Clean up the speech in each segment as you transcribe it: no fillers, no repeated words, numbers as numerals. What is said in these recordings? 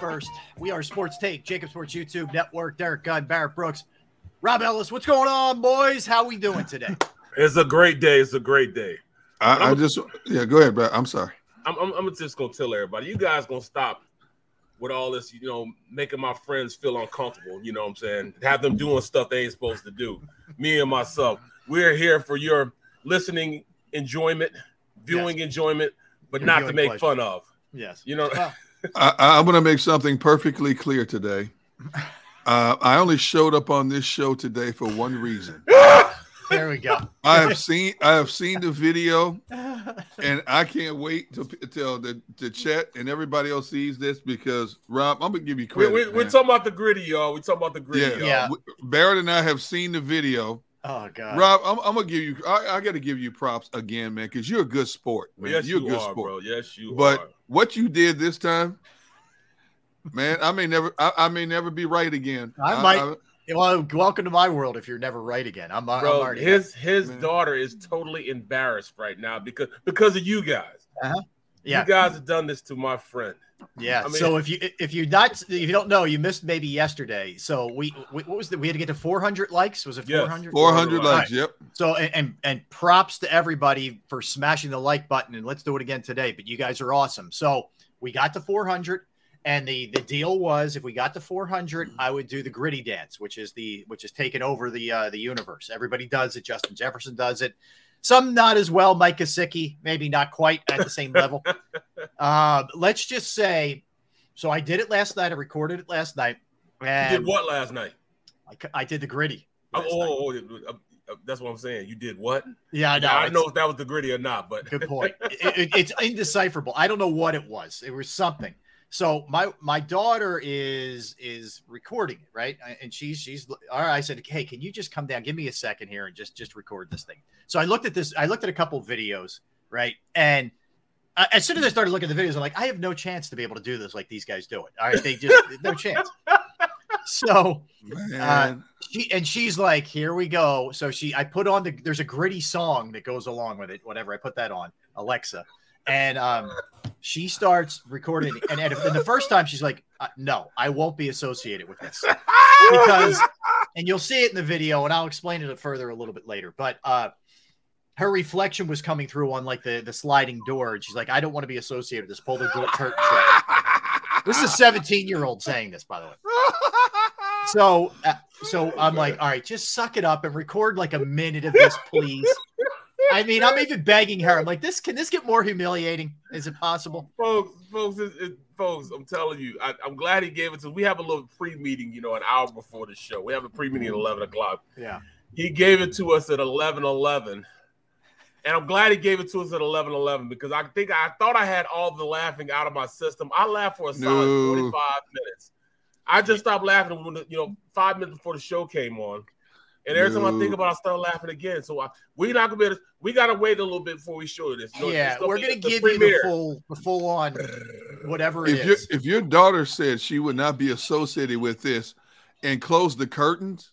First, we are Sports Take, JAKIB Sports YouTube Network. Derek Gunn, Barrett Brooks, Rob Ellis. What's going on, boys? How we doing today? It's a great day. It's a great day. Go ahead, bro. I'm sorry. I'm just gonna tell everybody, you guys gonna stop with all this, making my friends feel uncomfortable. You know what I'm saying? Have them doing stuff they ain't supposed to do. Me and myself, we're here for your listening enjoyment, viewing enjoyment, but your not to make pleasure. Fun of. Yes, I'm going to make something perfectly clear today. I only showed up on this show today for one reason. There we go. I have seen the video, and I can't wait till the chat and everybody else sees this because, Rob, I'm going to give you credit. We're talking about the gritty, y'all. We're talking about the gritty, y'all. Barrett and I have seen the video. Oh, God. Rob, I'm going to give you – I got to give you props again, man, because you're a good sport, man. Yes, you're a good sport. Bro. Yes, you are. But what you did this time, man, I may never be right again. Welcome to my world if you're never right again. I'm already – His daughter is totally embarrassed right now because of you guys. Uh-huh. Yeah. You guys have done this to my friend. Yeah. I mean, so if you don't know, you missed maybe yesterday. So we had to get to 400 likes. Was it 400? Yes, 400 likes. Right. Yep. So and props to everybody for smashing the like button, and let's do it again today. But you guys are awesome. So we got to 400, and the deal was if we got to 400, I would do the gritty dance, which is taking over the universe. Everybody does it. Justin Jefferson does it. Some not as well, Mike Kosicki, maybe not quite at the same level. Let's just say, so I did it last night. I recorded it last night. And you did what last night? I did the gritty. That's what I'm saying. You did what? Yeah, I know. I don't know if that was the gritty or not, but good point. It's indecipherable. I don't know what it was. It was something. So my daughter is recording it, right? And she's all right. I said, hey, can you just come down? Give me a second here and just record this thing. So I looked at this. I looked at a couple of videos, right? And as soon as I started looking at the videos, I'm like, I have no chance to be able to do this like these guys do it. All right, they just no chance. So she's like, here we go. So I put on there's a gritty song that goes along with it. Whatever, I put that on Alexa. And she starts recording, and the first time she's like, "No, I won't be associated with this," and you'll see it in the video, and I'll explain it further a little bit later. But her reflection was coming through on like the sliding door, and she's like, "I don't want to be associated with this." Pull the door. This is a 17-year-old saying this, by the way. So I'm like, "All right, just suck it up and record like a minute of this, please." I mean, I'm even begging her. I'm like, can this get more humiliating? Is it possible? Folks, I'm telling you, I'm glad he gave it to us. We have a little pre-meeting, an hour before the show. We have a pre-meeting at 11 o'clock. Yeah. He gave it to us at 11:11. And I'm glad he gave it to us at 11:11 because I thought I had all the laughing out of my system. I laughed for a solid 45 minutes. I just stopped laughing when 5 minutes before the show came on. And every time I think about it, I start laughing again. So we're not going to be able to – we got to wait a little bit before we show this. We're going to give you the full-on whatever it is. If your daughter said she would not be associated with this and close the curtains,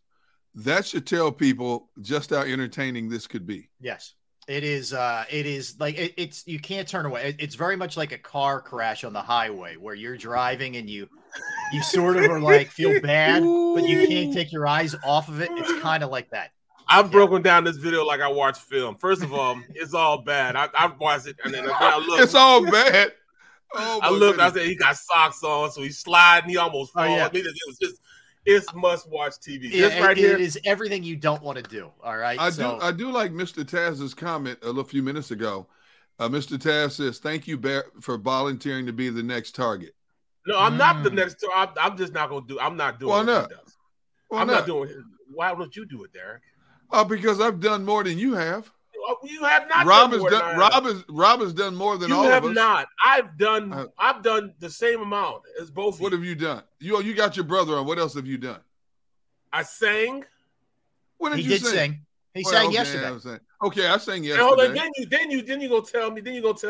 that should tell people just how entertaining this could be. Yes. It is it's you can't turn away. It's very much like a car crash on the highway where you're driving and you sort of are like feel bad, but you can't take your eyes off of it. It's kind of like that. I've broken down this video like I watch film. First of all, it's all bad. I watched it and then I looked. It's all bad. Oh, I looked. Goodness. I said he got socks on, so he's sliding. He almost falls. Oh, yeah. It was just. It's must-watch TV. It is everything you don't want to do, all right? I do like Mr. Taz's comment a few minutes ago. Mr. Taz says, thank you, Bear, for volunteering to be the next target. No, I'm not the next target. I'm just not going to do it. I'm not doing it. Why not? Why don't you do it, Derek? Because I've done more than you have. You have not. Rob has done more than all of us. You have not. I've done the same amount as both. What have you done? You got your brother on. What else have you done? I sang. What did you sing? He sang yesterday. Okay, I sang yesterday. Hold on. Then you go tell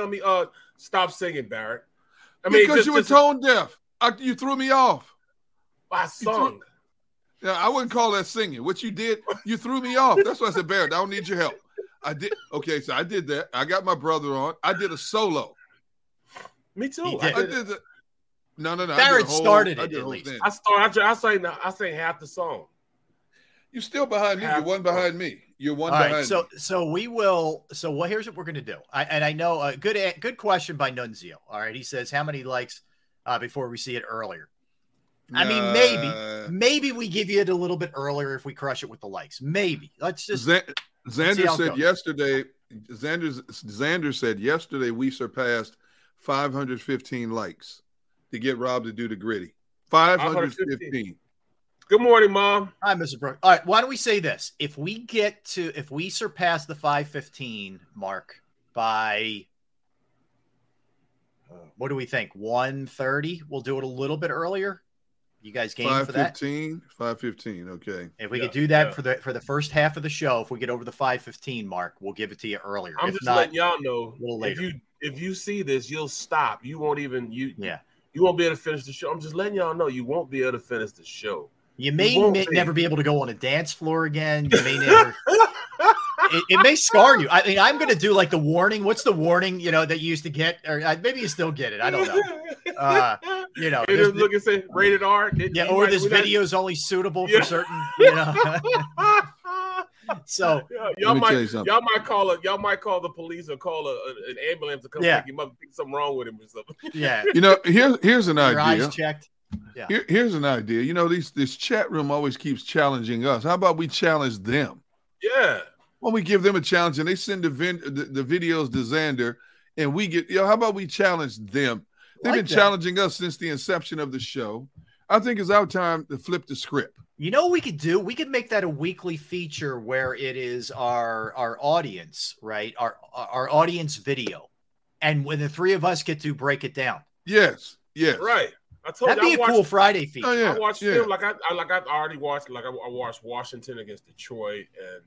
me. Stop singing, Barrett. I mean, because you were tone deaf. You threw me off. I sung. Yeah, I wouldn't call that singing. What you did, you threw me off. That's why I said, Barrett, I don't need your help. I did. Okay, so I did that. I got my brother on. I did a solo. Me too. No. Barrett started it at least. I sang half the song. You're still behind me. You're one behind me. You're one behind me. So we will. So well, here's what we're going to do. I know a good question by Nunzio. All right, he says how many likes before we see it earlier. I mean, maybe we give you it a little bit earlier if we crush it with the likes. Maybe let's just. Xander said yesterday we surpassed 515 likes to get Rob to do the gritty. 515. Good morning, Mom. Hi, Mrs. Brooks. All right, why don't we say this? If we surpass the 515 mark by what do we think? 130? We'll do it a little bit earlier. You guys game for that? 5:15. Okay. If we could do that for the first half of the show, if we get over the 5:15 mark, we'll give it to you earlier. I'm just letting y'all know. A little later. If you see this, you'll stop. You won't even you won't be able to finish the show. I'm just letting y'all know you won't be able to finish the show. You may never be able to go on a dance floor again. You may never. It may scar you. I mean, I'm going to do like the warning. What's the warning, that you used to get? Or maybe you still get it. I don't know. Look and say rated R. Or this video is only suitable for certain, So y'all might call the police or call an ambulance to come pick him up. Think something wrong with him or something. Yeah. Here's an idea. Your eyes checked. Yeah. Here's an idea. This chat room always keeps challenging us. How about we challenge them? Yeah. When we give them a challenge and they send the videos to Xander and we get, how about we challenge them? They've been challenging us since the inception of the show. I think it's our time to flip the script. What we could do? We could make that a weekly feature where it is our audience, right? Our audience video. And when the three of us get to break it down. Yes. Yes. Right. I told that'd you, be I a watched, cool Friday feature. Oh, yeah, I watched film like I watched Washington against Detroit, and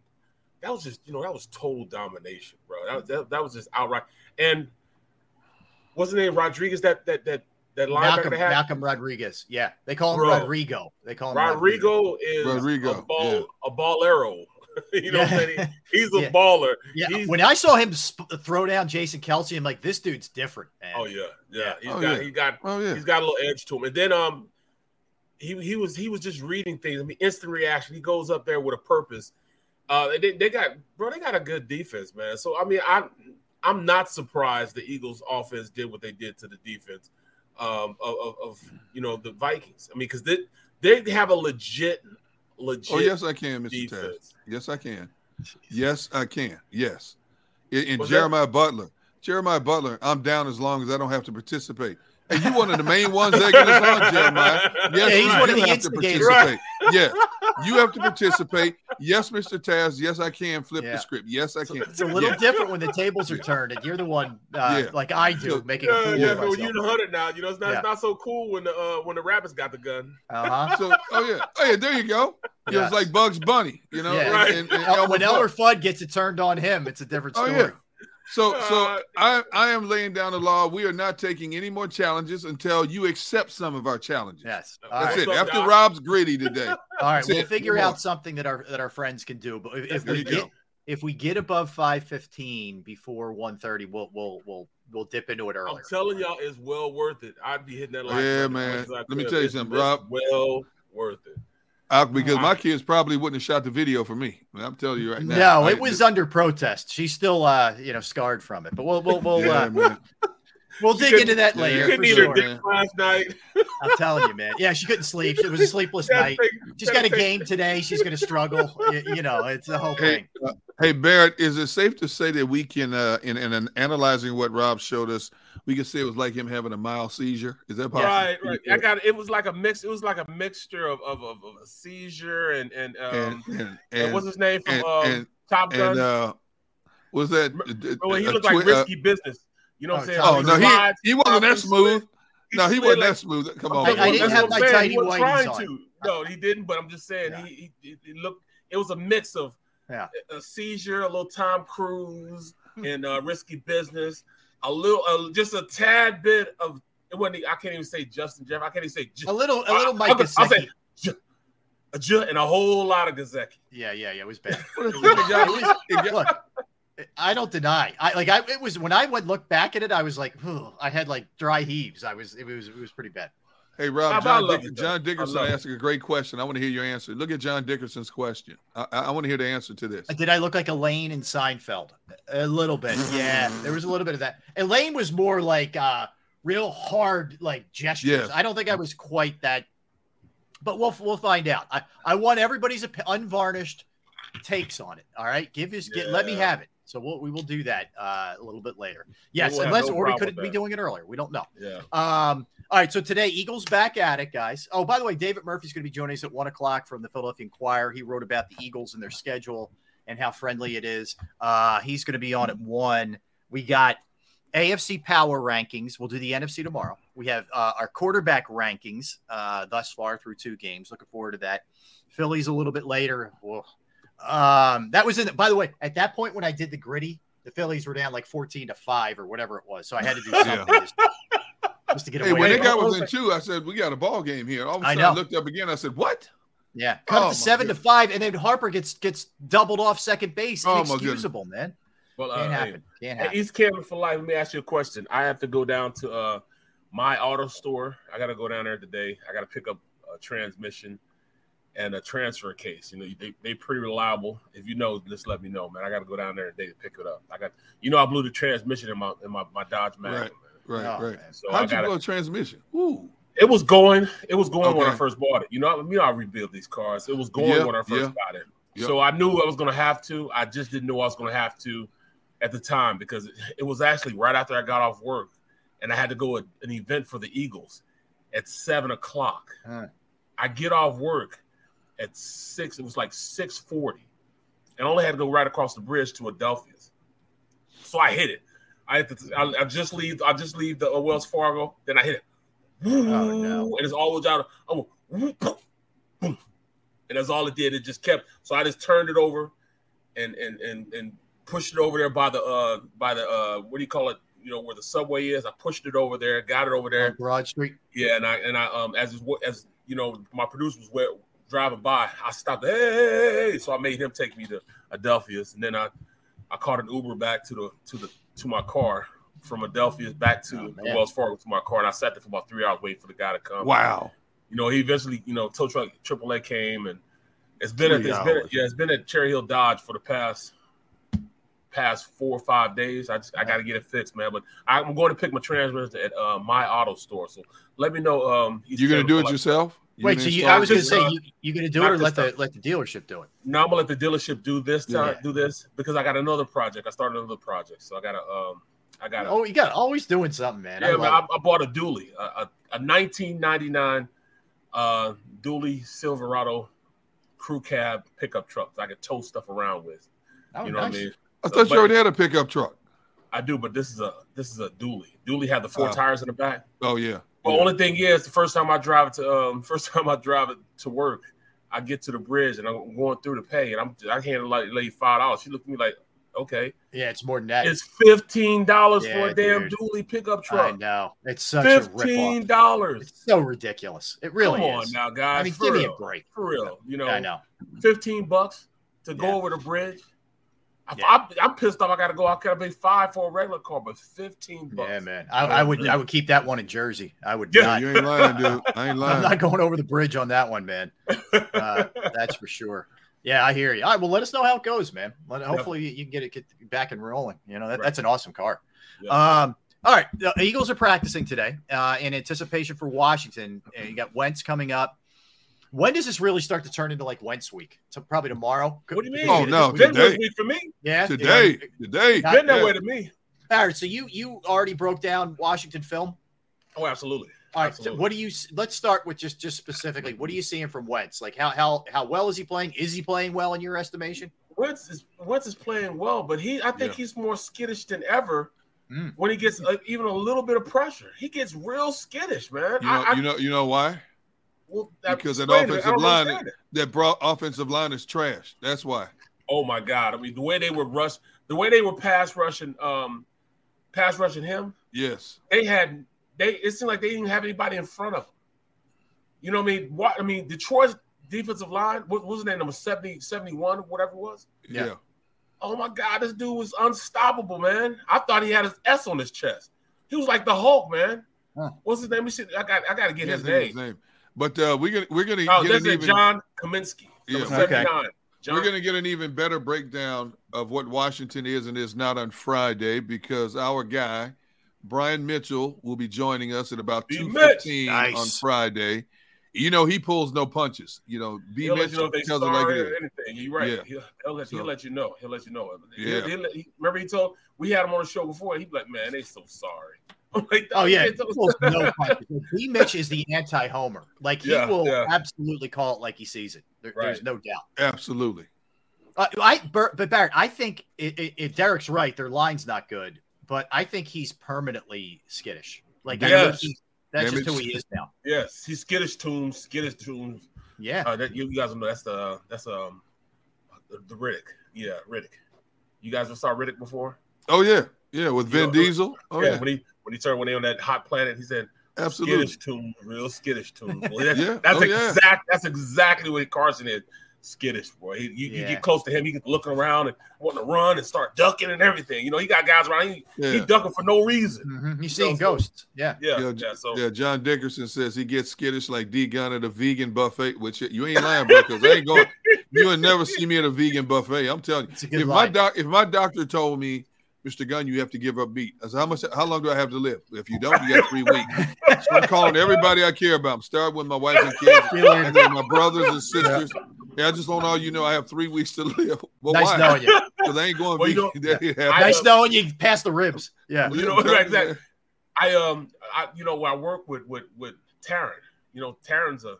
that was just, you know, that was total domination, bro. That was just outright. And wasn't it Rodriguez that linebacker they had? Malcolm Rodriguez. Yeah, they call him Rodrigo. They call him Rodrigo. Is Rodrigo. A ballero. You know what I'm saying? He's a baller. Yeah. He's, when I saw him throw down Jason Kelce, I'm like, this dude's different, man. Oh yeah, yeah. He's got a little edge to him. And then he was just reading things. I mean, instant reaction. He goes up there with a purpose. They got a good defense, man. So I mean, I'm not surprised the Eagles' offense did what they did to the defense of the Vikings. I mean, because they have a legit. Oh yes, I can, Mr. Taz. Yes, I can. Yes, I can. Yes, and Jeremiah Butler. I'm down as long as I don't have to participate. And you one of the main ones that get us on, Jeremiah. Yes, yeah, you have to participate. Right. Yes, you have to participate. Yes, Mr. Taz. Yes, I can flip the script. Yes, I can. It's a little different when the tables are turned and you're the one like I do making a fool of myself. You're the hunter now. You know, it's not so cool when the rabbits got the gun. Uh-huh. So, oh yeah, there you go. Yes. It was like Bugs Bunny, you know. Yeah. Right. And when Elmer Fudd gets it turned on him, it's a different story. Oh, yeah. So I am laying down the law. We are not taking any more challenges until you accept some of our challenges. Yes. That's it. After Rob's gritty today. All right, we'll figure out something that our friends can do. But if we get above 515 before 130, we'll dip into it earlier. I'm telling y'all, it's well worth it. I'd be hitting that line. Yeah, man. Let me tell you something, Rob. Well worth it. Because my kids probably wouldn't have shot the video for me. I'm telling you right now. No, it was under protest. She's still, scarred from it. But we'll dig into that later. She couldn't eat her dick last night. I'm telling you, man. Yeah, she couldn't sleep. It was a sleepless night. She's got a game today. She's going to struggle. You know, it's the whole thing. Hey, Barrett, is it safe to say that we can, in analyzing what Rob showed us, we can say it was like him having a mild seizure? Is that possible? Right. I got it. It was like a mix. It was like a mixture of a seizure and what's his name from Top Gun? And, was that? Well, he looked like Risky Business. You know what I'm saying? Oh no, he wasn't that smooth. No, he wasn't that smooth. Come on, I didn't have my tidy whities on. No, he didn't. But I'm just saying, he looked. It was a mix of a seizure, a little Tom Cruise, and Risky Business. A little, just a tad bit of it wasn't. I can't even say Justin Jeff. I can't even say a little Mike Gesicki. I'll say and a whole lot of Gesicki. Yeah. It was bad. Look, I don't deny. It was when I would look back at it. I was like, I had like dry heaves. It was pretty bad. Hey Rob, John Dickerson asked a great question. I want to hear your answer. Look at John Dickerson's question. I want to hear the answer to this. Did I look like Elaine in Seinfeld? A little bit, yeah. There was a little bit of that. Elaine was more like real hard, like gestures. Yes. I don't think I was quite that, but we'll find out. I want everybody's unvarnished takes on it. All right, let me have it. So we will do that a little bit later. Yes, or we could be doing it earlier. We don't know. Yeah. All right, so today, Eagles back at it, guys. Oh, by the way, David Murphy's going to be joining us at 1 o'clock from the Philadelphia Inquirer. He wrote about the Eagles and their schedule and how friendly it is. He's going to be on at 1. We got AFC power rankings. We'll do the NFC tomorrow. We have our quarterback rankings thus far through 2 games. Looking forward to that. Philly's a little bit later. Whoa. That was by the way, at that point when I did the gritty, the Phillies were down like 14-5 or whatever it was. So I had to do something. Just to get away. When they got within 2, I said, we got a ball game here. All of a sudden, I looked up again. I said, what? Yeah. Cut to 7-5, and then Harper gets doubled off second base. Inexcusable, man. Well, Can't happen. East Cameron for life. Let me ask you a question. I have to go down to my auto store. I got to go down there today. I got to pick up a transmission and a transfer case. You know, they pretty reliable. If you know, just let me know, man. I got to go down there today to pick it up. I blew the transmission in my Dodge Magnum. Right. Right. So how'd you blow a transmission? Ooh. It was going when I first bought it. You know, I rebuild these cars. It was going when I first got it. Yep. So I knew I was going to have to. I just didn't know I was going to have to at the time because it was actually right after I got off work, and I had to go to an event for the Eagles at 7 o'clock. Huh. I get off work at 6. It was like 6:40, and I only had to go right across the bridge to Adelphia's. So I hit it. I just leave the Wells Fargo. Then I hit it. Oh no! And it's always out. And that's all it did. It just kept. So I just turned it over, and pushed it over there by the what do you call it? You know where the subway is. I pushed it over there, got it over there. Broad Street. Yeah, and I as you know, my producer was driving by. I stopped. Hey! So I made him take me to Adelphia's, and then I caught an Uber back to my car. From Adelphia's back to Wells Fargo to my car, and I sat there for about 3 hours waiting for the guy to come. Wow. You know, he eventually, tow truck AAA came, and it's been at Cherry Hill Dodge for the past 4 or 5 days. I got to get it fixed, man. But I'm going to pick my transmitters at my auto store. So let me know. You're gonna do it yourself? Wait, so I was gonna say you're gonna do it, or let the dealership do it? No, I'm gonna let the dealership do this. Do this because I got another project. I started another project, so I gotta. You got always doing something, man. Yeah, I bought a dually, a 1999 dually Silverado crew cab pickup truck that I could tow stuff around with. You know what I mean? I thought you already had a pickup truck. I do, but this is a dually. Dually had the four tires in the back. Oh yeah. Well, only thing is, the first time I drive it to work, I get to the bridge and I'm going through to pay, and I handed the lady $5. She looked at me like. Okay. Yeah, it's more than that. It's $15 for a damn dually pickup truck. I know. It's such $15. $15. It's so ridiculous. It really is. Come on now, guys. I mean, give me a break. For real. You know, I know. $15 to go over the bridge. Yeah. I'm pissed off. I got to go. I could have paid $5 for a regular car, but $15. Yeah, man. I would keep that one in Jersey. I would not. You ain't lying, dude. I ain't lying. I'm not going over the bridge on that one, man. That's for sure. Yeah, I hear you. All right, well, let us know how it goes, man. Hopefully you can get back and rolling. You know, that's an awesome car. Yeah. All right, the Eagles are practicing today in anticipation for Washington. And you got Wentz coming up. When does this really start to turn into like Wentz week? So probably tomorrow. What do you mean? Oh, no, today. Week for me. Yeah. Today. Been that way to me. All right, so you already broke down Washington film? Oh, absolutely. All right, so let's start with just specifically, what are you seeing from Wentz? Like how well is he playing? Is he playing well in your estimation? Wentz is playing well, but I think he's more skittish than ever when he gets even a little bit of pressure. He gets real skittish, man. You know why? Well, because offensive line is trash. That's why. Oh my God. I mean, the way they were pass rushing him. Yes. It seemed like they didn't have anybody in front of them. You know what I mean? Detroit's defensive line, what was their number, 70, 71, whatever it was? Yeah. Oh, my God, this dude was unstoppable, man. I thought he had his S on his chest. He was like the Hulk, man. Huh. What's his name? I got to get his name. But we're going to get John Kaminsky. Yeah. 79. We're going to get an even better breakdown of what Washington is and is not on Friday because our guy – Brian Mitchell will be joining us at about 2:15 on Friday. You know, he pulls no punches. You know, he'll Mitchell let you know tells it like it is. Anything. You're right. Yeah. He'll let you know. He'll let you know. Yeah. Remember he told – we had him on the show before. He'd be like, man, they so sorry. I'm like, oh, yeah. No punches. D. Mitch is the anti-homer. Like, he will absolutely call it like he sees it. There's no doubt. Absolutely. But, Barrett, I think if Derek's right, their line's not good. But I think he's permanently skittish. Like that's just who he is now. Yes, he's skittish tombs. Yeah, you guys know that's the Riddick. Yeah, Riddick. You guys have saw Riddick before? Oh yeah, with Vin Diesel. Oh yeah, when he turned when they on that hot planet, he said, "Absolutely, skittish tomb, real skittish tomb." Well, that's exactly what Carson is. Skittish, boy. You get close to him, he can look around and want to run and start ducking and everything. You know, he got guys around. He's ducking for no reason. Mm-hmm. He's seeing ghosts. So John Dickerson says he gets skittish like D. Gun at a vegan buffet, which you ain't lying, bro, because I ain't going. You will never see me at a vegan buffet. I'm telling you. If my doctor told me, Mr. Gunn, you have to give up meat. I said, how long do I have to live? If you don't, you got 3 weeks. So I'm calling everybody I care about. I'm starting with my wife and kids, and then my brothers and sisters. Yeah, I just want all you know I have 3 weeks to live. Well, nice knowing you. Because I ain't going vegan. Nice knowing you pass the ribs. Yeah. Well, you know, exactly. I work with Taryn. You know, Taryn's a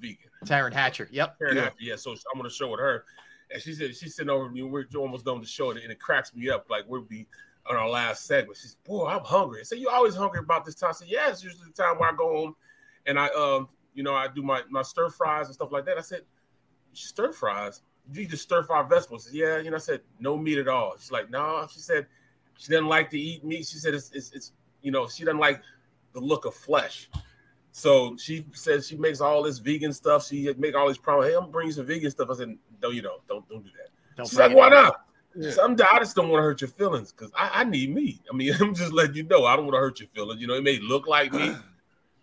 vegan. Taryn Hatcher. Yep. Taryn Hatcher. Yeah. So I'm on a show with her. And she said, she's sitting over me. We're almost done with the show, and it cracks me up. Like, we'll be on our last segment. She said, boy, I'm hungry. I said, you always hungry about this time? I said, yeah, it's usually the time where I go home and I do my stir fries and stuff like that. I said, stir fries? You just stir fry vegetables? I said, yeah. I said, no meat at all. She's like, no. She said she doesn't like to eat meat. She said it's she doesn't like the look of flesh. So she says she makes all this vegan stuff. She make all these problems. Hey, I'm bringing some vegan stuff. I said, no, you don't do that. She's like, why not? Yeah. I just don't want to hurt your feelings because I need meat. I mean, I'm just letting you know I don't want to hurt your feelings. It may look like meat.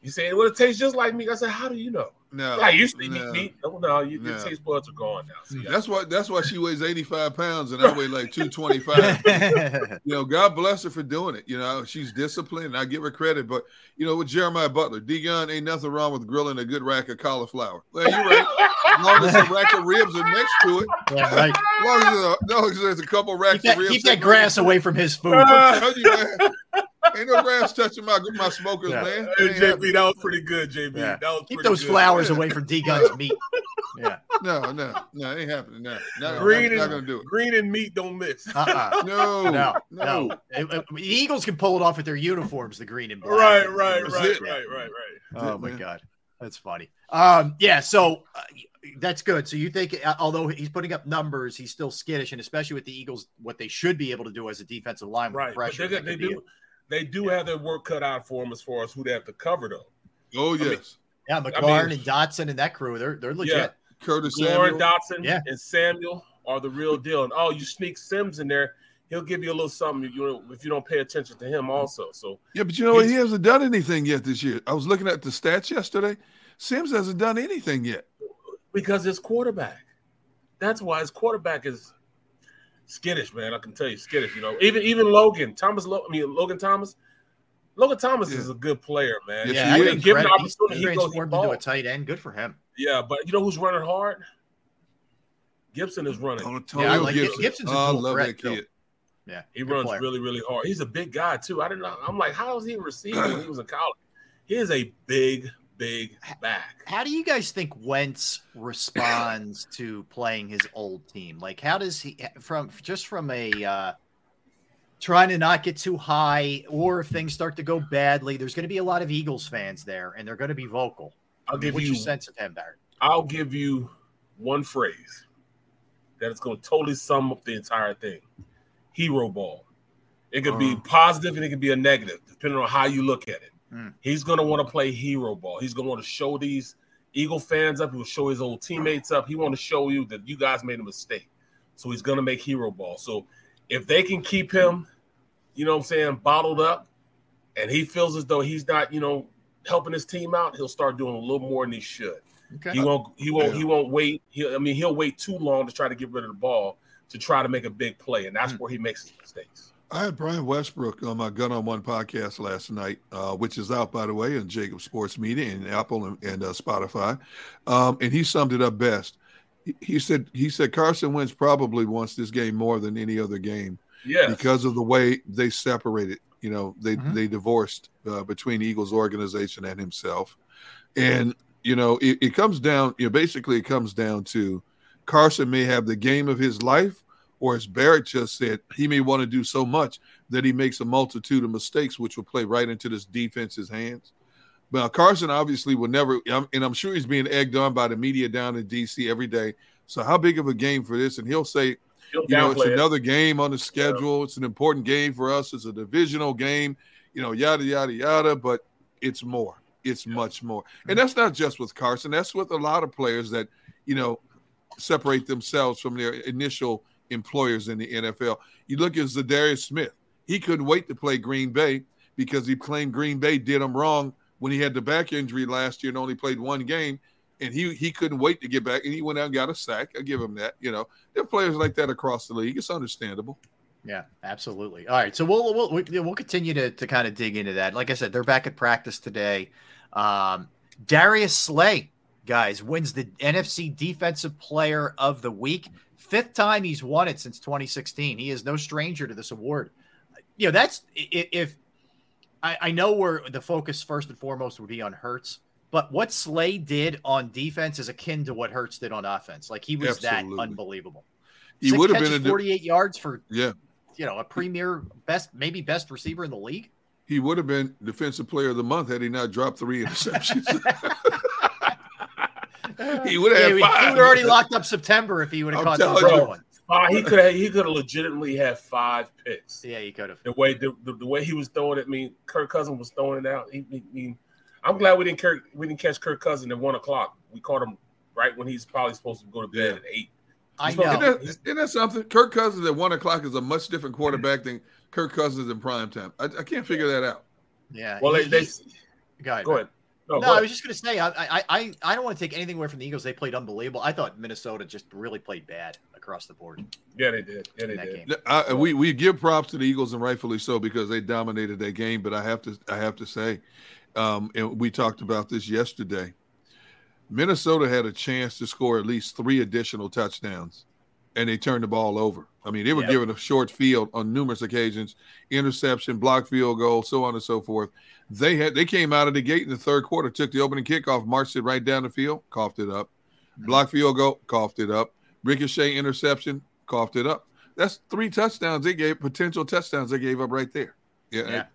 You say, well, it tastes just like meat. I said, how do you know? No, I used to eat meat. Your taste buds are gone now. So that's why she weighs 85 pounds and I weigh like 225. God bless her for doing it. She's disciplined. And I give her credit, but with Jeremiah Butler, Dion, ain't nothing wrong with grilling a good rack of cauliflower. Well, you're right. As long as the rack of ribs are next to it. Yeah, right. As long as there's a couple racks of ribs. Keep that grass away from his food. Ain't no grass touching my smokers, man. Hey, JB, that was pretty good, JB. Yeah. Keep those flowers away from D-Gun's meat. Yeah. No, it ain't happening. No, green not going to do it. Green and meat don't mix. Uh-uh. No. The Eagles can pull it off with their uniforms, the green and black. Right. Oh, my God. That's funny. So that's good. So you think, although he's putting up numbers, he's still skittish, and especially with the Eagles, what they should be able to do as a defensive line. Right. Pressure, they do have their work cut out for them as far as who they have to cover, though. Oh, yes. McLaurin and Dotson and that crew, they're legit. Yeah. Curtis Samuel. Dotson and Samuel are the real deal. And, you sneak Sims in there, he'll give you a little something if you don't pay attention to him also. So yeah, but he hasn't done anything yet this year. I was looking at the stats yesterday. Sims hasn't done anything yet. Because his quarterback. That's why his quarterback is skittish, man. I can tell you, skittish. Even Logan Thomas. Logan Thomas is a good player, man. Yeah, he didn't give an opportunity. He goes into a tight end. Good for him. Yeah, but you know who's running hard? Gibson is running. I like Gibson. Gibson's a cool threat, that kid. Yeah, he runs really, really hard. He's a big guy too. I didn't know. I'm like, how is he receiving when he was in college? He is a big back. How do you guys think Wentz responds to playing his old team? Like, how does he from trying to not get too high, or if things start to go badly? There's going to be a lot of Eagles fans there, and they're going to be vocal. What's your sense of him, Barrett? I'll give you one phrase that is going to totally sum up the entire thing. Hero ball. It could be positive and it could be a negative, depending on how you look at it. He's going to want to play hero ball. He's going to want to show these Eagle fans up. He will show his old teammates up. He want to show you that you guys made a mistake. So he's going to make hero ball. So if they can keep him, bottled up, and he feels as though he's not, helping his team out, he'll start doing a little more than he should. Okay. He won't wait. He'll wait too long to try to get rid of the ball, to try to make a big play, and that's where he makes his mistakes. I had Brian Westbrook on my Gun on One podcast last night, which is out, by the way, on JAKIB Sports Media and Apple and Spotify, and he summed it up best. He said Carson Wentz probably wants this game more than any other game because of the way they separated. They divorced between Eagles organization and himself, and it comes down. Basically, it comes down to Carson may have the game of his life, or as Barrett just said, he may want to do so much that he makes a multitude of mistakes, which will play right into this defense's hands. Now, Carson obviously will never, and I'm sure he's being egged on by the media down in D.C. every day. So how big of a game for this? And he'll say, it's another game on the schedule. Yeah. It's an important game for us. It's a divisional game, yada, yada, yada. But it's more. It's much more. And that's not just with Carson. That's with a lot of players that, separate themselves from their initial employers in the NFL. You look at Zadarius Smith. He couldn't wait to play Green Bay because he claimed Green Bay did him wrong when he had the back injury last year and only played one game, and he couldn't wait to get back, and he went out and got a sack. I give him that. There are players like that across the league. It's understandable. Yeah, absolutely. All right, so we'll continue to kind of dig into that. Like I said, they're back at practice today. Darius Slay, guys, wins the NFC Defensive Player of the Week. 5th time he's won it since 2016. He is no stranger to this award. That's if I know where the focus first and foremost would be on Hurts, but what Slay did on defense is akin to what Hurts did on offense. Like, he was that unbelievable. He would have been 48 yards for you know, a premier best receiver in the league. He would have been defensive player of the month had he not dropped 3 interceptions. He would have had 5. He would have already locked up September if he would have caught the one. He could have legitimately had 5 picks. Yeah, he could have. The way he was throwing it, I mean, Kirk Cousins was throwing it out. I'm glad we didn't catch Kirk Cousins at 1:00. We caught him right when he's probably supposed to go to bed at 8. I know. Isn't that something? Kirk Cousins at 1:00 is a much different quarterback than Kirk Cousins in prime time. I can't figure that out. Yeah. Well, go ahead. No, I was just going to say, I don't want to take anything away from the Eagles. They played unbelievable. I thought Minnesota just really played bad across the board. Yeah, they did. We give props to the Eagles, and rightfully so, because they dominated that game. But I have to say, and we talked about this yesterday, Minnesota had a chance to score at least 3 additional touchdowns, and they turned the ball over. I mean, they were given a short field on numerous occasions, interception, blocked field goal, so on and so forth. They came out of the gate in the third quarter, took the opening kickoff, marched it right down the field, coughed it up. Blocked field goal, coughed it up. Ricochet interception, coughed it up. That's 3 touchdowns potential touchdowns they gave up right there. Yeah.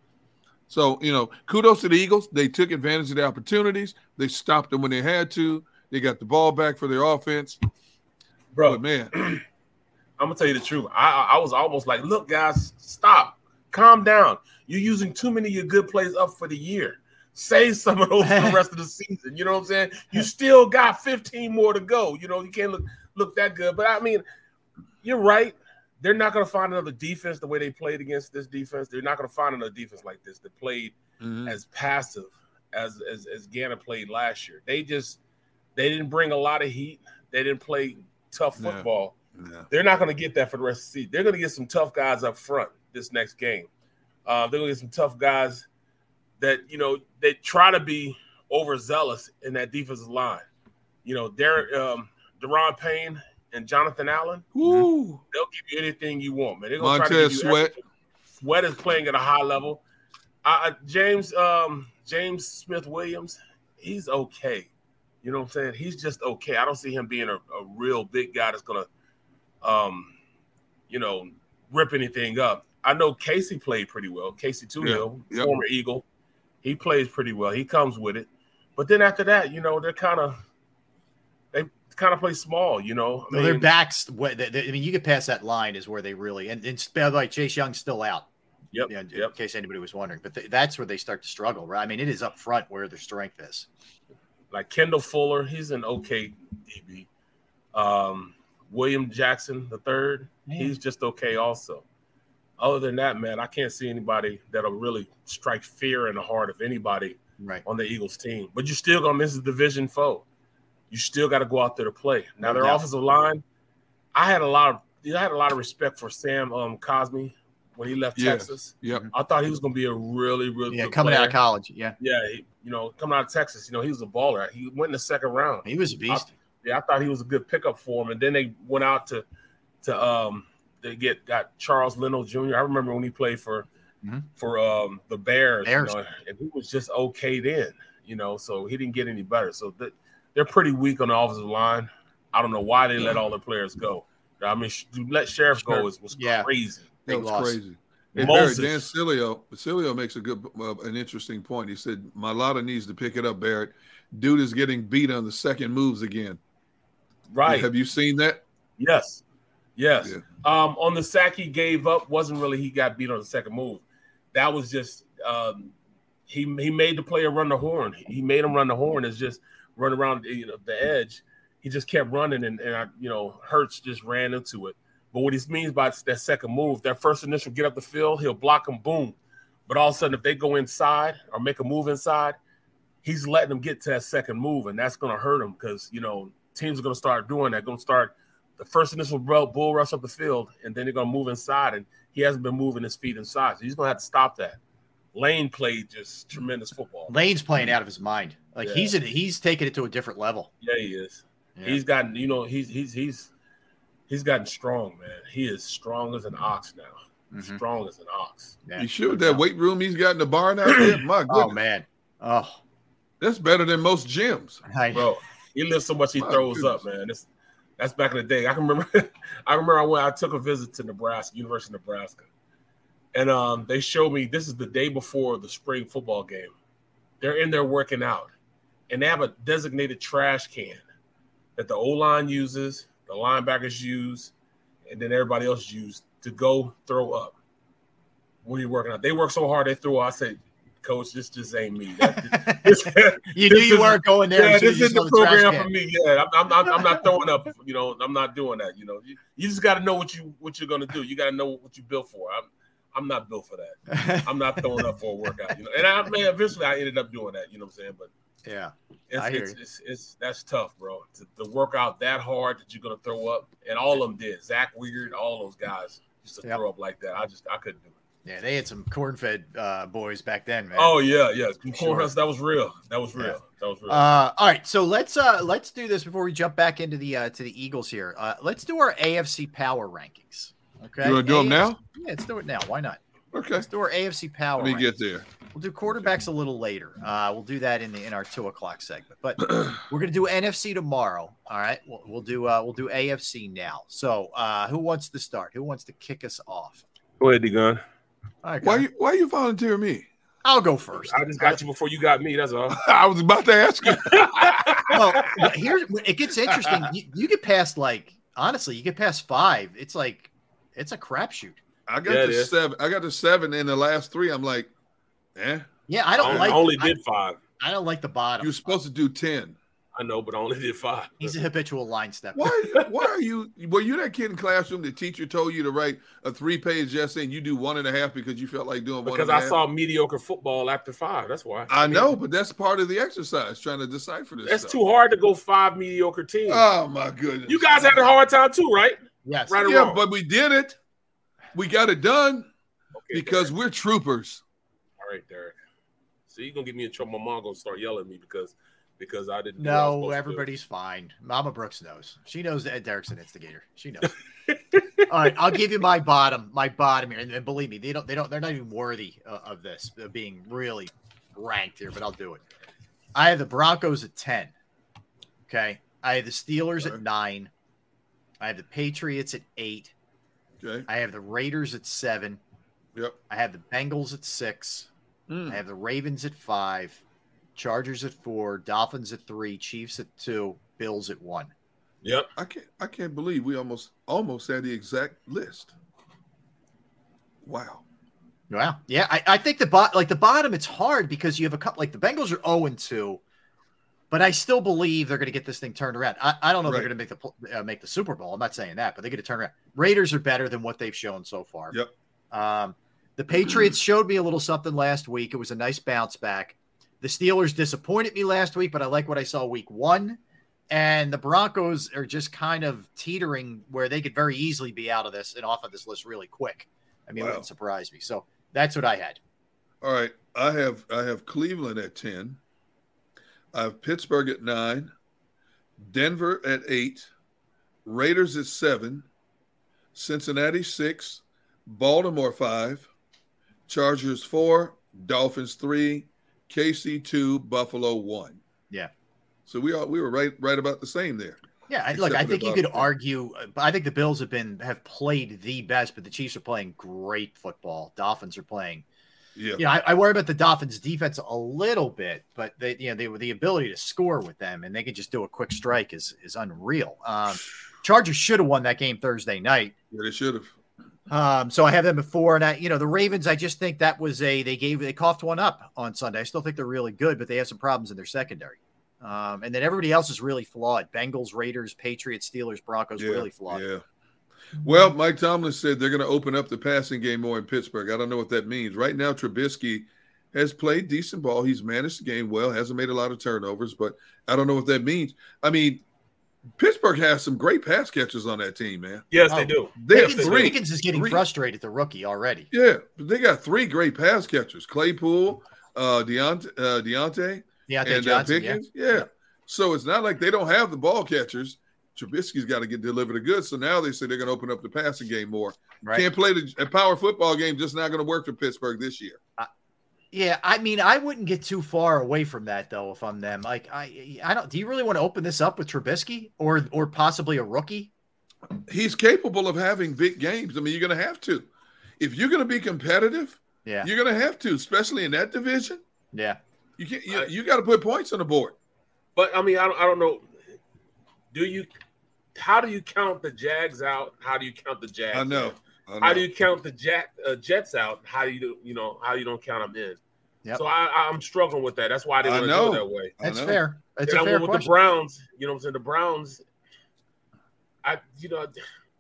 So, you know, kudos to the Eagles. They took advantage of the opportunities. They stopped them when they had to. They got the ball back for their offense. Bro, but man. I'm going to tell you the truth. I was almost like, look, guys, stop. Calm down. You're using too many of your good plays up for the year. Save some of those for the rest of the season. You know what I'm saying? You still got 15 more to go. You know, you can't look that good. But, I mean, you're right. They're not going to find another defense the way they played against this defense. They're not going to find another defense like this that played as passive as Gannon played last year. They didn't bring a lot of heat. They didn't play tough football. No. They're not going to get that for the rest of the season. They're going to get some tough guys up front this next game. They're going to get some tough guys that, you know, they try to be overzealous in that defensive line. You know, Deron Payne and Jonathan Allen, Ooh. They'll give you anything you want, man. They're going to try to give you Sweat. Everything. Sweat is playing at a high level. James Smith-Williams, he's okay. You know what I'm saying? He's just okay. I don't see him being a real big guy that's going to, you know, rip anything up. I know Casey played pretty well. Casey Tuhill, former Eagle, he plays pretty well. He comes with it. But then after that, you know, they kind of play small. You know, I mean, their backs. I mean, you get past that line is where they really and like Chase Young's still out. Yep. You know, in case anybody was wondering, but that's where they start to struggle, right? I mean, it is up front where their strength is. Like Kendall Fuller, he's an okay DB. William Jackson III, he's just okay also. Other than that, man, I can't see anybody that'll really strike fear in the heart of anybody on the Eagles team. But you're still going to miss a division foe. You still got to go out there to play. Now, their offensive line, I had a lot of respect for Sam Cosmi when he left Texas. Yep. I thought he was going to be a really, really good coming player. Out of college. Yeah. Yeah, coming out of Texas, you know, he was a baller. He went in the second round. He was a beast. I thought he was a good pickup for him. And then they went out to get Charles Leno Jr. I remember when he played for the Bears. You know, and he was just okay then, you know, so he didn't get any better. So they're pretty weak on the offensive line. I don't know why they let all the players go. I mean, to let Sheriff go was crazy. It was crazy. And Barrett, Dan Silio makes a good, an interesting point. He said, Malata needs to pick it up, Barrett. Dude is getting beat on the second moves again. Right. Have you seen that? Yes. Yeah. On the sack he gave up, wasn't really he got beat on the second move. That was just he made the player run the horn. He made him run the horn. It's just run around the edge. He just kept running, and Hurts just ran into it. But what he means by that second move, that first initial get up the field, he'll block him, boom. But all of a sudden, if they go inside or make a move inside, he's letting them get to that second move, and that's going to hurt them because, you know, teams are going to start doing that, going to start the first initial bull rush up the field, and then they're going to move inside, and he hasn't been moving his feet inside. So he's going to have to stop that. Lane played just tremendous football. Lane's playing out of his mind. Like he's taking it to a different level. Yeah, he is. Yeah. He's gotten, you know, he's gotten strong, man. He is strong as an ox now. Mm-hmm. Strong as an ox. Yeah. You sure that weight room he's got in the barn out there? My goodness. Oh, man. Oh. That's better than most gyms. Bro, he lifts so much he throws up, man. It's That's back in the day. I can remember. I took a visit to Nebraska, University of Nebraska, and they showed me. This is the day before the spring football game. They're in there working out, and they have a designated trash can that the O-line uses, the linebackers use, and then everybody else used to go throw up when you're working out. They work so hard they throw up. I said, Coach, this just ain't me. You knew you weren't going there. Yeah, this is the program for me. Yeah, I'm not throwing up. You know, I'm not doing that. You know, you just got to know what you're gonna do. You got to know what you built for. I'm not built for that. I'm not throwing up for a workout. You know, and eventually I ended up doing that. You know what I'm saying? But yeah, it's that's tough, bro. To work out that hard that you're gonna throw up, and all of them did. Zach Wheeler, all those guys used to throw up like that. I couldn't do it. Yeah, they had some corn-fed boys back then, man. Oh yeah, corn-fed. That was real. That was real. All right, so let's do this before we jump back into the Eagles here. Let's do our AFC power rankings. Okay, you want to do them now? Yeah, let's do it now. Why not? Okay, let's do our AFC power. Let me get there. We'll do quarterbacks a little later. We'll do that in our 2:00 segment. But we're gonna do NFC tomorrow. All right, we'll do AFC now. So who wants to start? Who wants to kick us off? Go ahead, D-Gun. Right, why you volunteering me? I'll go first. I just got you before you got me. That's all. I was about to ask you. Well, it gets interesting. You get past past 5. It's like it's a crapshoot. I got to 7. I got to 7 in the last 3. I'm like, eh. Yeah, I only did 5. I don't like the bottom. You're supposed to do 10. I know, but I only did 5. He's a habitual line stepper. Why are you – were you that kid in classroom the teacher told you to write a 3-page essay and you do 1.5 because you felt like doing 1.5? Because I saw mediocre football after 5. That's why. I know, but that's part of the exercise, trying to decipher this. That's too hard to go 5 mediocre teams. Oh, my goodness. You guys had a hard time too, right? Yes. Right or wrong? Yeah, but we did it. We got it done because Derek. We're troopers. All right, Derek. So you're going to get me in trouble. My mom going to start yelling at me because I didn't. No, everybody's fine. Mama Brooks knows. She knows that Derek's an instigator. She knows. All right, I'll give you my bottom here, and believe me, they're not even worthy of this being really ranked here. But I'll do it. I have the Broncos at 10. Okay, I have the Steelers at 9. I have the Patriots at 8. Okay. I have the Raiders at 7. Yep. I have the Bengals at 6. I have the Ravens at 5. Chargers at 4, Dolphins at 3, Chiefs at 2, Bills at 1. Yep. I can't believe we almost had the exact list. Wow. Wow. Yeah, I think the bottom, it's hard because you have a couple, like the Bengals are 0-2, but I still believe they're going to get this thing turned around. I don't know if they're going to make the Super Bowl. I'm not saying that, but they're going to turn around. Raiders are better than what they've shown so far. Yep. The Patriots showed me a little something last week. It was a nice bounce back. The Steelers disappointed me last week, but I like what I saw week 1. And the Broncos are just kind of teetering where they could very easily be out of this and off of this list really quick. I mean, it wouldn't surprise me. So that's what I had. All right. I have Cleveland at 10. I have Pittsburgh at 9. Denver at 8. Raiders at 7. Cincinnati 6. Baltimore 5. Chargers 4. Dolphins 3. KC 2, Buffalo 1. Yeah. So we were right about the same there. Yeah, I think you could argue. I think the Bills have played the best, but the Chiefs are playing great football. Dolphins are playing. Yeah. You know, I worry about the Dolphins' defense a little bit, but the ability to score with them and they can just do a quick strike is unreal. Chargers should have won that game Thursday night. Yeah, they should have. So I have them before, and the Ravens, I just think that was they coughed one up on Sunday. I still think they're really good, but they have some problems in their secondary. And then everybody else is really flawed. Bengals, Raiders, Patriots, Steelers, Broncos, really flawed. Yeah. Well, Mike Tomlin said they're going to open up the passing game more in Pittsburgh. I don't know what that means. Right now, Trubisky has played decent ball. He's managed the game well, hasn't made a lot of turnovers, but I don't know what that means. I mean, Pittsburgh has some great pass catchers on that team, man. Yes, they do. Higgins is getting frustrated, the rookie, already. Yeah, they got 3 great pass catchers. Claypool, Deontay and Johnson, Pickens. Yeah. So it's not like they don't have the ball catchers. Trubisky's got to get delivered the goods. So now they say they're going to open up the passing game more. Right. Can't play a power football game, just not going to work for Pittsburgh this year. Yeah, I mean, I wouldn't get too far away from that though. If I'm them, like, I don't. Do you really want to open this up with Trubisky or possibly a rookie? He's capable of having big games. I mean, you're going to have to. If you're going to be competitive, yeah, you're going to have to, especially in that division. Yeah, you can't. You got to put points on the board. But I mean, I don't know. Do you? How do you count the Jags out? How do you count the Jags? I know. How do you count the Jets out? How do you don't count them in? Yep. So I'm struggling with that. That's why I didn't want to do it that way. That's fair. That's a fair question. With the Browns, you know what I'm saying? The Browns,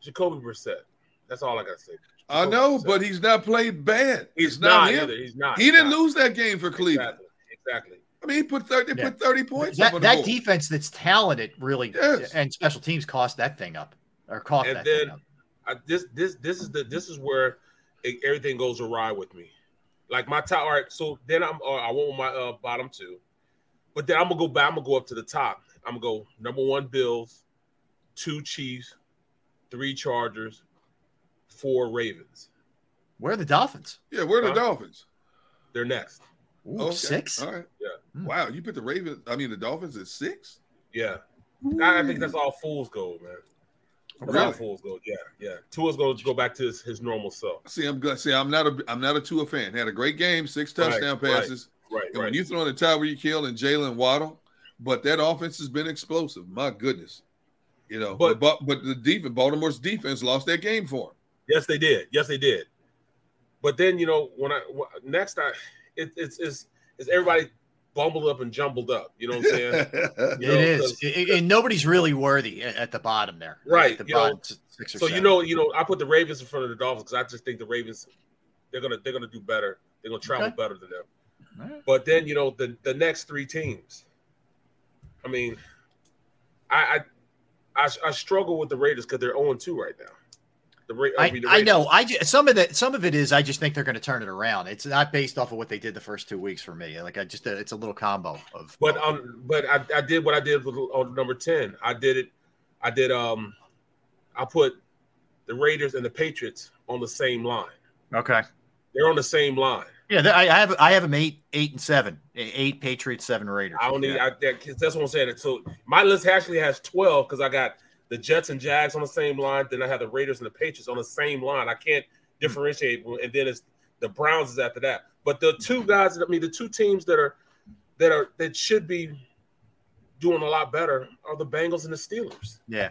Jacoby Brissett. That's all I got to say. Jacoby Brissett. But he's not played bad. He's not him. Either. He's not. He didn't lose that game for Cleveland. Exactly. I mean, he put 30, yeah. put 30 points that, on the board. That defense that's talented really and special teams cost that thing up. Or cost and that then, thing up. This is where everything goes awry with me. Like my top, all right. So then I want my bottom two, but then I'm gonna go back. I'm gonna go up to the top. I'm gonna go number one Bills, two Chiefs, three Chargers, four Ravens. Where are the Dolphins? Yeah, where are the Dolphins? They're next. Ooh, okay. 6. All right. Yeah. Wow, you put the Ravens. I mean, the Dolphins at 6. Yeah, I think that's all fool's gold, man. Really? Fools go, yeah. Tua's going to go back to his normal self. See, I'm not a Tua fan. Had a great game, 6 touchdown passes. Right. And when you throw in the Tyreek Hill and Jalen Waddle, but that offense has been explosive. My goodness, you know. But the defense, Baltimore's defense, lost that game for him. Yes, they did. But then you know it's everybody bumbled up and jumbled up. You know what I'm saying? And nobody's really worthy at the bottom there. Right. I put the Ravens in front of the Dolphins because I just think the Ravens, they're gonna do better. They're gonna travel better than them. Right. But then, you know, the next three teams. I mean, I struggle with the Raiders because they're 0-2 right now. I know. Some of it is. I just think they're going to turn it around. It's not based off of what they did the first 2 weeks for me. Like it's a little combo of. But I did what I did with on number 10. I put the Raiders and the Patriots on the same line. Okay. They're on the same line. Yeah, I have them 8 and 7. 8 Patriots, 7 Raiders. I don't need. Yeah. That's what I'm saying. So my list actually has 12 because I got the Jets and Jags on the same line. Then I have the Raiders and the Patriots on the same line. I can't differentiate. And then it's the Browns is after that. But the two teams that should be doing a lot better are the Bengals and the Steelers. Yeah,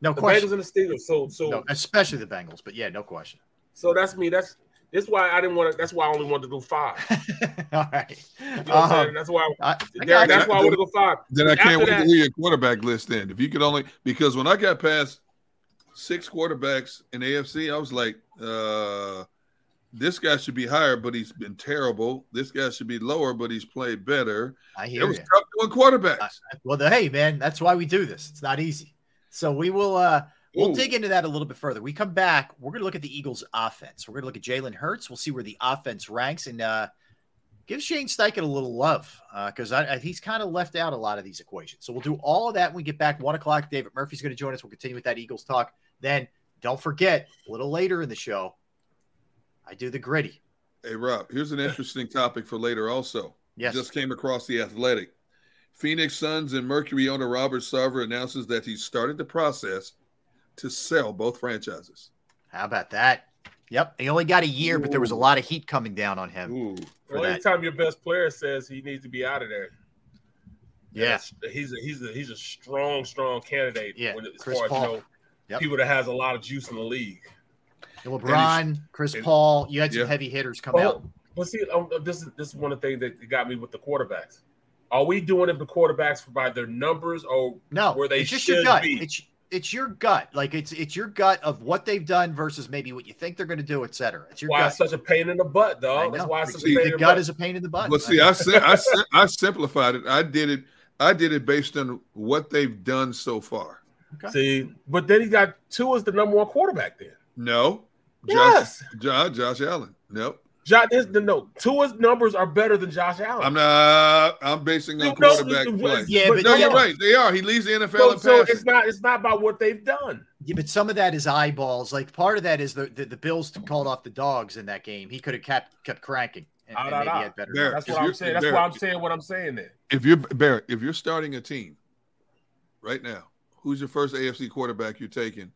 no question. The Bengals and the Steelers. So no, especially the Bengals. But yeah, no question. So that's me. That's why I didn't want to. That's why I only wanted to go 5. All right. You know what I'm saying? That's why. That's why I wanted to go 5. Then I can't wait to hear your quarterback list. Then, if you could only, because when I got past 6 quarterbacks in AFC, I was like, this guy should be higher, but he's been terrible. This guy should be lower, but he's played better. I hear it was tough doing quarterbacks. Hey man, that's why we do this. It's not easy. So we will. We'll dig into that a little bit further. We come back, we're going to look at the Eagles' offense. We're going to look at Jalen Hurts. We'll see where the offense ranks and give Shane Steichen a little love because he's kind of left out a lot of these equations. So we'll do all of that when we get back. 1:00, David Murphy's going to join us. We'll continue with that Eagles talk. Then don't forget, a little later in the show, I do the gritty. Hey, Rob, here's an interesting topic for later also. Yes. Just came across The Athletic. Phoenix Suns and Mercury owner Robert Sarver announces that he started the process to sell both franchises. How about that? Yep. He only got a year, but there was a lot of heat coming down on him. Well, anytime your best player says he needs to be out of there. Yeah. He's a strong, strong candidate. Yeah. Chris Paul. People that has a lot of juice in the league. And LeBron, Chris Paul, you had some heavy hitters come out. Well, see, this is one of the things that got me with the quarterbacks. Are we doing it with quarterbacks by their numbers or where they should be? It's your gut. Like it's your gut of what they've done versus maybe what you think they're going to do, et cetera. It's your gut. It's such a pain in the butt, dog. That's why it's such a pain in the butt. The gut is a pain in the butt. Well, see, I simplified it. I did it based on what they've done so far. Okay. See, but then he got Tua as the number one quarterback then. No. Yes. Josh Allen. Nope. Tua's numbers are better than Josh Allen. I'm basing on quarterback play. Yeah, but you're right. They are. He leads the NFL in passing. So it's not about what they've done. Yeah, but some of that is eyeballs. Like part of that is the Bills called off the dogs in that game. He could have kept cranking. That's what I'm saying. That's why I'm saying that. If you're starting a team right now, who's your first AFC quarterback you're taking?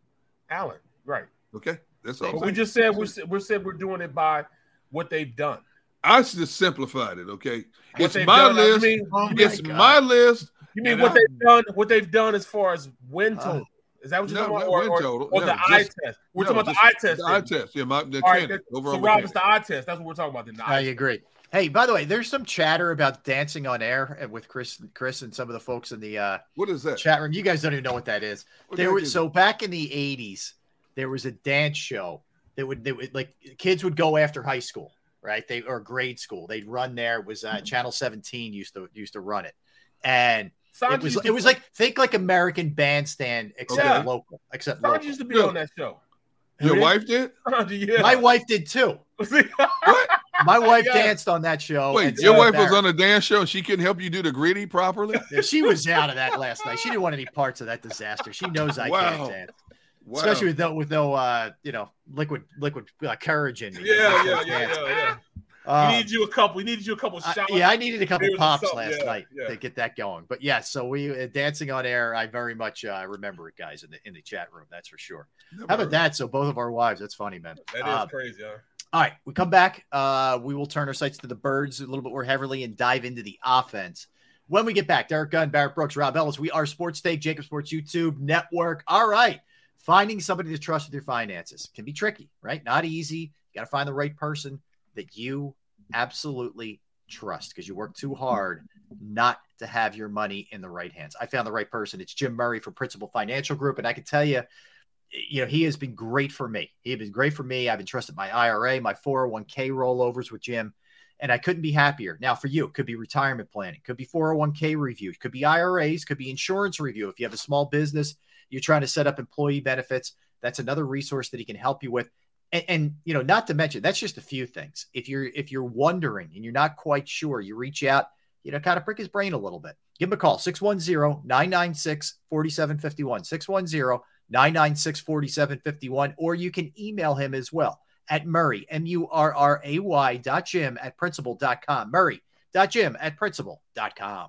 Allen, right? Okay, that's all. But we just said we're doing it by what they've done. I just simplified it. Okay, it's my list. I mean, it's my list. You mean what they've done? What they've done as far as win total? Is that what you're talking about? Or the eye test? We're talking about the eye test. The eye test. Yeah, so Rob, it's the eye test. That's what we're talking about. I agree. Hey, by the way, there's some chatter about dancing on air with Chris, and some of the folks in the what is that? Chat room. You guys don't even know what that is. Back in the 80s, there was a dance show that would like kids would go after high school, right? Or grade school. They'd run there. It was Channel 17 used to run it, and it was like think like American Bandstand except local. Used to be on that show. Your wife did? Yeah. My wife did too. What? My wife danced on that show. Wait, your wife was on a dance show and she couldn't help you do the gritty properly? Yeah, she was out of that last night. She didn't want any parts of that disaster. She knows I can't dance. Wow. Especially with no liquid courage in me. Yeah. We needed you a couple showers. Yeah, I needed a couple pops last night to get that going. But yeah, so we dancing on air. I very much remember it, guys, in the chat room. That's for sure. Never. How about that? So both of our wives. That's funny, man. That is crazy. Huh? All right, we come back. We will turn our sights to the birds a little bit more heavily and dive into the offense. When we get back, Derek Gunn, Barrett Brooks, Rob Ellis. We are Sports Take, JAKIB Sports YouTube Network. All right, finding somebody to trust with your finances can be tricky, right? Not easy. You got to find the right person that you absolutely trust because you work too hard not to have your money in the right hands. I found the right person. It's Jim Murray from Principal Financial Group. And I can tell you, he has been great for me. I've entrusted my IRA, my 401k rollovers with Jim, and I couldn't be happier. Now for you, it could be retirement planning, could be 401k review, could be IRAs, could be insurance review. If you have a small business, you're trying to set up employee benefits. That's another resource that he can help you with. And not to mention, that's just a few things. If you're wondering and you're not quite sure, you reach out, kind of prick his brain a little bit. Give him a call, 610-996-4751, 610-996-4751, or you can email him as well at murray.jim@principal.com, murray.jim@principal.com.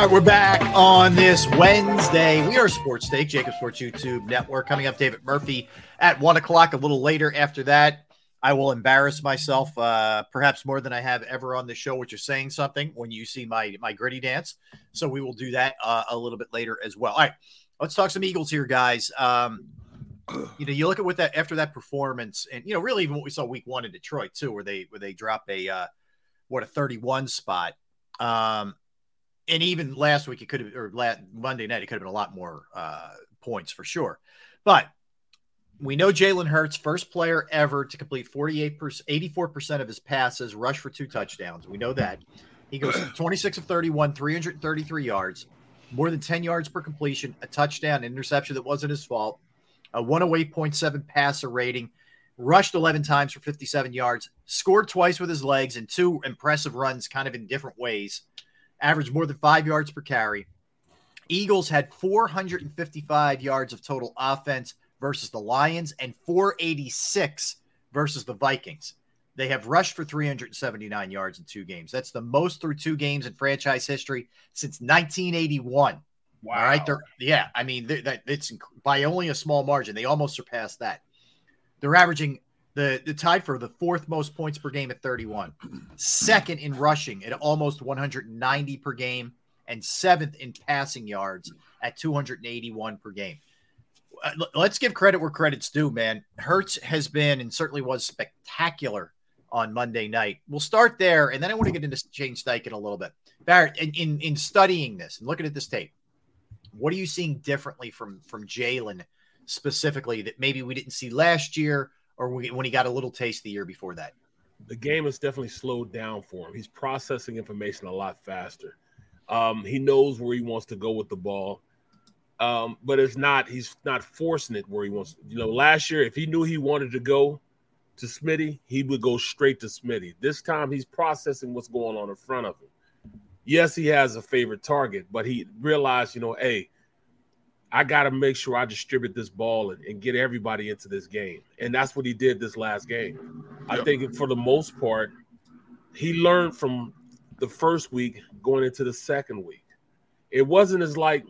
All right, we're back on this Wednesday. We are Sports Take, JAKIB Sports YouTube Network. Coming up, David Murphy at 1 o'clock. A little later after that, I will embarrass myself perhaps more than I have ever on the show, which is saying something when you see my gritty dance. So we will do that a little bit later as well. All right, let's talk some Eagles here, guys. You look at what that after that performance and, really even what we saw week one in Detroit, too, where they drop a 31 spot. And even last week, it could have, or Monday night, it could have been a lot more points for sure. But we know Jalen Hurts, first player ever to complete 84% of his passes, rush for 2 touchdowns. We know that. He goes 26 of 31, 333 yards, more than 10 yards per completion, a touchdown, interception that wasn't his fault, a 108.7 passer rating, rushed 11 times for 57 yards, scored twice with his legs and 2 impressive runs kind of in different ways. Averaged more than 5 yards per carry. Eagles had 455 yards of total offense versus the Lions and 486 versus the Vikings. They have rushed for 379 yards in 2 games. That's the most through 2 games in franchise history since 1981. Wow. All right. It's by only a small margin. They almost surpassed that. They're averaging the tied for the 4th most points per game at 31, 2nd in rushing at almost 190 per game, and 7th in passing yards at 281 per game. Let's give credit where credit's due, man. Hurts has been and certainly was spectacular on Monday night. We'll start there, and then I want to get into Shane Steichen a little bit. Barrett, in studying this and looking at this tape, what are you seeing differently from Jalen specifically that maybe we didn't see last year, or when he got a little taste the year before that? The game has definitely slowed down for him. He's processing information a lot faster. He knows where he wants to go with the ball, but he's not forcing it where he wants. Last year, if he knew he wanted to go to Smitty, he would go straight to Smitty. This time he's processing what's going on in front of him. Yes, he has a favorite target, but he realized, hey, I got to make sure I distribute this ball and get everybody into this game. And that's what he did this last game. I think for the most part, he learned from the first week going into the second week. It wasn't like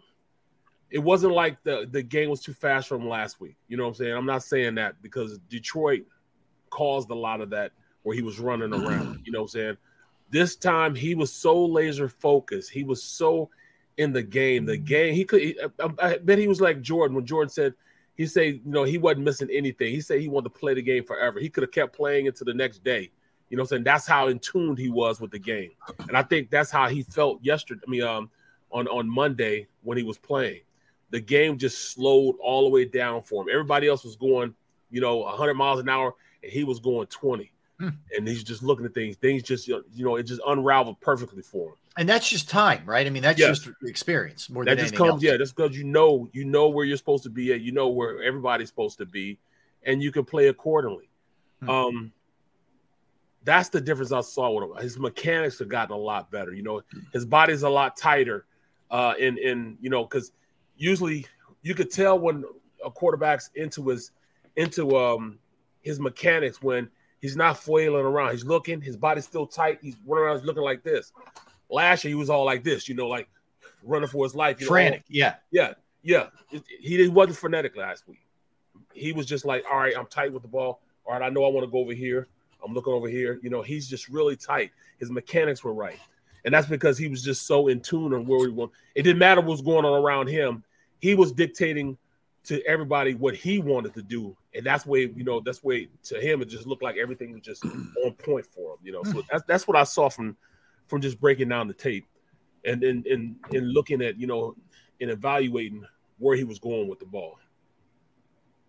the game was too fast from last week. You know what I'm saying? I'm not saying that because Detroit caused a lot of that where he was running around. You know what I'm saying? This time he was so laser focused. He was so in the game I bet he was like Jordan when Jordan said he wasn't missing anything. He said he wanted to play the game forever. He could have kept playing into the next day. You know what I'm saying? That's how in tune he was with the game, and I think that's how he felt yesterday. On Monday when he was playing, the game just slowed all the way down for him. Everybody else was going 100 miles an hour, and he was going 20. And he's just looking at things just, it just unraveled perfectly for him. And that's just time, right? I mean, that's just experience more that than anything else. Yeah, that's because you know where you're supposed to be at, you know where everybody's supposed to be, and you can play accordingly. Mm-hmm. That's the difference I saw with him. His mechanics have gotten a lot better. His body's a lot tighter. Because usually you could tell when a quarterback's into his mechanics when he's not flailing around. He's looking. His body's still tight. He's running around. He's looking like this. Last year, he was all like this, like running for his life. Frantic. Yeah. He wasn't frenetic last week. He was just like, all right, I'm tight with the ball. All right, I know I want to go over here. I'm looking over here. He's just really tight. His mechanics were right. And that's because he was just so in tune on where he wanted. It didn't matter what was going on around him. He was dictating to everybody what he wanted to do. And that's way to him, it just looked like everything was just on point for him. So that's what I saw from just breaking down the tape and looking at, and evaluating where he was going with the ball.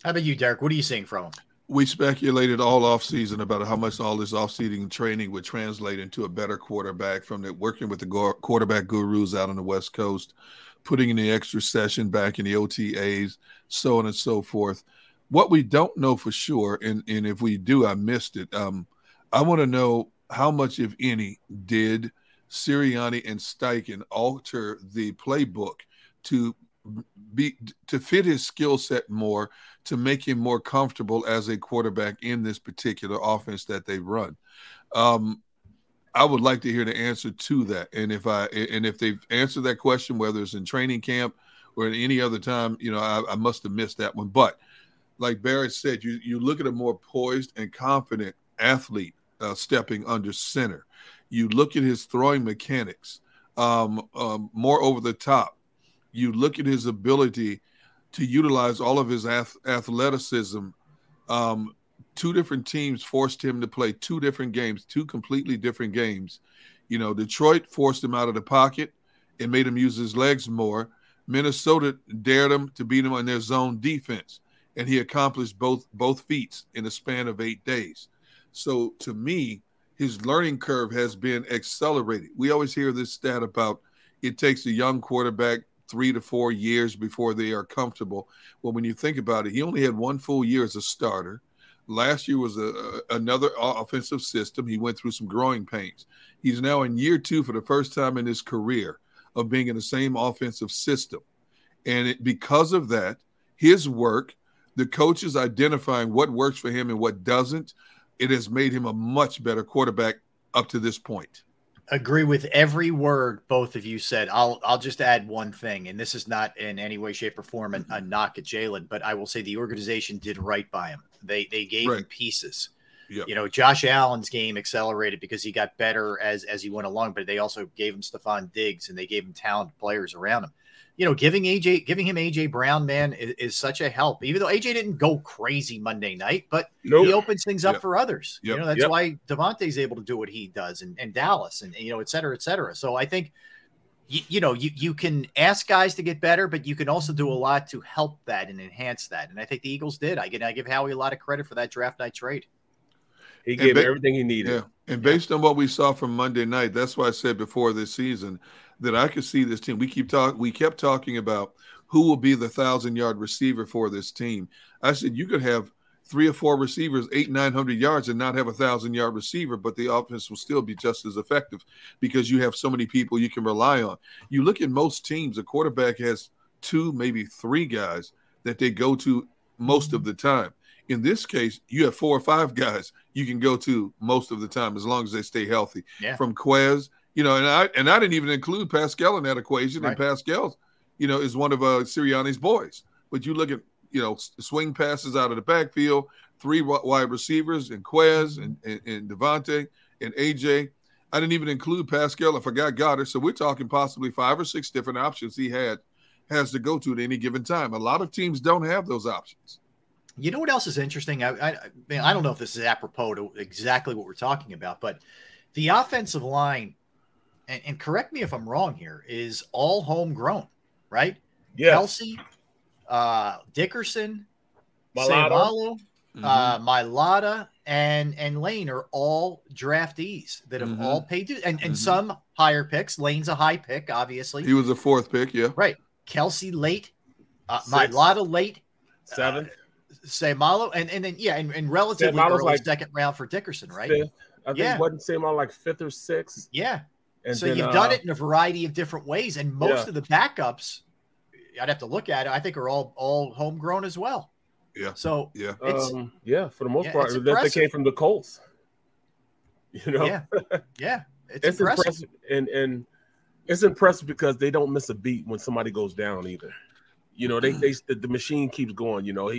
How about you, Derek? What are you seeing from him? We speculated all offseason about how much all this offseason training would translate into a better quarterback from working with the quarterback gurus out on the West Coast, putting in the extra session back in the OTAs, so on and so forth. What we don't know for sure, and if we do, I missed it. I want to know how much, if any, did Sirianni and Steichen alter the playbook to fit his skill set more, to make him more comfortable as a quarterback in this particular offense that they run. I would like to hear the answer to that. And if they've answered that question, whether it's in training camp or at any other time, you know, I must have missed that one. But like Barrett said, you look at a more poised and confident athlete stepping under center. You look at his throwing mechanics, more over the top. You look at his ability to utilize all of his athleticism. Two different teams forced him to play two different games, two completely different games. You know, Detroit forced him out of the pocket and made him use his legs more. Minnesota dared him to beat him on their zone defense, and he accomplished both feats in a span of 8 days. So to me, his learning curve has been accelerated. We always hear this stat about it takes a young quarterback 3 to 4 years before they are comfortable. Well, when you think about it, he only had one full year as a starter. Last year was another offensive system. He went through some growing pains. He's now in year two for the first time in his career of being in the same offensive system. And because of that, his work, the coaches identifying what works for him and what doesn't, it has made him a much better quarterback up to this point. Agree with every word both of you said. I'll just add one thing, and this is not in any way, shape, or form a knock at Jalen, but I will say the organization did right by him. They gave him pieces. Yep. You know, Josh Allen's game accelerated because he got better as he went along, but they also gave him Stephon Diggs, and they gave him talented players around him. You know, giving him A.J. Brown, man, is such a help. Even though A.J. didn't go crazy Monday night, but he opens things up for others. Yep. You know, that's why Devontae's able to do what he does and Dallas and, you know, et cetera, et cetera. So I think, you can ask guys to get better, but you can also do a lot to help that and enhance that. And I think the Eagles did. I give Howie a lot of credit for that draft night trade. He gave everything he needed. Yeah. And based on what we saw from Monday night, that's why I said before this season that I could see this team. We kept talking about who will be the 1,000-yard receiver for this team. I said you could have 3 or 4 receivers, 800-900 yards, and not have a 1,000-yard receiver, but the offense will still be just as effective because you have so many people you can rely on. You look at most teams, a quarterback has 2, maybe 3 guys that they go to most of the time. In this case, you have 4 or 5 guys you can go to most of the time as long as they stay healthy. Yeah. From Quez, you know, and I didn't even include Pascal in that equation. Right. And Pascal, you know, is one of Sirianni's boys. But you look at, you know, swing passes out of the backfield, 3 wide receivers, and Quez and Devontae and AJ. I didn't even include Pascal. I forgot Goddard. So we're talking possibly 5 or 6 different options he has to go to at any given time. A lot of teams don't have those options. You know what else is interesting? I don't know if this is apropos to exactly what we're talking about, but the offensive line, and correct me if I'm wrong here, is all homegrown, right? Yeah. Kelsey, Dickerson, Saivalo, Mailata, and Lane are all draftees that have all paid dues, and some higher picks. Lane's a high pick, obviously. He was a 4th pick, yeah. Right. Kelsey late, Mailata late. 7th. Saivalo and then and relatively early, like second round for Dickerson, right? 5th. I think wasn't Saivalo like 5th or 6th? Yeah. And so then, you've done it in a variety of different ways, and most of the backups, I'd have to look at it, I think are all homegrown as well. Yeah. So it's, for the most part, that they came from the Colts. You know. Yeah. Yeah. It's impressive. And it's impressive because they don't miss a beat when somebody goes down either. You know, the machine keeps going. You know,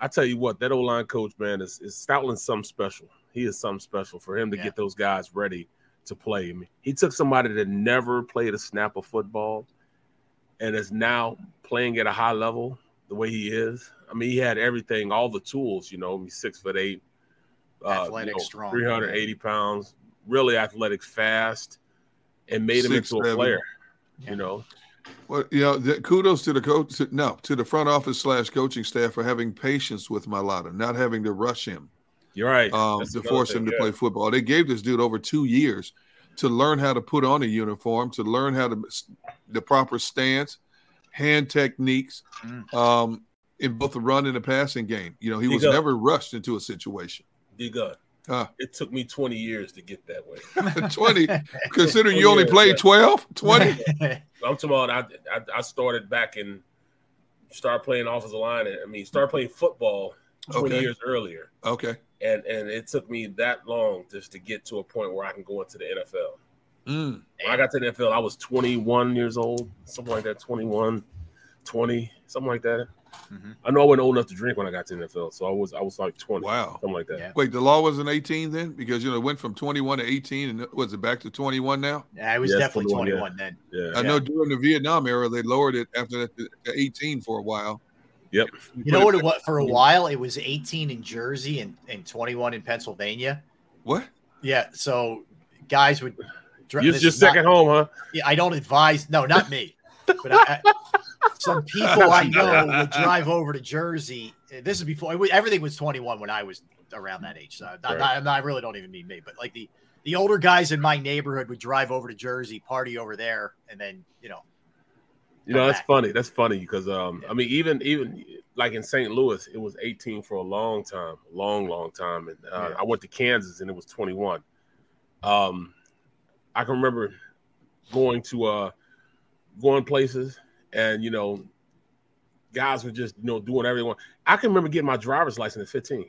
I tell you what, that O-line coach, man, is Stoutland's something special. He is something special for him to get those guys ready to play. I mean, he took somebody that never played a snap of football and is now playing at a high level the way he is. I mean, he had everything, all the tools, you know. He's 6'8", athletic, strong, 380 pounds, really athletic, fast, and made him into a player, you know. Well, you know, kudos to the coach. To the front office / coaching staff for having patience with Mailata, not having to rush him. You're right. To force him to play football. They gave this dude over 2 years to learn how to put on a uniform, to learn how to the proper stance, hand techniques, in both the run and the passing game. You know, he was never rushed into a situation. It took me 20 years to get that way. 20? Considering you only played 12? 20? I'm talking about I started playing offensive line. I mean, started playing football 20 years earlier. Okay. And it took me that long just to get to a point where I can go into the NFL. When I got to the NFL, I was 21 years old, something like that, 21, 20, something like that. Mm-hmm. I know I wasn't old enough to drink when I got to the NFL, so I was like 20. Wow. Something like that. Yeah. Wait, the law wasn't 18 then? Because, you know, it went from 21 to 18, and was it back to 21 now? Yeah, it was definitely 21 then. Yeah. I know during the Vietnam era, they lowered it after that to 18 for a while. Yep. You know what? For a while, it was 18 in Jersey and 21 in Pennsylvania. What? Yeah, so guys would – You're just second home, huh? Yeah, I don't advise – no, not me. But some people I know would drive over to Jersey. This is before everything was 21 when I was around that age. So I really don't even mean me, but like the older guys in my neighborhood would drive over to Jersey, party over there, and then you know that's back. Funny. That's funny because I mean even like in St. Louis it was 18 for a long time, long time, and I went to Kansas and it was 21. I can remember going to going places. And, you know, guys were just, doing everything. I can remember getting my driver's license at 15.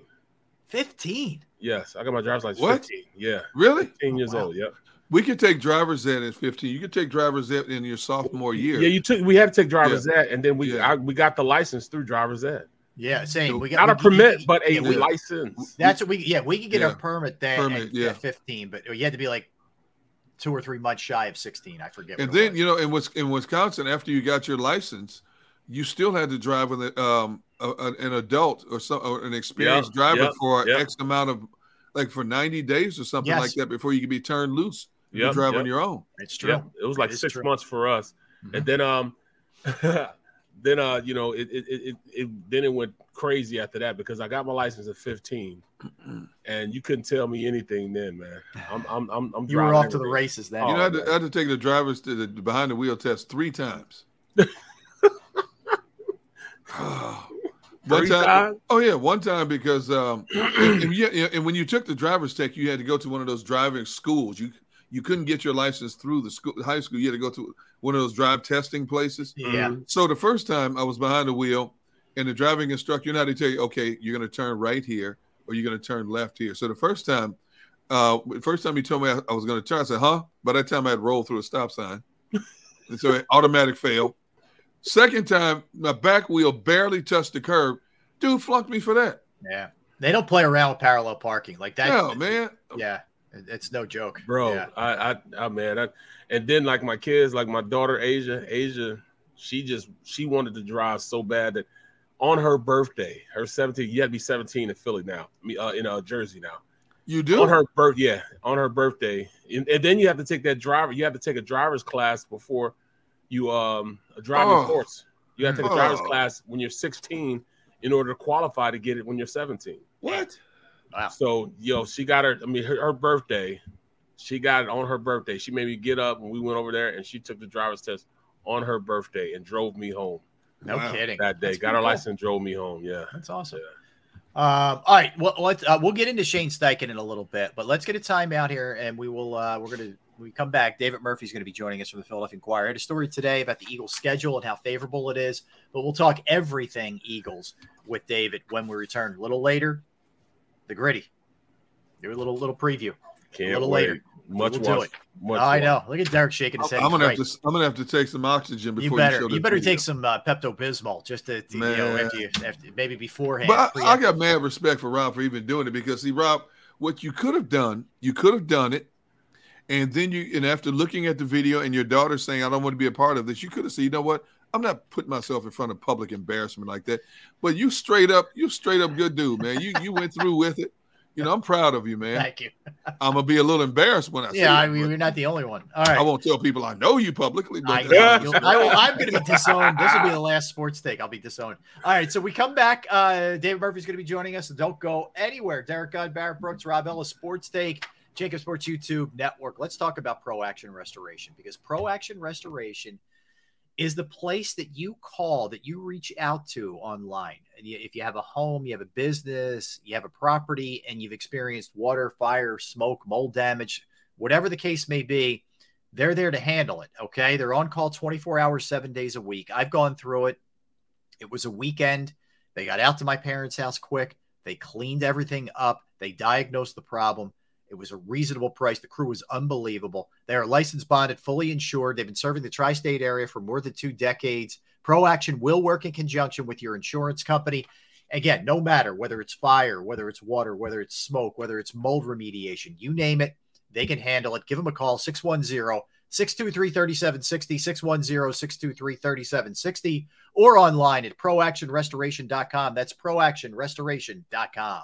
15? Yes, I got my driver's license at 15. Yeah. Really? 15 years old, yep. We could take driver's ed at 15. You could take driver's ed in your sophomore year. Yeah, we had to take driver's ed, and then we got the license through driver's ed. Yeah, same. So we got not a permit, but a license. That's what we could get a permit then at 15, but you had to be like, 2 or 3 months shy of 16. I forget. And then, in Wisconsin, after you got your license, you still had to drive with an adult or an experienced driver for X amount of, like for 90 days or something like that before you could be turned loose and drive on your own. It's true. Yep. It was like 6 months for us. Mm-hmm. And then, it went crazy after that because I got my license at 15, and you couldn't tell me anything then, man. I'm you were off to the races then. I had to take the drivers to the behind the wheel test 3 times. One time because and when you took the driver's test, you had to go to one of those driving schools. You couldn't get your license through the school, high school. You had to go to one of those drive testing places. Yeah. So the first time I was behind the wheel, and the driving instructor, they tell you, okay, you're going to turn right here, or you're going to turn left here. So the first time he told me I was going to turn, I said, huh? By that time, I had rolled through a stop sign. And so it automatic fail. Second time, my back wheel barely touched the curb. Dude flunked me for that. Yeah. They don't play around with parallel parking like that. No, man. Yeah. It's no joke, bro. Yeah. And then like my kids, like my daughter Asia, she wanted to drive so bad that on her birthday, her 17, you had to be 17 in Philly now, in Jersey now. You do on her birthday, and then you have to take a driver's class before you a driving course. You have to take a driver's class when you're 16 in order to qualify to get it when you're 17. What? Wow. So, she got her birthday. She got it on her birthday. She made me get up, and we went over there, and she took the driver's test on her birthday and drove me home. No kidding. That day. Got her license and drove me home. Yeah. That's awesome. Yeah. All right. Well, we'll get into Shane Steichen in a little bit, but let's get a timeout here, and we will when we come back, David Murphy's going to be joining us from the Philadelphia Inquirer. I had a story today about the Eagles' schedule and how favorable it is, but we'll talk everything Eagles with David when we return a little later. The gritty. Do a little preview. Can't a little wait. Later. Much more. I know. Look at Derek shaking his head. I'm gonna have to take some oxygen before you better take some Pepto-Bismol just to after maybe beforehand. But I got mad respect for Rob for even doing it because Rob, what you could have done it, and then after looking at the video and your daughter saying I don't want to be a part of this, you could have said, you know what? I'm not putting myself in front of public embarrassment like that, but you straight up good dude, man. You went through with it. I'm proud of you, man. Thank you. I'm going to be a little embarrassed when I see you. Yeah, you're not the only one. All right. I won't tell people I know you publicly. But I'm going to be disowned. This will be the last sports take. I'll be disowned. All right, so we come back. David Murphy's going to be joining us. So don't go anywhere. Derek Gunn, Barrett Brooks, Rob Ellis, Sports Take, JAKIB Sports YouTube Network. Let's talk about Pro Action Restoration because Pro Action Restoration is the place that you call, that you reach out to online. If you have a home, you have a business, you have a property, and you've experienced water, fire, smoke, mold damage, whatever the case may be, they're there to handle it, okay? They're on call 24 hours, 7 days a week. I've gone through it. It was a weekend. They got out to my parents' house quick. They cleaned everything up. They diagnosed the problem. It was a reasonable price. The crew was unbelievable. They are licensed, bonded, fully insured. They've been serving the tri-state area for more than 2 decades. ProAction will work in conjunction with your insurance company. Again, no matter whether it's fire, whether it's water, whether it's smoke, whether it's mold remediation, you name it, they can handle it. Give them a call, 610-623-3760, 610-623-3760, or online at proactionrestoration.com. That's proactionrestoration.com.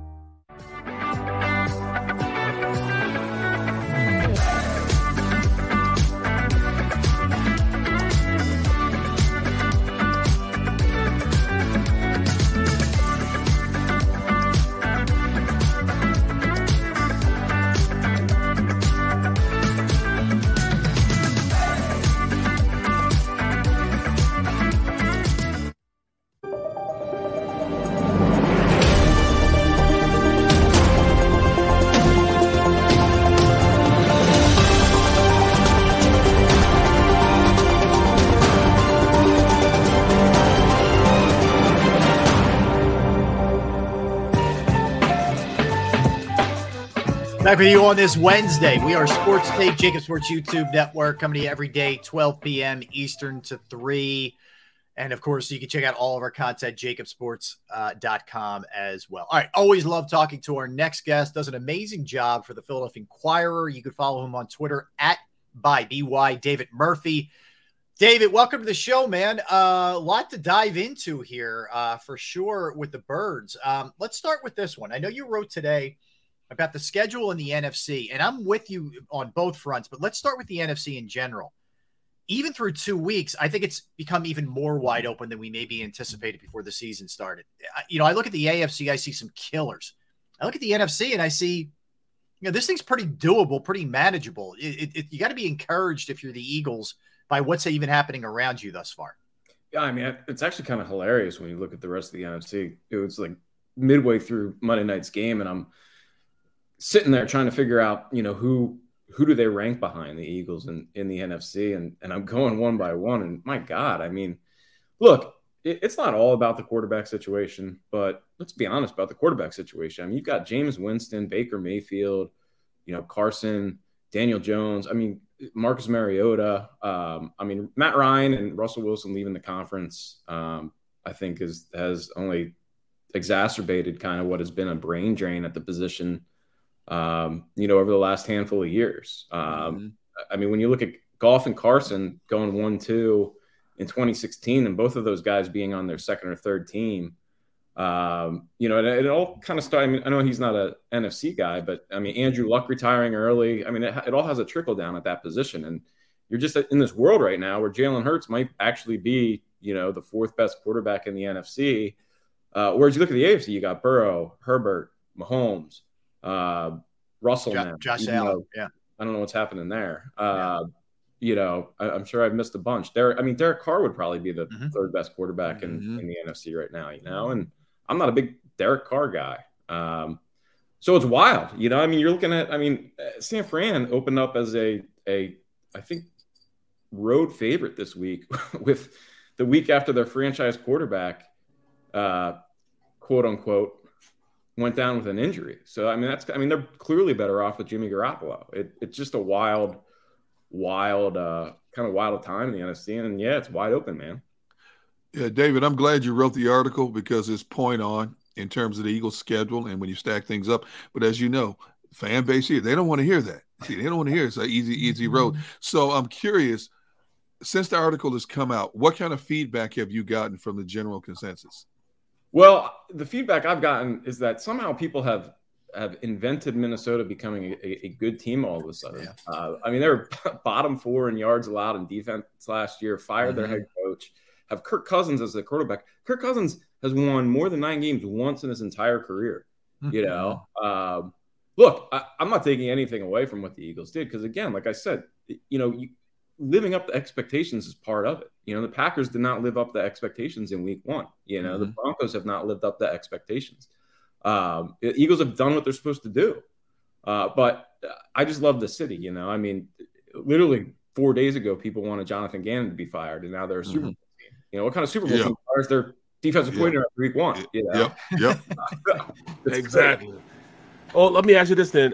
Back with you on this Wednesday. We are Sports Take, JAKIB Sports YouTube Network, coming to you every day, 12 p.m. Eastern to 3. And, of course, you can check out all of our content, jakibsports.com as well. All right, always love talking to our next guest. Does an amazing job for the Philadelphia Inquirer. You can follow him on Twitter at ByBY, David Murphy. David, welcome to the show, man. A lot to dive into here for sure with the Birds. Let's start with this one. I know you wrote today about the schedule in the NFC, and I'm with you on both fronts, but let's start with the NFC in general. Even through 2 weeks, I think it's become even more wide open than we maybe anticipated before the season started. I look at the AFC, I see some killers. I look at the NFC, and I see, this thing's pretty doable, pretty manageable. You got to be encouraged if you're the Eagles by what's even happening around you thus far. Yeah, I mean, it's actually kind of hilarious when you look at the rest of the NFC. It was like midway through Monday night's game, and I'm sitting there trying to figure out, who do they rank behind the Eagles in the NFC? And I'm going one by one. And my God, I mean, look, it's not all about the quarterback situation, but let's be honest about the quarterback situation. I mean, you've got James Winston, Baker Mayfield, Carson, Daniel Jones. I mean, Marcus Mariota. Matt Ryan and Russell Wilson leaving the conference, I think has only exacerbated kind of what has been a brain drain at the position, over the last handful of years. I mean, when you look at Goff and Carson going 1-2 in 2016 and both of those guys being on their second or third team, and it all kind of started. I mean, I know he's not a NFC guy, but I mean, Andrew Luck retiring early. I mean, it all has a trickle down at that position. And you're just in this world right now where Jalen Hurts might actually be, the fourth best quarterback in the NFC. Whereas you look at the AFC, you got Burrow, Herbert, Mahomes, Russell, Josh Allen. Yeah. I don't know what's happening there. I'm sure I've missed a bunch. Derek Carr would probably be the third best quarterback in the NFC right now, and I'm not a big Derek Carr guy. So it's wild, you're looking at, San Fran opened up as a road favorite this week with the week after their franchise quarterback, quote unquote, went down with an injury. So, they're clearly better off with Jimmy Garoppolo. It's just a wild time in the NFC. And yeah, it's wide open, man. Yeah, David, I'm glad you wrote the article because it's point on in terms of the Eagles' schedule and when you stack things up. But as you know, fan base here, they don't want to hear that. They don't want to hear it's an easy road. So I'm curious, since the article has come out, what kind of feedback have you gotten from the general consensus? Well, the feedback I've gotten is that somehow people have invented Minnesota becoming a good team all of a sudden. Yeah. They were bottom 4 in yards allowed in defense last year, fired their head coach, have Kirk Cousins as the quarterback. Kirk Cousins has won more than 9 games once in his entire career. Look, I'm not taking anything away from what the Eagles did because, again, like I said, living up to expectations is part of it. The Packers did not live up to expectations in week 1. The Broncos have not lived up to expectations. The Eagles have done what they're supposed to do. But I just love the city, literally 4 days ago, people wanted Jonathan Gannon to be fired, and now they're a Super Bowl team. What kind of Super Bowl team fires their defensive coordinator after week 1? Exactly. Crazy. Oh, let me ask you this then.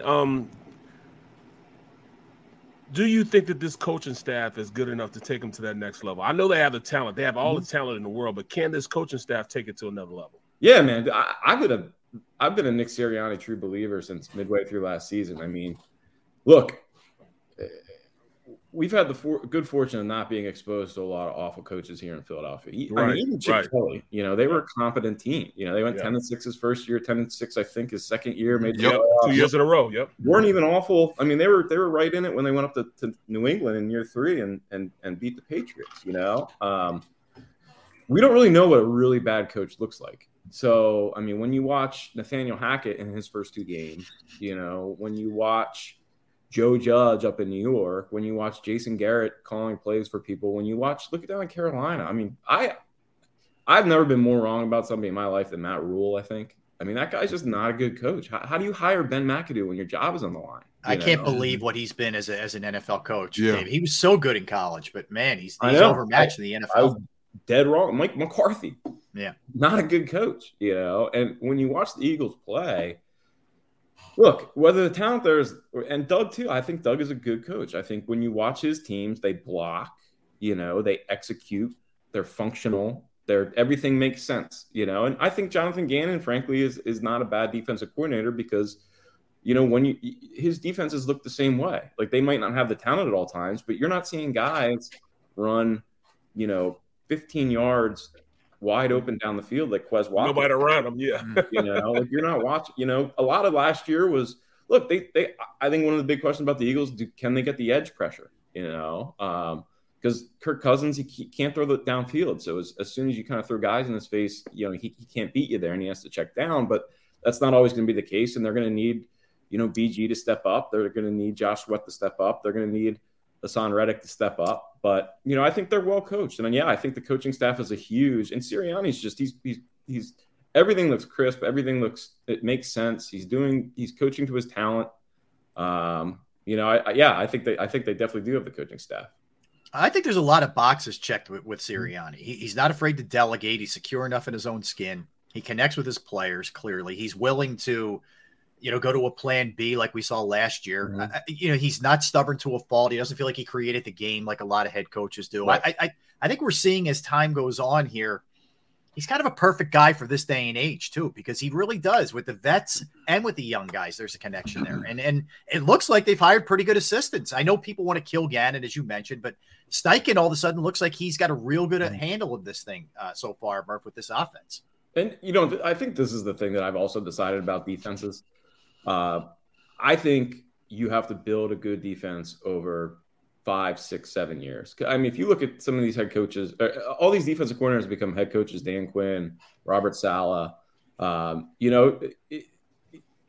Do you think that this coaching staff is good enough to take them to that next level? I know they have the talent. They have all the talent in the world, but can this coaching staff take it to another level? Yeah, man. I've been a Nick Sirianni true believer since midway through last season. Look, we've had the good fortune of not being exposed to a lot of awful coaches here in Philadelphia. Right, even Chip Kelly, they were a competent team. They went 10-6 his first year, 10-6 I think his second year. Made 2 years in a row. Yep, weren't even awful. They were right in it when they went up to New England in year 3 and beat the Patriots. We don't really know what a really bad coach looks like. So when you watch Nathaniel Hackett in his first 2 games, when you watch Joe Judge up in New York, when you watch Jason Garrett calling plays for people, when you look down in Carolina. I've never been more wrong about somebody in my life than Matt Rule, I think. That guy's just not a good coach. How do you hire Ben McAdoo when your job is on the line? I can't believe what he's been as an NFL coach. Yeah. Dave. He was so good in college, but man, he's overmatched in the NFL. I was dead wrong. Mike McCarthy. Yeah. Not a good coach, And when you watch the Eagles play, look, whether the talent there is – and Doug, too. I think Doug is a good coach. I think when you watch his teams, they block, they execute, they're functional, everything makes sense, And I think Jonathan Gannon, frankly, is not a bad defensive coordinator because, his defenses look the same way. Like, they might not have the talent at all times, but you're not seeing guys run, 15 yards – wide open down the field like Quez Watkins. Nobody around him, yeah. Like you're not watching. A lot of last year was look. They. I think one of the big questions about the Eagles can they get the edge pressure? Because Kirk Cousins he can't throw the downfield. So as soon as you kind of throw guys in his face, he can't beat you there, and he has to check down. But that's not always going to be the case, and they're going to need BG to step up. They're going to need Josh Sweat to step up. They're going to need Hassan Reddick to step up, but I think they're well coached, and then, I think the coaching staff is a huge. And Sirianni's just he's everything looks crisp, everything looks it makes sense. He's coaching to his talent. I think they definitely do have the coaching staff. I think there's a lot of boxes checked with Sirianni. He's not afraid to delegate. He's secure enough in his own skin. He connects with his players clearly. He's willing to. Go to a plan B like we saw last year. He's not stubborn to a fault. He doesn't feel like he created the game like a lot of head coaches do. Right. I think we're seeing as time goes on here, he's kind of a perfect guy for this day and age too, because he really does with the vets and with the young guys. There's a connection there. And it looks like they've hired pretty good assistants. I know people want to kill Gannon, as you mentioned, but Steichen all of a sudden looks like he's got a real good handle of this thing so far, Murph, with this offense. And, you know, I think this is the thing that I've also decided about defenses. I think you have to build a good defense over 5, 6, 7 years. I mean, if you look at some of these head coaches, all these defensive coordinators become head coaches, Dan Quinn, Robert Saleh. You know,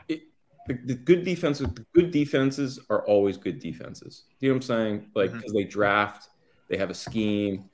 the good defenses are always good defenses. You know what I'm saying? Like, because they draft, they have a scheme,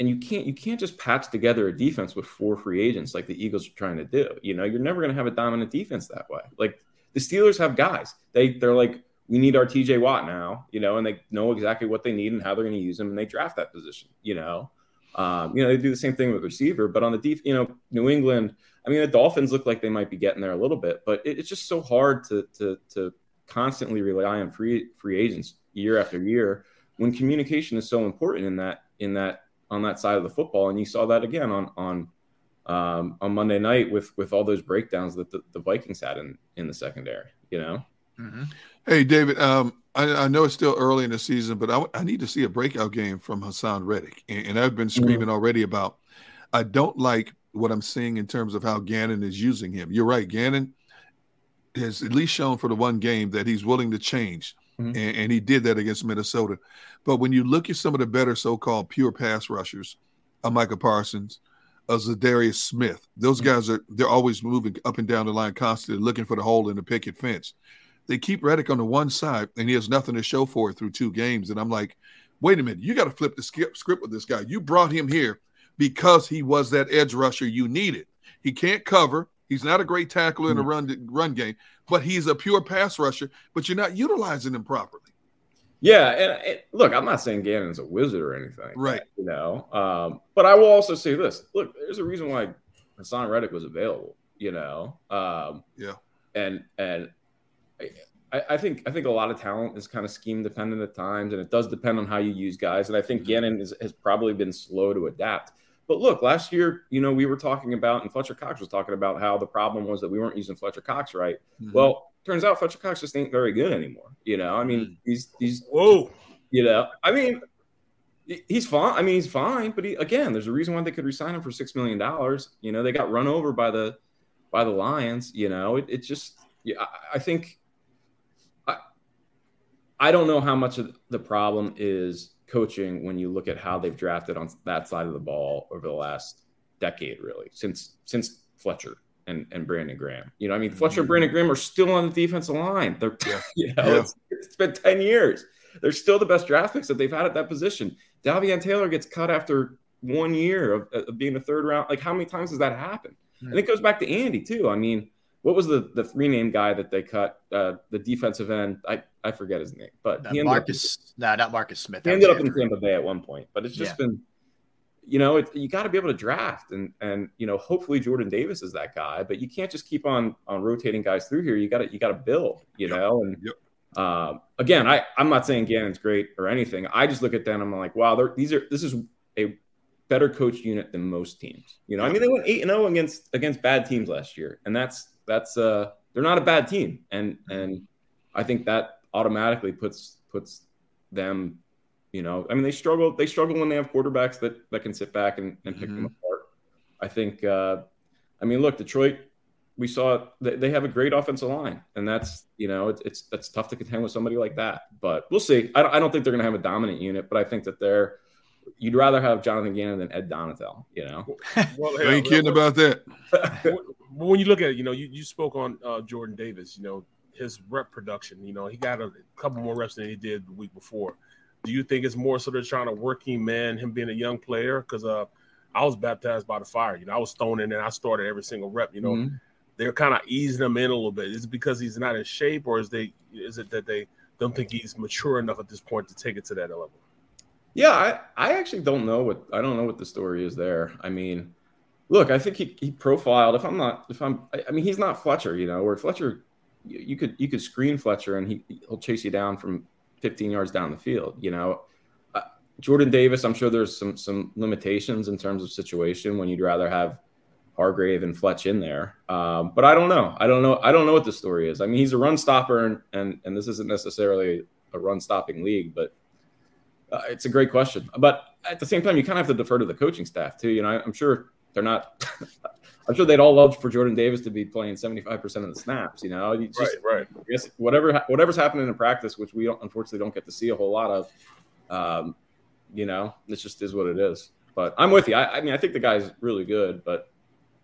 and you can't just patch together a defense with 4 free agents like the Eagles are trying to do. You know, you're never going to have a dominant defense that way. Like the Steelers have guys. They're like, we need our TJ Watt now, you know, and they know exactly what they need and how they're going to use them, and they draft that position, you know. They do the same thing with receiver, but on the defense, you know, New England, I mean, the Dolphins look like they might be getting there a little bit, but it's just so hard to constantly rely on free agents year after year when communication is so important on that side of the football. And you saw that again on Monday night with all those breakdowns that the Vikings had in the secondary, you know. Mm-hmm. Hey, David, I know it's still early in the season, but I need to see a breakout game from Hassan Reddick. And I've been screaming already about I don't like what I'm seeing in terms of how Gannon is using him. You're right. Gannon has at least shown for the one game that he's willing to change, and he did that against Minnesota. But when you look at some of the better so-called pure pass rushers, Micah Parsons, Zadarius Smith, those guys, they're always moving up and down the line constantly looking for the hole in the picket fence. They keep Reddick on the one side, and he has nothing to show for it through 2 games. And I'm like, wait a minute. You got to flip the script with this guy. You brought him here because he was that edge rusher you needed. He can't cover. He's not a great tackler in the run game, but he's a pure pass rusher, but you're not utilizing him properly. Yeah, and look, I'm not saying Gannon's a wizard or anything. Right. You know, but I will also say this. Look, there's a reason why Hassan Reddick was available, you know. And I think a lot of talent is kind of scheme dependent at times, and it does depend on how you use guys. And I think Gannon has probably been slow to adapt. But look, last year, you know, we were talking about, and Fletcher Cox was talking about how the problem was that we weren't using Fletcher Cox right. Well, turns out Fletcher Cox just ain't very good anymore. You know, I mean, he's you know, I mean, he's fine. I mean, he's fine. But again, there's a reason why they could resign him for $6 million. You know, they got run over by the Lions. You know, it just. Yeah, I think I don't know how much of the problem is coaching when you look at how they've drafted on that side of the ball over the last decade, really, since Fletcher and Brandon Graham. You know, I mean, Fletcher and Brandon Graham are still on the defensive line. They're, you know, it's been 10 years. They're still the best draft picks that they've had at that position. Davion Taylor gets cut after 1 year of being a third round. Like, how many times has that happened? Mm-hmm. And it goes back to Andy, too. I mean, what was the three-name guy that they cut, the defensive end? I forget his name. But not Marcus Smith. He ended up in Tampa Bay at one point. But it's just been, you know, you got to be able to draft. And you know, hopefully Jordan Davis is that guy. But you can't just keep on rotating guys through here. You got to build, you know. And again, I'm not saying Gannon's great or anything. I just look at them and I'm like, wow, this is a better coach unit than most teams. You know, I mean, they went 8-0 against bad teams last year. And that's they're not a bad team, and I think that automatically puts them, you know, I mean, they struggle when they have quarterbacks that can sit back and pick them apart. I think I mean, look, Detroit, we saw they have a great offensive line, and that's, you know, it's tough to contend with somebody like that, but we'll see. I don't think they're gonna have a dominant unit, but I think that you'd rather have Jonathan Gannon than Ed Donatel, you know. Well, hey, ain't kidding about that. When you look at it, you know, you spoke on Jordan Davis, you know, his rep production. You know, he got a couple more reps than he did the week before. Do you think it's more so they're trying to work him in, him being a young player? Because I was baptized by the fire. You know, I was thrown in and I started every single rep. You know, they're kind of easing him in a little bit. Is it because he's not in shape, or is it that they don't think he's mature enough at this point to take it to that level? Yeah, I actually don't know what the story is there. I mean, look, I think he profiled. I mean, he's not Fletcher, you know. Where Fletcher, you could screen Fletcher and he'll chase you down from 15 yards down the field. You know, Jordan Davis, I'm sure there's some limitations in terms of situation when you'd rather have Hargrave and Fletch in there. But I don't know. I don't know what the story is. I mean, he's a run stopper, and this isn't necessarily a run stopping league, but it's a great question. But at the same time, you kind of have to defer to the coaching staff too. You know, I'm sure they're not, I'm sure they'd all love for Jordan Davis to be playing 75% of the snaps, you know, you just, right. I guess whatever's happening in practice, which we unfortunately don't get to see a whole lot of, you know, it just is what it is. But I'm with you. I mean, I think the guy's really good, but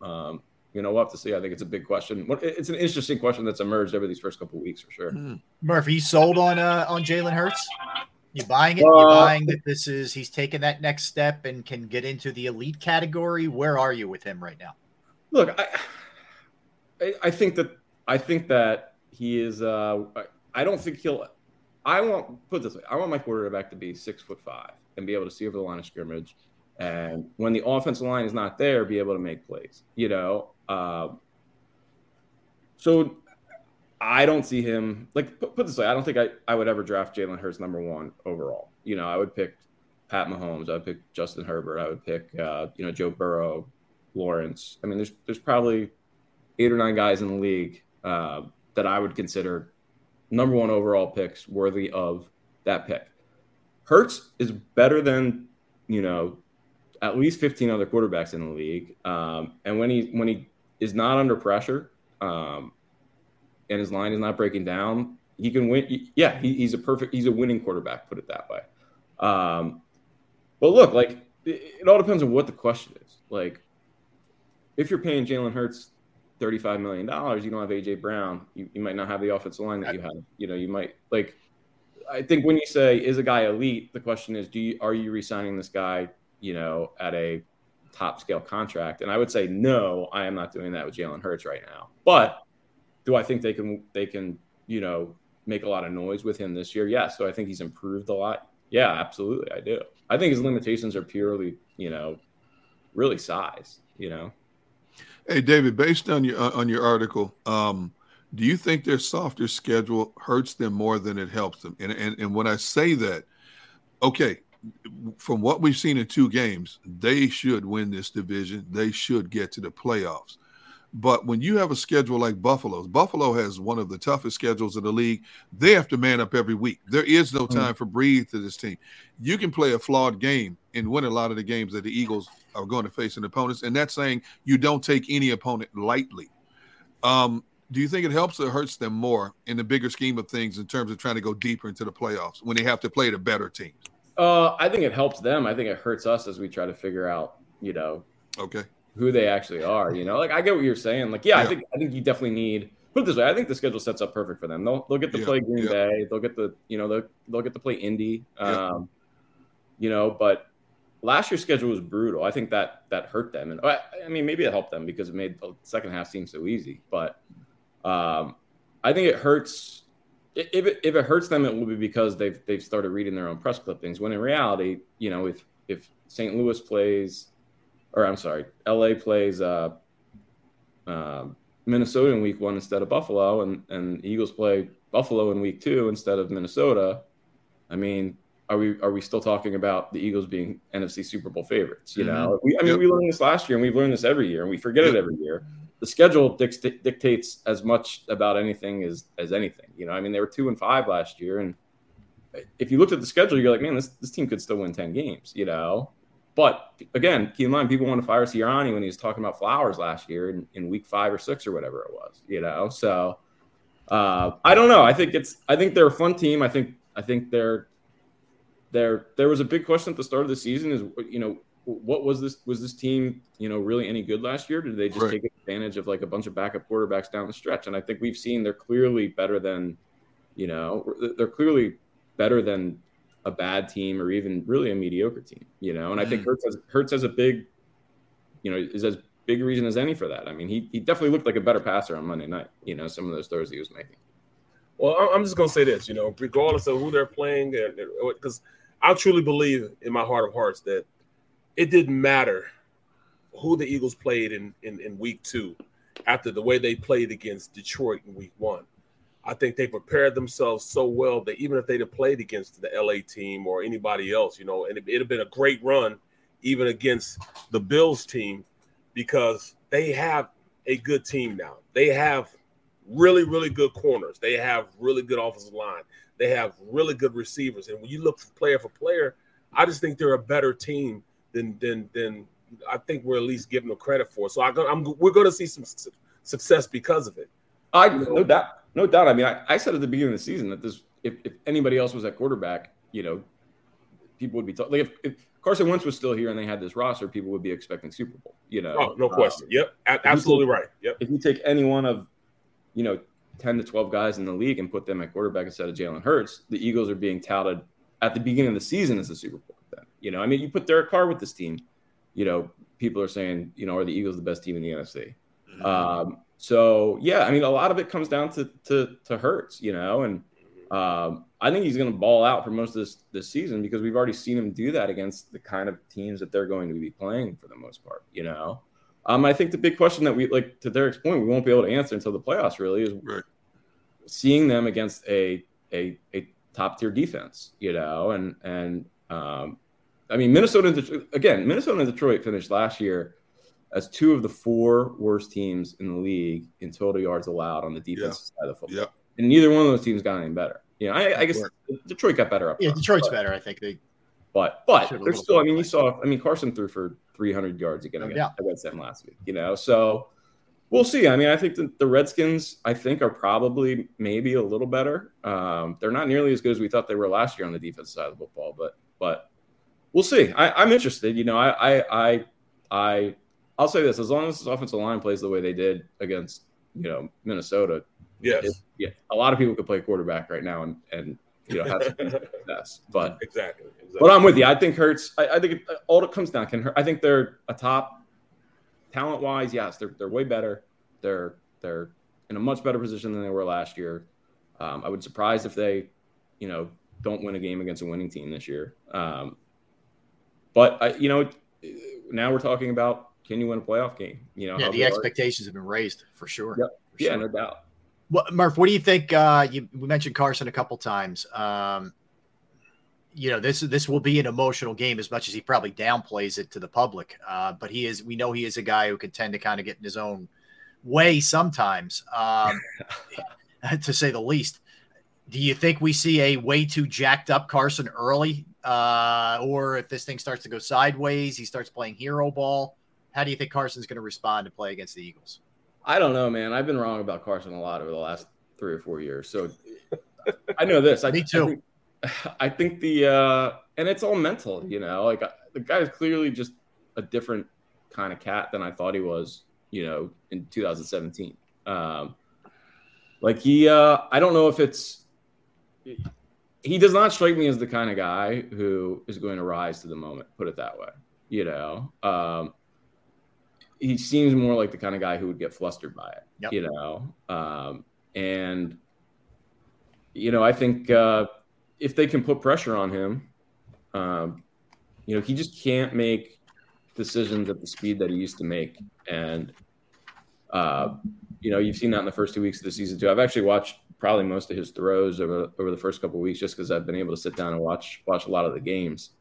you know, we'll have to see. I think it's a big question. It's an interesting question that's emerged over these first couple of weeks for sure. Murphy, you sold on Jalen Hurts? You buying it? You buying that this is he's taking that next step and can get into the elite category? Where are you with him right now? Look, I think that he is. I don't think he'll. I want put it this way. I want my quarterback to be 6'5" and be able to see over the line of scrimmage, and when the offensive line is not there, be able to make plays. You know, so. I don't see him like put this way. I don't think I would ever draft Jalen Hurts number one overall. You know, I would pick Pat Mahomes. I would pick Justin Herbert. I would pick, you know, Joe Burrow, Lawrence. I mean, there's probably 8 or 9 guys in the league that I would consider number one overall picks worthy of that pick. Hurts is better than, you know, at least 15 other quarterbacks in the league. And when he is not under pressure, and his line is not breaking down, he can win. Yeah, he's a winning quarterback, put it that way. But look, like, it all depends on what the question is. Like, if you're paying Jalen Hurts $35 million, you don't have A.J. Brown. You might not have the offensive line that you have. You know, you might – like, I think when you say, is a guy elite, the question is, are you re-signing this guy, you know, at a top-scale contract? And I would say, no, I am not doing that with Jalen Hurts right now. But – do I think they can, you know, make a lot of noise with him this year? Yes. So I think he's improved a lot. Yeah, absolutely. I do. I think his limitations are purely, you know, really size, you know. Hey, David, based on your article, do you think their softer schedule hurts them more than it helps them? And when I say that, okay, from what we've seen in 2 games, they should win this division. They should get to the playoffs. But when you have a schedule like Buffalo's, Buffalo has one of the toughest schedules in the league. They have to man up every week. There is no time for breathe to this team. You can play a flawed game and win a lot of the games that the Eagles are going to face in opponents, and that's saying you don't take any opponent lightly. Do you think it helps or hurts them more in the bigger scheme of things in terms of trying to go deeper into the playoffs when they have to play the better teams? I think it helps them. I think it hurts us as we try to figure out, you know. Okay. Who they actually are, you know, like I get what you're saying. Like, yeah. I think you definitely need, put it this way. I think the schedule sets up perfect for them. They'll get to play Green Bay. They'll get the, you know, they'll get to play Indy, you know, but last year's schedule was brutal. I think that hurt them. And I mean, maybe it helped them because it made the second half seem so easy, but I think it hurts. If it hurts them, it will be because they've started reading their own press clippings. When in reality, you know, if St. Louis plays, or I'm sorry, LA plays Minnesota in week 1 instead of Buffalo, and Eagles play Buffalo in week 2 instead of Minnesota. I mean, are we still talking about the Eagles being NFC Super Bowl favorites? You know, we learned this last year, and we've learned this every year, and we forget it every year. The schedule dictates as much about anything as anything. You know, I mean, they were 2-5 last year, and if you looked at the schedule, you're like, man, this team could still win 10 games. You know. But, again, keep in mind, people want to fire Sirianni when he was talking about Flowers last year in week 5 or 6 or whatever it was, you know. So, I don't know. I think they're a fun team. I think they're – there was a big question at the start of the season is, you know, what was this – was this team, you know, really any good last year? Did they just take advantage of, like, a bunch of backup quarterbacks down the stretch? And I think we've seen they're clearly better than, you know – they're clearly better than – a bad team or even really a mediocre team, you know? And I think Hurts has a big, you know, is as big a reason as any for that. I mean, he definitely looked like a better passer on Monday night, you know, some of those throws he was making. Well, I'm just going to say this, you know, regardless of who they're playing, because I truly believe in my heart of hearts that it didn't matter who the Eagles played in week 2 after the way they played against Detroit in week 1. I think they prepared themselves so well that even if they'd have played against the LA team or anybody else, you know, and it'd have been a great run even against the Bills team, because they have a good team now. They have really, really good corners. They have really good offensive line. They have really good receivers. And when you look for player, I just think they're a better team than I think we're at least giving them credit for. So we're going to see some success because of it. No doubt. I mean, I said at the beginning of the season that if anybody else was at quarterback, you know, people would be talking. Like if Carson Wentz was still here and they had this roster, people would be expecting Super Bowl. You know, no question. Yep, absolutely right. Yep. If you take any one of, you know, 10 to 12 guys in the league and put them at quarterback instead of Jalen Hurts, the Eagles are being touted at the beginning of the season as a Super Bowl. Then, you know, I mean, you put Derek Carr with this team, you know, people are saying, you know, are the Eagles the best team in the NFC? So, yeah, I mean, a lot of it comes down to Hurts, you know, and I think he's going to ball out for most of this season, because we've already seen him do that against the kind of teams that they're going to be playing for the most part, you know. I think the big question that to Derek's point, we won't be able to answer until the playoffs really is seeing them against a top-tier defense, you know, and I mean, Minnesota and Detroit finished last year as two of the four worst teams in the league in total yards allowed on the defensive side of the football. Yeah. And neither one of those teams got any better. You know, I guess Detroit got better up front. Yeah, Detroit's better, I think. But they're still, I mean, Carson threw for 300 yards again against them last week, you know. So we'll see. I mean, I think the Redskins, are probably maybe a little better. They're not nearly as good as we thought they were last year on the defensive side of the football, but we'll see. I'm interested. You know, I'll say this: as long as this offensive line plays the way they did against, you know, Minnesota, a lot of people could play quarterback right now and you know have success. But exactly. But I'm with you. I think Hurts. I think all it comes down can hurt. I think they're a top talent wise. Yes, they're way better. They're in a much better position than they were last year. I would be surprised if they, you know, don't win a game against a winning team this year. But you know, now we're talking about, can you win a playoff game? You know, the expectations have been raised for sure. Yep. For sure. No doubt. Well, Murph, what do you think? We mentioned Carson a couple times. You know, this will be an emotional game, as much as he probably downplays it to the public. But we know he is a guy who can tend to kind of get in his own way sometimes, to say the least. Do you think we see a way too jacked up Carson early? Or if this thing starts to go sideways, he starts playing hero ball? How do you think Carson's going to respond to play against the Eagles? I don't know, man. I've been wrong about Carson a lot over the last 3 or 4 years. So I know this. Me too. I think and it's all mental, you know, like the guy is clearly just a different kind of cat than I thought he was, you know, in 2017. I don't know if he does not strike me as the kind of guy who is going to rise to the moment, put it that way, you know? He seems more like the kind of guy who would get flustered by it, you know? And, you know, I think if they can put pressure on him, you know, he just can't make decisions at the speed that he used to make. And, you know, you've seen that in the first 2 weeks of the season too. I've actually watched probably most of his throws over the first couple of weeks, just because I've been able to sit down and watch a lot of the games.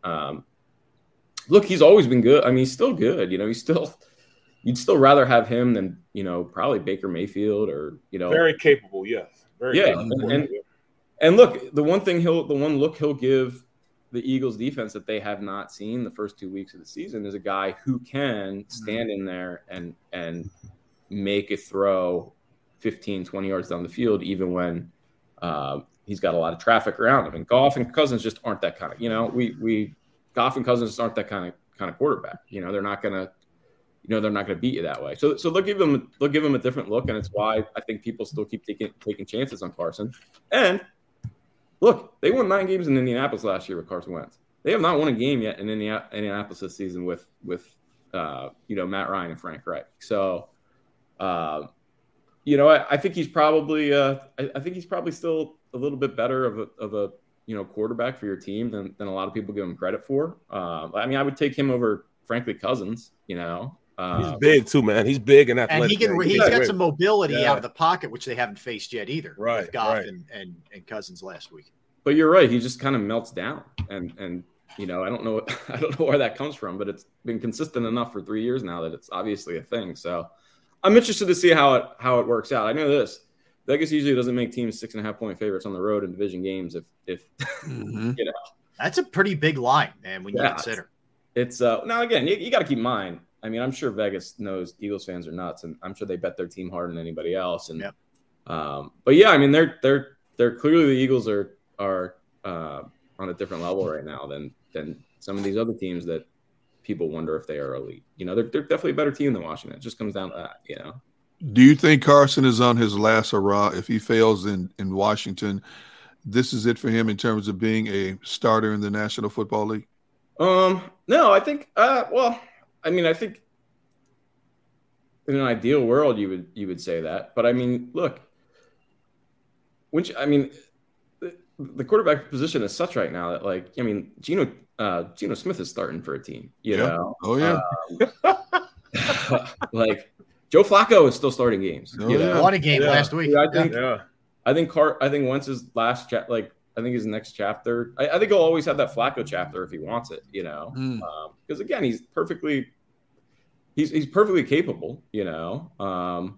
Look, he's always been good. I mean, he's still good, you know, you'd still rather have him than, you know, probably Baker Mayfield or, you know. Very capable, yes. Very capable. And look, the one look he'll give the Eagles defense that they have not seen the first 2 weeks of the season is a guy who can stand in there and make a throw 15, 20 yards down the field, even when he's got a lot of traffic around him. And Goff and Cousins just aren't that kind of, you know, Goff and Cousins aren't that kind of quarterback. You know, they're not going to beat you that way. So they'll give him a different look, and it's why I think people still keep taking chances on Carson. And look, they won 9 games in Indianapolis last year with Carson Wentz. They have not won a game yet in Indianapolis this season with you know, Matt Ryan and Frank Reich. So you know, I think he's probably still a little bit better of a you know, quarterback for your team than a lot of people give him credit for. I mean, I would take him over, frankly, Cousins, you know. He's big too, man. He's big and athletic. And he's got some mobility out of the pocket, which they haven't faced yet either. Right. With Goff and Cousins last week. But you're right. He just kind of melts down. And you know, I don't know where that comes from, but it's been consistent enough for 3 years now that it's obviously a thing. So I'm interested to see how it works out. I know this. Vegas usually doesn't make teams 6.5 point favorites on the road in division games. If you know, that's a pretty big line, man. When you consider it's now again, you got to keep in mind. I mean, I'm sure Vegas knows Eagles fans are nuts, and I'm sure they bet their team harder than anybody else. And but yeah, I mean, they're clearly the Eagles are on a different level right now than some of these other teams that people wonder if they are elite. You know, they're definitely a better team than Washington. It just comes down to that, you know. Do you think Carson is on his last hurrah? If he fails in Washington, this is it for him in terms of being a starter in the National Football League? No, I think I think in an ideal world you would say that, but I mean, look, the quarterback position is such right now that, like, I mean, Geno Smith is starting for a team, you know. Oh yeah, like Joe Flacco is still starting games. Won a game last week. I think Wentz's last I think his next chapter. I think he'll always have that Flacco chapter if he wants it, you know. Because again, he's perfectly capable, you know.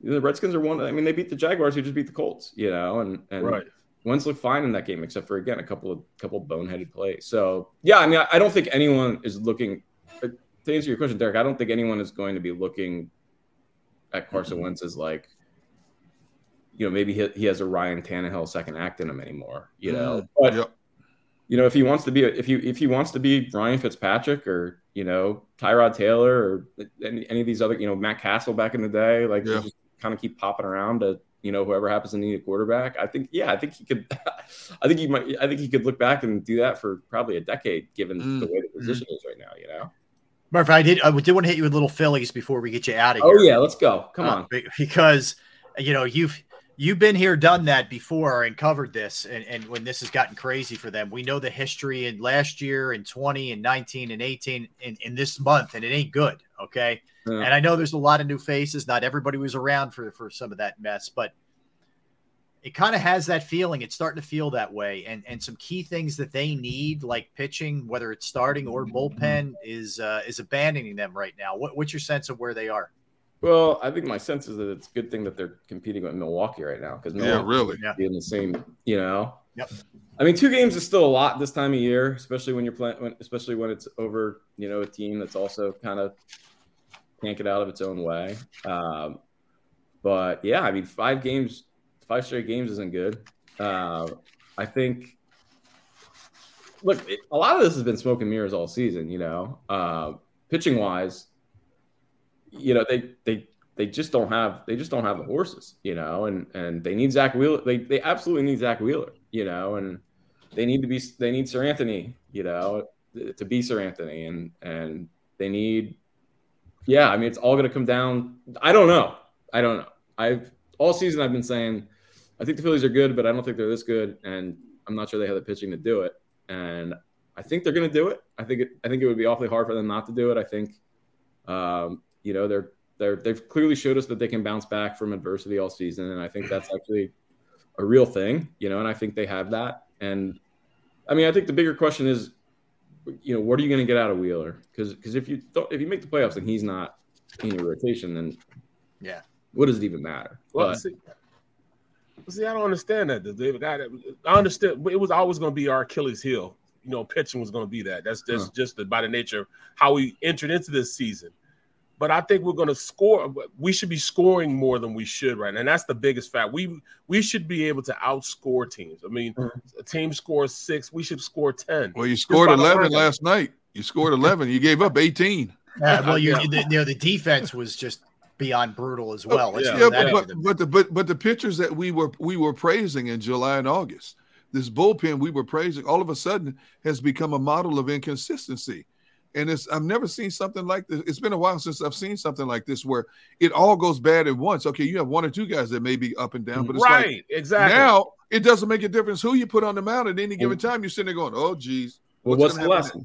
The Redskins are one. I mean, they beat the Jaguars, who just beat the Colts, you know. And right. Wentz looked fine in that game, except for again a couple boneheaded plays. So yeah, I mean, I don't think anyone is looking. To answer your question, Derek, I don't think anyone is going to be looking at Carson Wentz as like, you know, maybe he has a Ryan Tannehill second act in him anymore, you know. But you know, if he wants to be if he wants to be Ryan Fitzpatrick or, you know, Tyrod Taylor or any of these other, you know, Matt Castle back in the day, like they just kind of keep popping around to, you know, whoever happens to need a quarterback. I think he could look back and do that for probably a decade, given the way the position is right now, you know. Murphy, I did want to hit you with little Phillies before we get you out of here. Oh yeah, let's go. Come on, because you know you've been here, done that before, and covered this. And when this has gotten crazy for them, we know the history in last year, and 20, and 19, and 18, in this month, and it ain't good. Okay, And I know there's a lot of new faces. Not everybody was around for some of that mess, but it kind of has that feeling. It's starting to feel that way. And some key things that they need, like pitching, whether it's starting or bullpen, is abandoning them right now. What's your sense of where they are? Well, I think my sense is that it's a good thing that they're competing with Milwaukee right now. Because in the same, you know. Yep. I mean, 2 games is still a lot this time of year, especially when you're playing, especially when it's over, you know, a team that's also kind of can't get out of its own way. But yeah, I mean, 5 games, 5 straight games isn't good. I think, look, a lot of this has been smoke and mirrors all season, you know. Pitching wise, you know, they just don't have the horses, you know, and they need Zach Wheeler. They absolutely need Zach Wheeler, you know, and they need Seranthony, you know, to be Seranthony, and they need, I mean, it's all going to come down. I don't know. All season I've been saying, I think the Phillies are good, but I don't think they're this good, and I'm not sure they have the pitching to do it. And I think they're going to do it. I think it would be awfully hard for them not to do it. I think, you know, they've clearly showed us that they can bounce back from adversity all season, and I think that's actually a real thing, you know. And I think they have that. And I mean, I think the bigger question is, you know, what are you going to get out of Wheeler? Because if you make the playoffs and he's not in your rotation, then what does it even matter? Well, see, I don't understand that. The guy that I understood, it was always going to be our Achilles heel. You know, pitching was going to be that. That's just by the nature of how we entered into this season. But I think we're going to score. We should be scoring more than we should right now, and that's the biggest fact. We should be able to outscore teams. I mean, a team scores 6, we should score 10. Well, you scored 11 last night. You scored 11. You gave up 18. Well, the defense was just beyond brutal as well. But the pitchers that we were praising in July and August, this bullpen we were praising, all of a sudden has become a model of inconsistency. And I've never seen something like this. It's been a while since I've seen something like this where it all goes bad at once. Okay, you have 1 or 2 guys that may be up and down, but it's like exactly. Now it doesn't make a difference who you put on the mound at any given time. You're sitting there going, oh, geez. What's the lesson?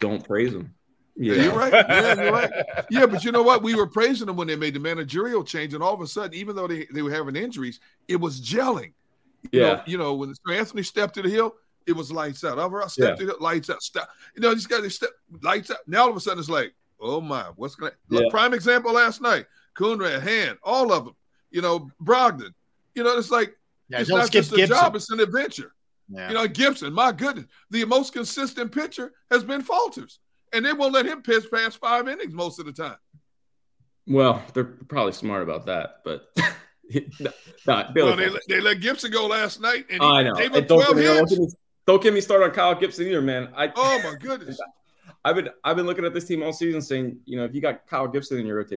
Don't praise them. Yeah. You're right. Yeah, you're right. Yeah, but you know what? We were praising them when they made the managerial change, and all of a sudden, even though they were having injuries, it was gelling. You know, when Anthony stepped to the hill, it was lights out. Overall, stepped to the hill, lights out. Stop. You know, these guys, they step lights out. Now all of a sudden, it's like, oh my, what's going to happen? Prime example last night, Coonrad, Hand, all of them. You know, Brogdon. You know, it's like, it's not just a job, it's an adventure. Yeah. You know, Gibson, my goodness, the most consistent pitcher has been Falters, and they won't let him pitch past five innings most of the time. Well, they're probably smart about that, but they let Gibson go last night, and he gave up 12 hits. Don't get me started on Kyle Gibson either, man. Oh my goodness. I've been looking at this team all season saying, you know, if you got Kyle Gibson in your rotation.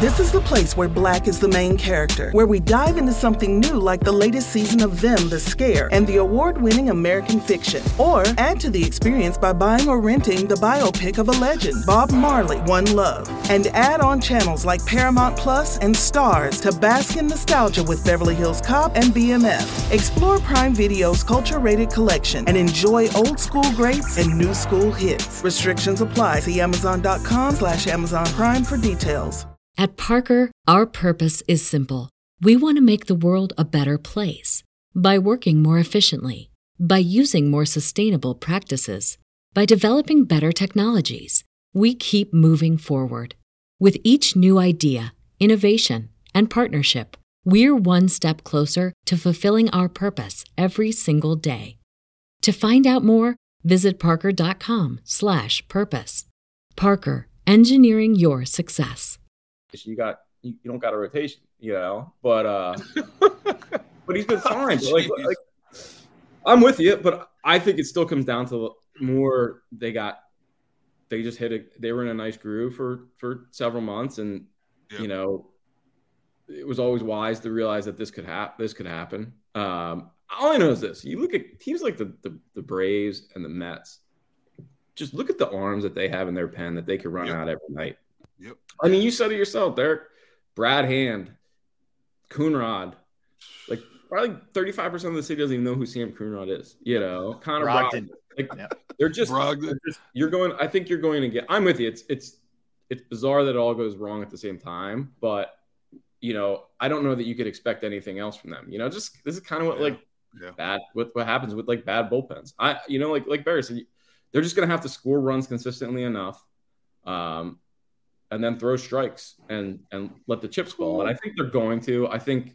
This is the place where Black is the main character, where we dive into something new like the latest season of Them, The Scare, and the award-winning American Fiction. Or add to the experience by buying or renting the biopic of a legend, Bob Marley, One Love. And add on channels like Paramount Plus and Stars to bask in nostalgia with Beverly Hills Cop and BMF. Explore Prime Video's culture-rated collection and enjoy old school greats and new school hits. Restrictions apply. See Amazon.com/Amazon Prime for details. At Parker, our purpose is simple. We want to make the world a better place. By working more efficiently, by using more sustainable practices, by developing better technologies, we keep moving forward. With each new idea, innovation, and partnership, we're one step closer to fulfilling our purpose every single day. To find out more, visit parker.com/purpose. Parker, engineering your success. You don't got a rotation, you know. But but he's been fine. Like, I'm with you, but I think it still comes down to more. They were in a nice groove for several months, and you know, it was always wise to realize that this could happen. All I know is this: you look at teams like the Braves and the Mets. Just look at the arms that they have in their pen that they could run out every night. Yep. I mean, you said it yourself, Derek. Brad Hand, Coonrod, like probably 35% of the city doesn't even know who Sam Coonrod is. You know, Connor Brogdon. I think you're going to get. I'm with you. It's bizarre that it all goes wrong at the same time, but you know, I don't know that you could expect anything else from them. You know, just this is kind of what what happens with like bad bullpens. Like Barry said, they're just going to have to score runs consistently enough. And then throw strikes and let the chips fall. And I think they're going to. I think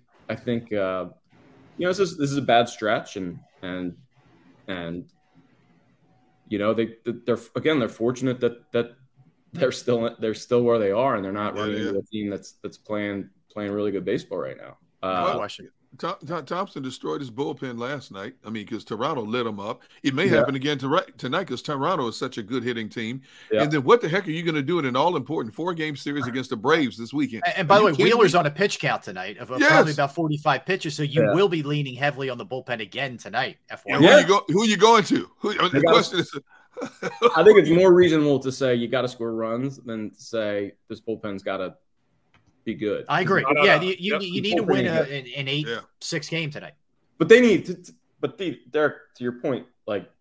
you know, this is a bad stretch, and you know, they're fortunate that they're still where they are, and they're not running into a team that's playing really good baseball right now. Thompson destroyed his bullpen last night. I mean, because Toronto lit him up. It may happen again tonight because Toronto is such a good hitting team. Yeah. And then what the heck are you going to do in an all-important four-game series against the Braves this weekend? And by the way, Wheeler's on a pitch count tonight of probably about 45 pitches, so you will be leaning heavily on the bullpen again tonight. Yeah. Who are you going to? I think it's more reasonable to say you got to score runs than to say this bullpen's got to be good. I agree. You need to win an 8-6 game tonight. But they need to. But Derek, to your point, like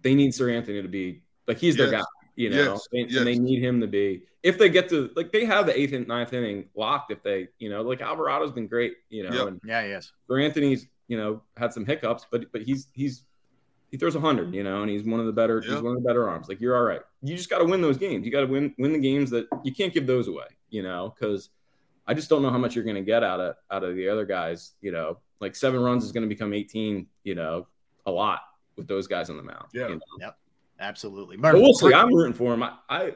they need Seranthony to be like he's their guy. You know, and they need him to be. If they get to like they have the 8th and 9th inning locked. If they, you know, like Alvarado's been great. You know, and Seranthony's, you know, had some hiccups, but he throws 100. You know, and he's one of the better. He's one of the better arms. Like you're all right. You just got to win those games. You got to win the games that you can't give those away. You know, because I just don't know how much you're going to get out of the other guys. You know, like 7 runs is going to become 18. You know, a lot with those guys on the mound. Yeah, you know? Yep, absolutely. Martin, we'll see. I'm rooting for him. I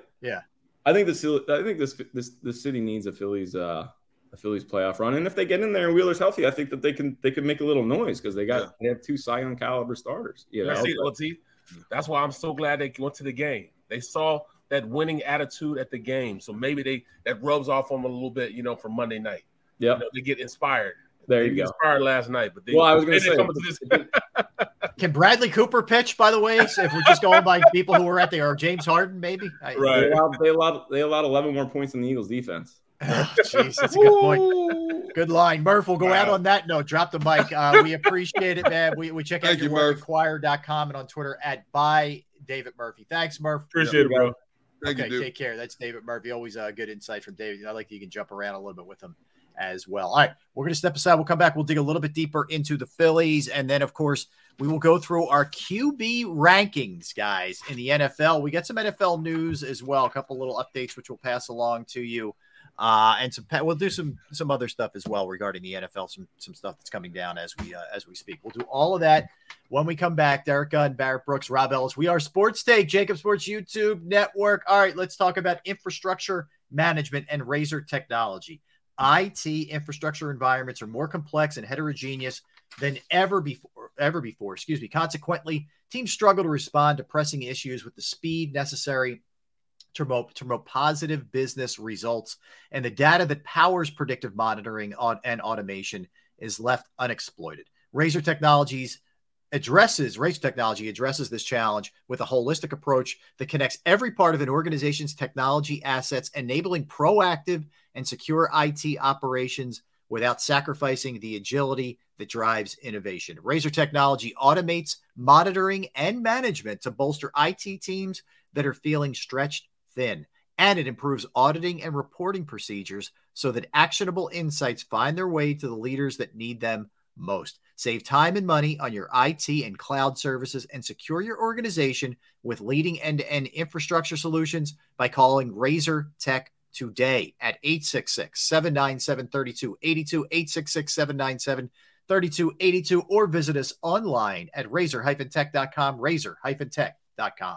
think this city needs a Phillies playoff run, and if they get in there and Wheeler's healthy, I think that they could make a little noise because they have 2 Cy Young caliber starters. You know, that's why I'm so glad they went to the game. They saw that winning attitude at the game. So maybe that rubs off on them a little bit, you know, for Monday night. Yeah. You know, they get inspired. Inspired last night, but can Bradley Cooper pitch, by the way? So if we're just going by people who were at there, or James Harden, maybe. Right. They allowed 11 more points in the Eagles defense. Oh, jeez, that's a good point. Good line. Murph, we'll go out on that note. Drop the mic. We appreciate it, man. We check out your work at choir.com and on Twitter at by David Murphy. Thanks, Murph. Appreciate it, bro. Okay, take care. That's David Murphy. Always good insight from David. I like that you can jump around a little bit with him as well. All right, we're going to step aside. We'll come back. We'll dig a little bit deeper into the Phillies. And then, of course, we will go through our QB rankings, guys, in the NFL. We got some NFL news as well, a couple little updates, which we'll pass along to you. And we'll do some other stuff as well regarding the NFL, some stuff that's coming down as we speak. We'll do all of that when we come back. Derek Gunn, Barrett Brooks, Rob Ellis. We are Sports Take, JAKIB Sports YouTube Network. All right, let's talk about infrastructure management and razor technology. IT infrastructure environments are more complex and heterogeneous than ever before. Consequently, teams struggle to respond to pressing issues with the speed necessary to promote positive business results, and the data that powers predictive monitoring and automation is left unexploited. Razor Technology addresses this challenge with a holistic approach that connects every part of an organization's technology assets, enabling proactive and secure IT operations without sacrificing the agility that drives innovation. Razor Technology automates monitoring and management to bolster IT teams that are feeling stretched thin, and it improves auditing and reporting procedures so that actionable insights find their way to the leaders that need them most. Save time and money on your IT and cloud services and secure your organization with leading end-to-end infrastructure solutions by calling Razor Tech today at 866-797-3282, 866-797-3282, or visit us online at razor-tech.com, razor-tech.com.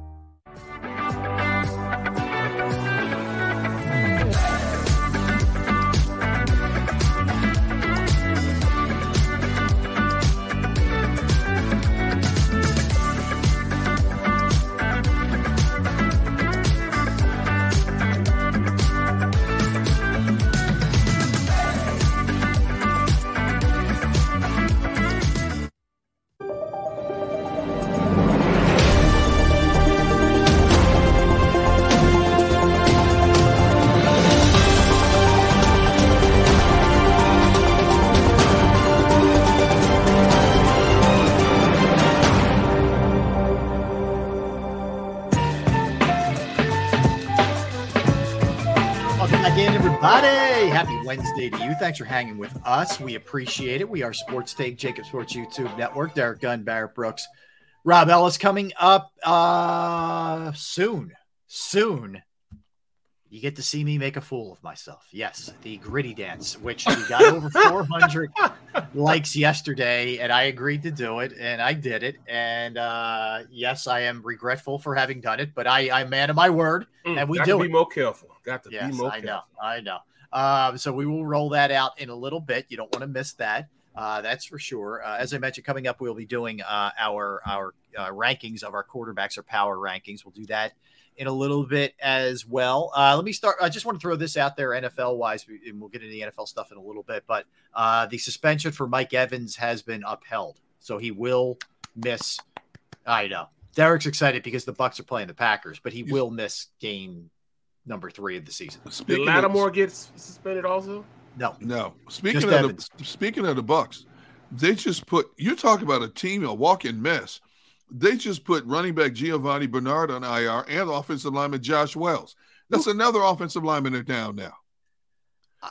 Wednesday to you. Thanks for hanging with us. We appreciate it. We are Sports Take, JAKIB Sports YouTube Network. Derek Gunn, Barrett Brooks, Rob Ellis. Coming up soon. You get to see me make a fool of myself. Yes, the gritty dance, which we got over 400 likes yesterday, and I agreed to do it, and I did it. And yes, I am regretful for having done it, but I'm man of my word, and we do it. Got to be more careful. I know. So we will roll that out in a little bit. You don't want to miss that. That's for sure. As I mentioned, coming up, we'll be doing our rankings of our quarterbacks, our power rankings. We'll do that in a little bit as well. Let me start. I just want to throw this out there NFL-wise, and we'll get into the NFL stuff in a little bit, but the suspension for Mike Evans has been upheld, so he will miss – I know. Derek's excited because the Bucks are playing the Packers, but he will miss game number 3 of the season. Did Lattimore get suspended also? No. Speaking of the Bucks, they just put – you talk about a team, a walk-in mess. They just put running back Giovanni Bernard on IR and offensive lineman Josh Wells. That's another offensive lineman they're down now.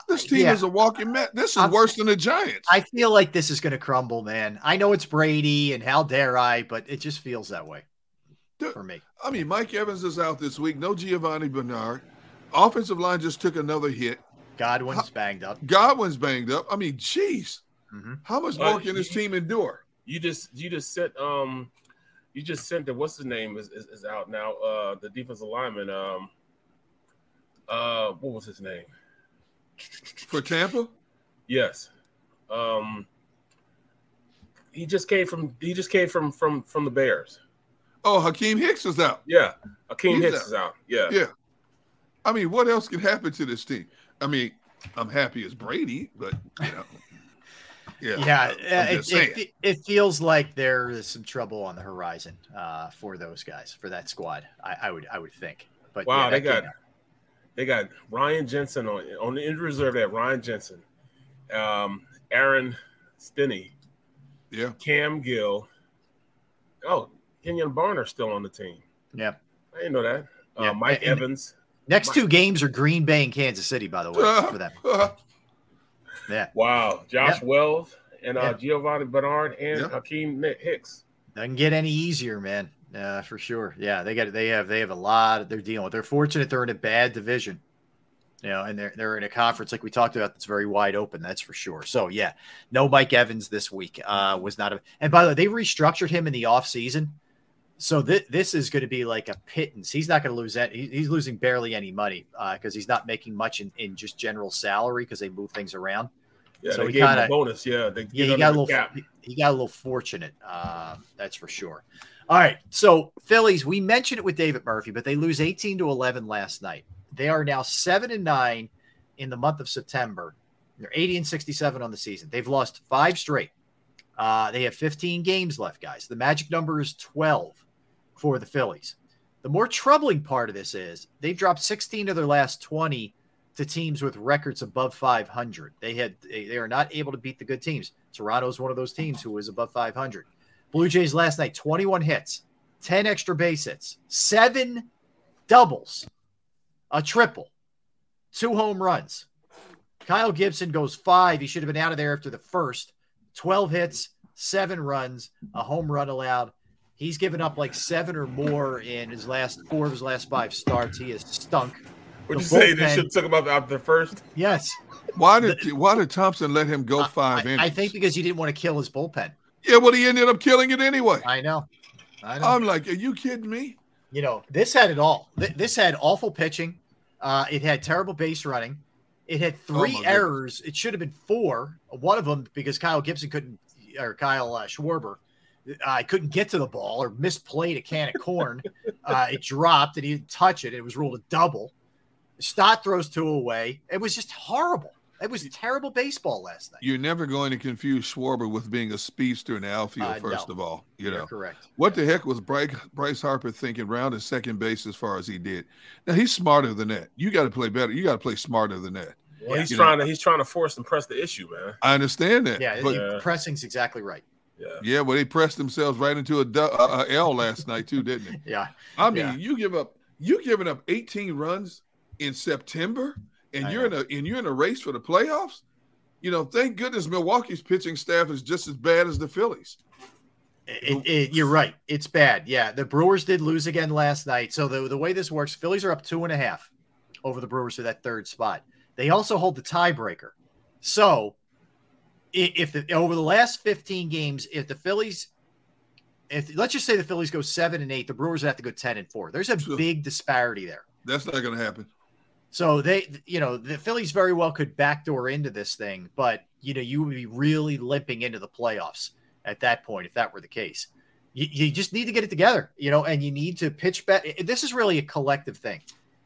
This team is a walking mess. This is worse than the Giants. I feel like this is going to crumble, man. I know it's Brady and how dare I, but it just feels that way for me. I mean, Mike Evans is out this week. No Giovanni Bernard. Offensive line just took another hit. Godwin's banged up. I mean, geez. Mm-hmm. How much more can this team endure? You just said you just sent the what's his name is out now. The defensive lineman. What was his name for Tampa? Yes. He just came from the Bears. Oh, Hakeem Hicks is out. Yeah, Hakeem Hicks is out. Yeah. I mean, what else can happen to this team? I mean, I'm happy as Brady, but you know. Yeah, it feels like there is some trouble on the horizon for those guys, for that squad. I would think. But wow, yeah, they got Ryan Jensen on the injury reserve. They have Ryan Jensen, Aaron Stinney, Cam Gill. Oh, Kenyon Barner still on the team. Yeah, I didn't know that. Yeah. Mike Evans. Next two games are Green Bay and Kansas City, by the way, for them. Yeah. Wow. Josh Wells and Giovanni Bernard and Hakeem Hicks. Doesn't get any easier, man. For sure. Yeah, they have a lot they're dealing with. They're fortunate they're in a bad division. You know, and they're in a conference like we talked about that's very wide open, that's for sure. So yeah, no Mike Evans this week was not a and by the way, they restructured him in the offseason. So this is going to be like a pittance. He's not going to lose that. He's losing barely any money because he's not making much in just general salary because they move things around. Yeah, so they gave him a bonus. Yeah, he got a little fortunate. That's for sure. All right, so Phillies. We mentioned it with David Murphy, but they lose 18-11 last night. They are now 7-9 in the month of September. They're 80-67 on the season. They've lost 5 straight. They have 15 games left, guys. The magic number is 12. For the Phillies. The more troubling part of this is they've dropped 16 of their last 20 to teams with records above 500. They are not able to beat the good teams. Toronto's one of those teams who was above 500. Blue Jays last night, 21 hits, 10 extra base hits, 7 doubles, a triple, 2 home runs. Kyle Gibson goes 5. He should have been out of there after the first. 12 hits, 7 runs, a home run allowed. He's given up like 7 or more in his last 4 of his last 5 starts. He has stunk. Would you say they should have took him out after the first? Yes. Why did Thompson let him go 5 innings? I think because he didn't want to kill his bullpen. Yeah, well, he ended up killing it anyway. I know. I'm like, are you kidding me? You know, this had it all. This had awful pitching. It had terrible base running. It had 3 errors. Goodness. It should have been 4. One of them because Kyle Gibson couldn't, or Kyle Schwarber. I couldn't get to the ball or misplayed a can of corn. It dropped and he didn't touch it. It was ruled a double. Stott throws 2 away. It was just horrible. It was terrible baseball last night. You're never going to confuse Schwarber with being a speedster in the outfield, first of all. You're correct. What the heck was Bryce Harper thinking round at second base as far as he did? Now, he's smarter than that. You got to play better. You got to play smarter than that. Well, he's trying to force and press the issue, man. I understand that. Yeah, pressing's exactly right. Yeah, well, they pressed themselves right into a L last night too, didn't they? Yeah. I mean, you're giving up 18 runs in September, and you're in a race for the playoffs. You know, thank goodness Milwaukee's pitching staff is just as bad as the Phillies. You're right, it's bad. Yeah, the Brewers did lose again last night. So the way this works, Phillies are up 2.5. over the Brewers for that third spot. They also hold the tiebreaker. So if the, over the last 15 games, if the Phillies, if let's just say the Phillies go 7-8, the Brewers have to go 10-4. There's a big disparity there. That's not going to happen. So they, you know, the Phillies very well could backdoor into this thing, but you know, you would be really limping into the playoffs at that point if that were the case. You just need to get it together, you know, and you need to pitch better. This is really a collective thing.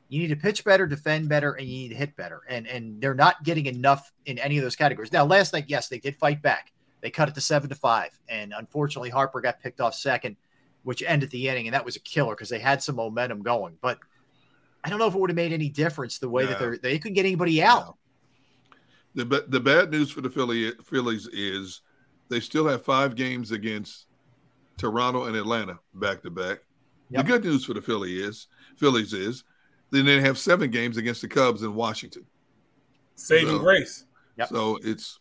You need to pitch better, defend better, and you need to hit better. And they're not getting enough in any of those categories. Now, last night, yes, they did fight back. They cut it to 7-5. And unfortunately, Harper got picked off second, which ended the inning. And that was a killer because they had some momentum going. But I don't know if it would have made any difference the way that they couldn't get anybody out. No. The bad news for the Phillies is they still have 5 games against Toronto and Atlanta back-to-back. Yep. The good news for the Phillies is then they have 7 games against the Cubs in Washington. Saving grace. Yep. So it's,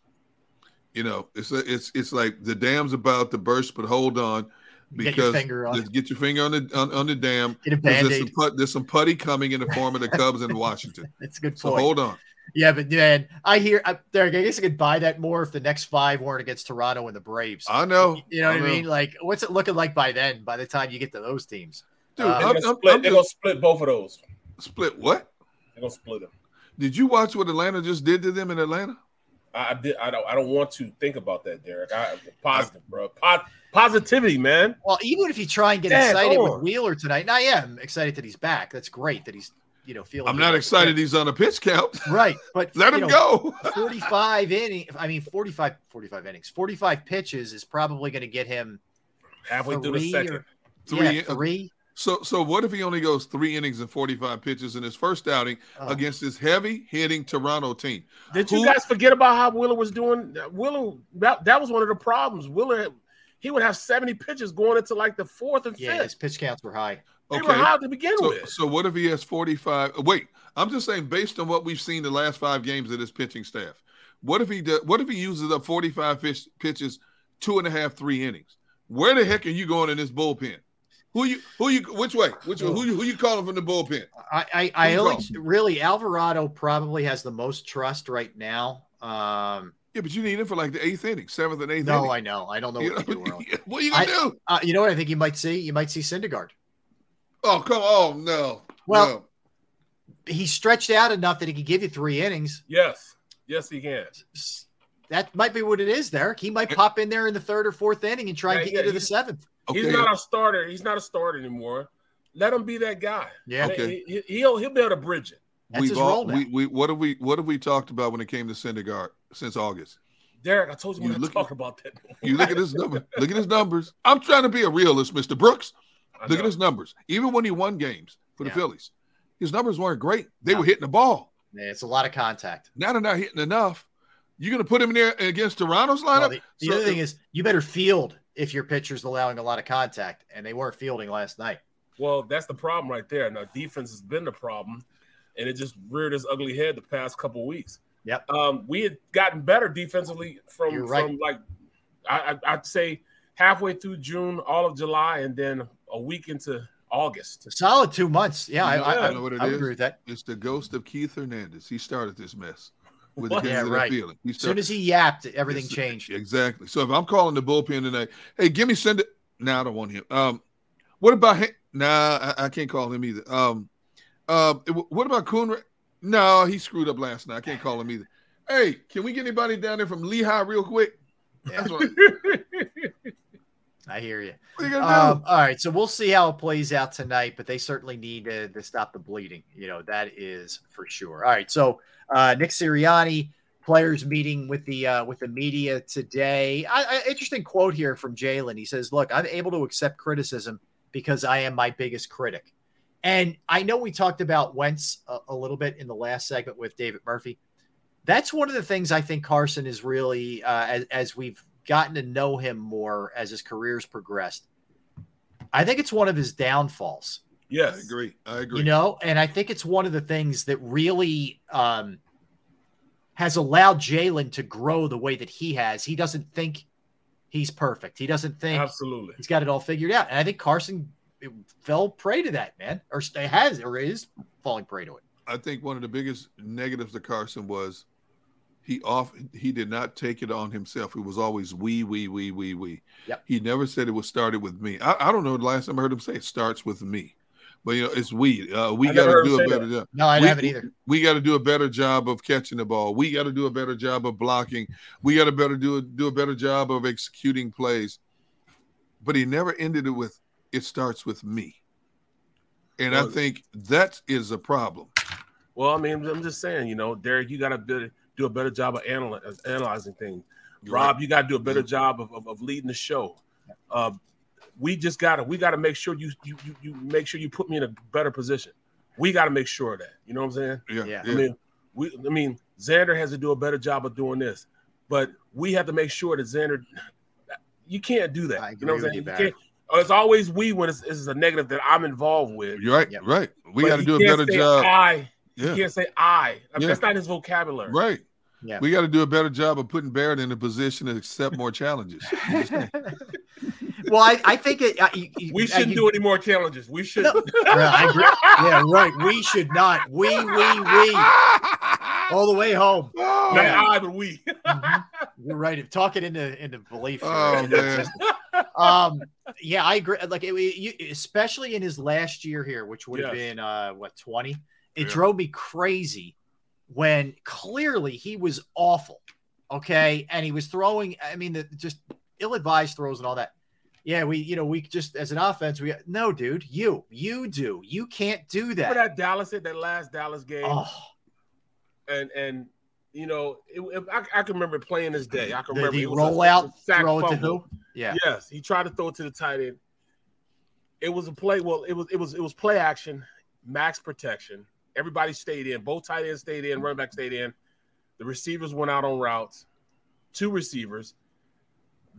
you know, it's like the dam's about to burst, but hold on. Because get your finger on the dam. Get a Band-Aid. There's some putty coming in the form of the Cubs in Washington. That's a good point. So hold on. Yeah, but man, Derek, I guess I could buy that more if the next 5 weren't against Toronto and the Braves. I know. You know what I mean? Like, what's it looking like by then? By the time you get to those teams, dude, they're gonna split both of those. Split what? They're gonna split them. Did you watch what Atlanta just did to them in Atlanta? I did. I don't want to think about that, Derek. Positive, bro. Positivity, man. Well, even if you try and get excited with Wheeler tonight, and I am excited that he's back. That's great that he's, you know, feeling. I'm not excited he's on a pitch count. Right, but let him go. 45 pitches is probably going to get him halfway through the second. Three. So what if he only goes 3 innings and 45 pitches in his first outing against this heavy-hitting Toronto team? Did you guys forget about how Wheeler was doing? Wheeler, that was one of the problems. Wheeler, he would have 70 pitches going into like the fourth and fifth. Yeah, his pitch counts were high. They were high to begin with. So what if he has 45? Wait, I'm just saying based on what we've seen the last 5 games of this pitching staff, what if he uses up 45 pitches, 2.5, 3 innings? Where the heck are you going in this bullpen? Who you calling from the bullpen? Really, Alvarado probably has the most trust right now. Yeah, but you need him for like the 8th inning, 7th and 8th inning. No, I know. I don't know what to do, Earl. What are you going to do? You know what I think you might see? You might see Syndergaard. Oh, come on. No. Well, he's stretched out enough that he can give you 3 innings. Yes. Yes, he can. That might be what it is, Derek. He might pop in there in the 3rd or 4th inning and try and get you to the 7th. Okay. He's not a starter. He's not a starter anymore. Let him be that guy. Yeah. Okay. He'll be able to bridge it. That's his role now. What have we talked about when it came to Syndergaard since August? Derek, I told you we talk about that. You look at his numbers. Look at his numbers. I'm trying to be a realist, Mr. Brooks. Look at his numbers. Even when he won games for the Phillies, his numbers weren't great. They were hitting the ball. Man, it's a lot of contact. Now they're not hitting enough. You're going to put him in there against Toronto's lineup? Well, the other thing is you better field if your pitcher's allowing a lot of contact, and they weren't fielding last night. Well, that's the problem right there. Now, defense has been the problem, and it just reared its ugly head the past couple of weeks. Yep. We had gotten better defensively I'd say halfway through June, all of July, and then a week into August. A solid 2 months. Yeah, I know what it is. I agree with that. It's the ghost of Keith Hernandez. He started this mess. With the feeling. As soon as he yapped, everything changed. Exactly. So if I'm calling the bullpen tonight, hey, give me Cinder. Nah, I don't want him. What about him? Nah, I can't call him either. What about Coonrod? No, he screwed up last night. I can't call him either. Hey, can we get anybody down there from Lehigh real quick? Yeah. That's what I hear you. What are you gonna do? All right, so we'll see how it plays out tonight, but they certainly need to stop the bleeding. You know, that is for sure. All right, so Nick Sirianni, players meeting with the media today. Interesting quote here from Jalen. He says, look, I'm able to accept criticism because I am my biggest critic. And I know we talked about Wentz a little bit in the last segment with David Murphy. That's one of the things I think Carson is really, as we've gotten to know him more as his career's progressed, I think it's one of his downfalls. Yeah, I agree. You know, and I think it's one of the things that really has allowed Jalen to grow the way that he has. He doesn't think he's perfect. He doesn't think he's got it all figured out. And I think Carson fell prey to that, man, or is falling prey to it. I think one of the biggest negatives to Carson was he did not take it on himself. It was always we. Yep. He never said it was started with me. I don't know the last time I heard him say it starts with me. But, you know, it's we. We got to do a better job. No, I haven't either. We got to do a better job of catching the ball. We got to do a better job of blocking. We got to do a better job of executing plays. But he never ended it with, it starts with me. And I think that is a problem. Well, I mean, I'm just saying, you know, Derek, you got to do a better job of analyzing things. You're Rob, right. You got to do a better job of leading the show. We got to make sure you make sure you put me in a better position. We got to make sure of that. You know what I'm saying? Yeah. I mean, Xander has to do a better job of doing this, but we have to make sure that Xander, you can't do that. I agree with you, Barry. You can't. It's always we when it's a negative that I'm involved with. You're right. Yeah. Right. We got to do a better job. You can't say I. I mean, that's not his vocabulary. Right. Yeah. We got to do a better job of putting Barrett in a position to accept more challenges. Well, I think it. We shouldn't do any more challenges. We should. No. I agree. Yeah, right. We should not. We. All the way home. Oh, not I, but we. Mm-hmm. You're right. Talk it into belief. Oh, man. Yeah, I agree. Like, especially in his last year here, which would have been 20. It drove me crazy when clearly he was awful. Okay, and he was throwing. I mean, just ill-advised throws and all that. Yeah, we just as an offense, dude, you do. You can't do that. Remember that last Dallas game. Oh. And you know, I can remember playing this day. I can remember the rollout, throw it to who? Yeah. Yes, he tried to throw it to the tight end. It was a play. Well, it was play action, max protection. Everybody stayed in. Both tight ends stayed in. Running back stayed in. The receivers went out on routes. Two receivers.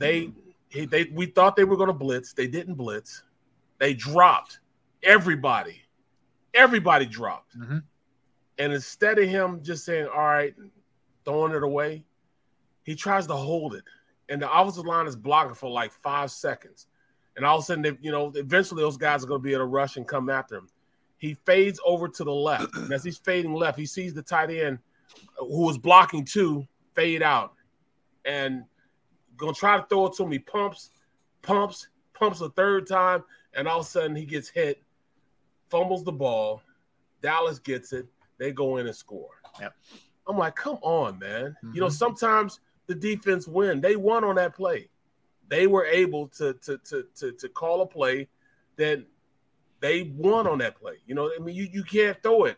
We thought they were going to blitz. They didn't blitz. They dropped everybody. Everybody dropped. Mm-hmm. And instead of him just saying, all right, throwing it away, he tries to hold it. And the offensive line is blocking for like 5 seconds. And all of a sudden, eventually those guys are going to be able to rush and come after him. He fades over to the left. And as he's fading left, he sees the tight end who was blocking two fade out. And going to try to throw it to him. He pumps a third time, and all of a sudden he gets hit, fumbles the ball. Dallas gets it. They go in and score. Yep. I'm like, come on, man. Mm-hmm. You know, sometimes the defense win. They won on that play. They were able to call a play that they won on that play. You know, I mean, you can't throw it.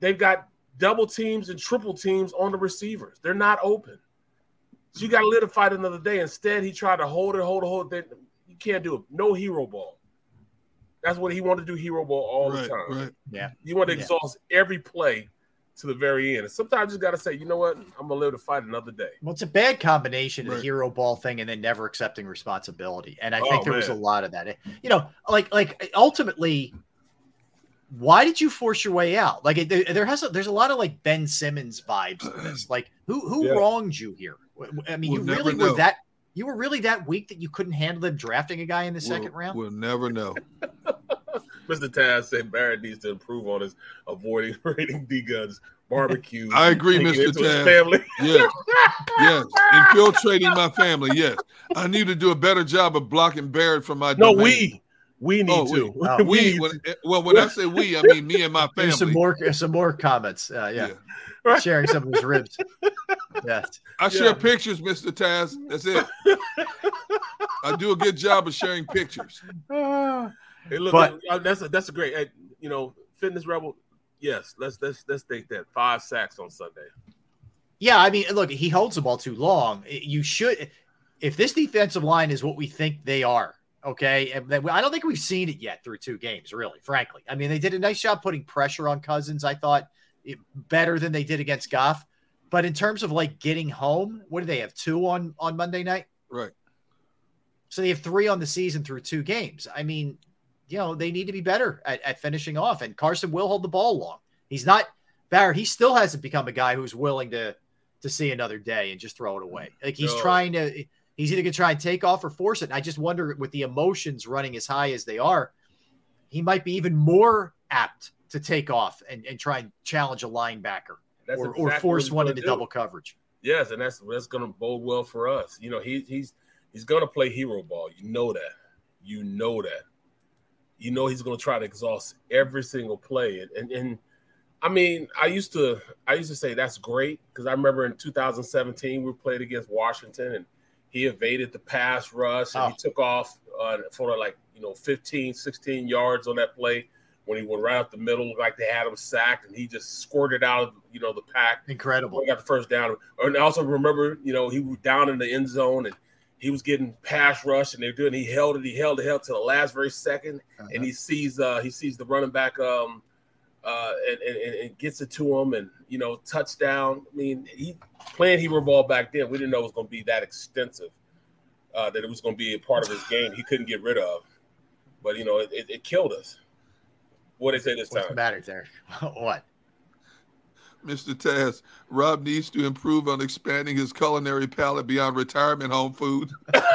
They've got double teams and triple teams on the receivers. They're not open. So you got to live to fight another day. Instead, he tried to hold it. You can't do it. No hero ball. That's what he wanted to do, hero ball all the time. Right. Yeah. You want to exhaust every play to the very end. And sometimes you got to say, you know what? I'm going to live to fight another day. Well, it's a bad combination of the hero ball thing and then never accepting responsibility. And I think there was a lot of that. You know, like ultimately, why did you force your way out? Like there's a lot of like Ben Simmons vibes to this. Like who wronged you here? I mean, you were really that weak that you couldn't handle them drafting a guy in the second round? We'll never know. Mr. Taz said Barrett needs to improve on his avoiding raiding D-Guns, barbecue. I agree, Mr. Taz. Family. Yes. Yes. Infiltrating my family, yes. I need to do a better job of blocking Barrett from my domain. We need to. When I say we, I mean me and my family. Some more comments. Yeah. Sharing some of his ribs. Yes. I share pictures, Mr. Taz. That's it. I do a good job of sharing pictures. Hey, look, that's a great. Hey, you know, Fitness Rebel. Yes, let's take that. 5 sacks on Sunday. Yeah, I mean, look, he holds the ball too long. You should, if this defensive line is what we think they are. Okay, and I don't think we've seen it yet through 2 games, really, frankly. I mean, they did a nice job putting pressure on Cousins, I thought, better than they did against Goff. But in terms of, like, getting home, what do they have, 2 on Monday night? Right. So they have 3 on the season through 2 games. I mean, you know, they need to be better at finishing off, and Carson will hold the ball long. He's not – Barrett, he still hasn't become a guy who's willing to see another day and just throw it away. Like, he's trying to – he's either going to try and take off or force it. And I just wonder, with the emotions running as high as they are, he might be even more apt to take off and try and challenge a linebacker or force one into double coverage. Yes, and that's going to bode well for us. You know, he's going to play hero ball. You know that. You know that. You know he's going to try to exhaust every single play. And I mean, I used to say that's great because I remember in 2017 we played against Washington and he evaded the pass rush and he took off for 15, 16 yards on that play when he went right up the middle, like they had him sacked, and he just squirted out of, the pack. Incredible. He got the first down. And I also remember, he was down in the end zone, and he was getting pass rush, and he held it to the last very second, and he sees the running back and gets it to him, and, touchdown. I mean, he playing hero ball back then. We didn't know it was going to be that extensive, that it was going to be a part of his game he couldn't get rid of. But, it killed us. What did they say this time? What's the matter, Derek? What? Mr. Taz, Rob needs to improve on expanding his culinary palate beyond retirement home food. That's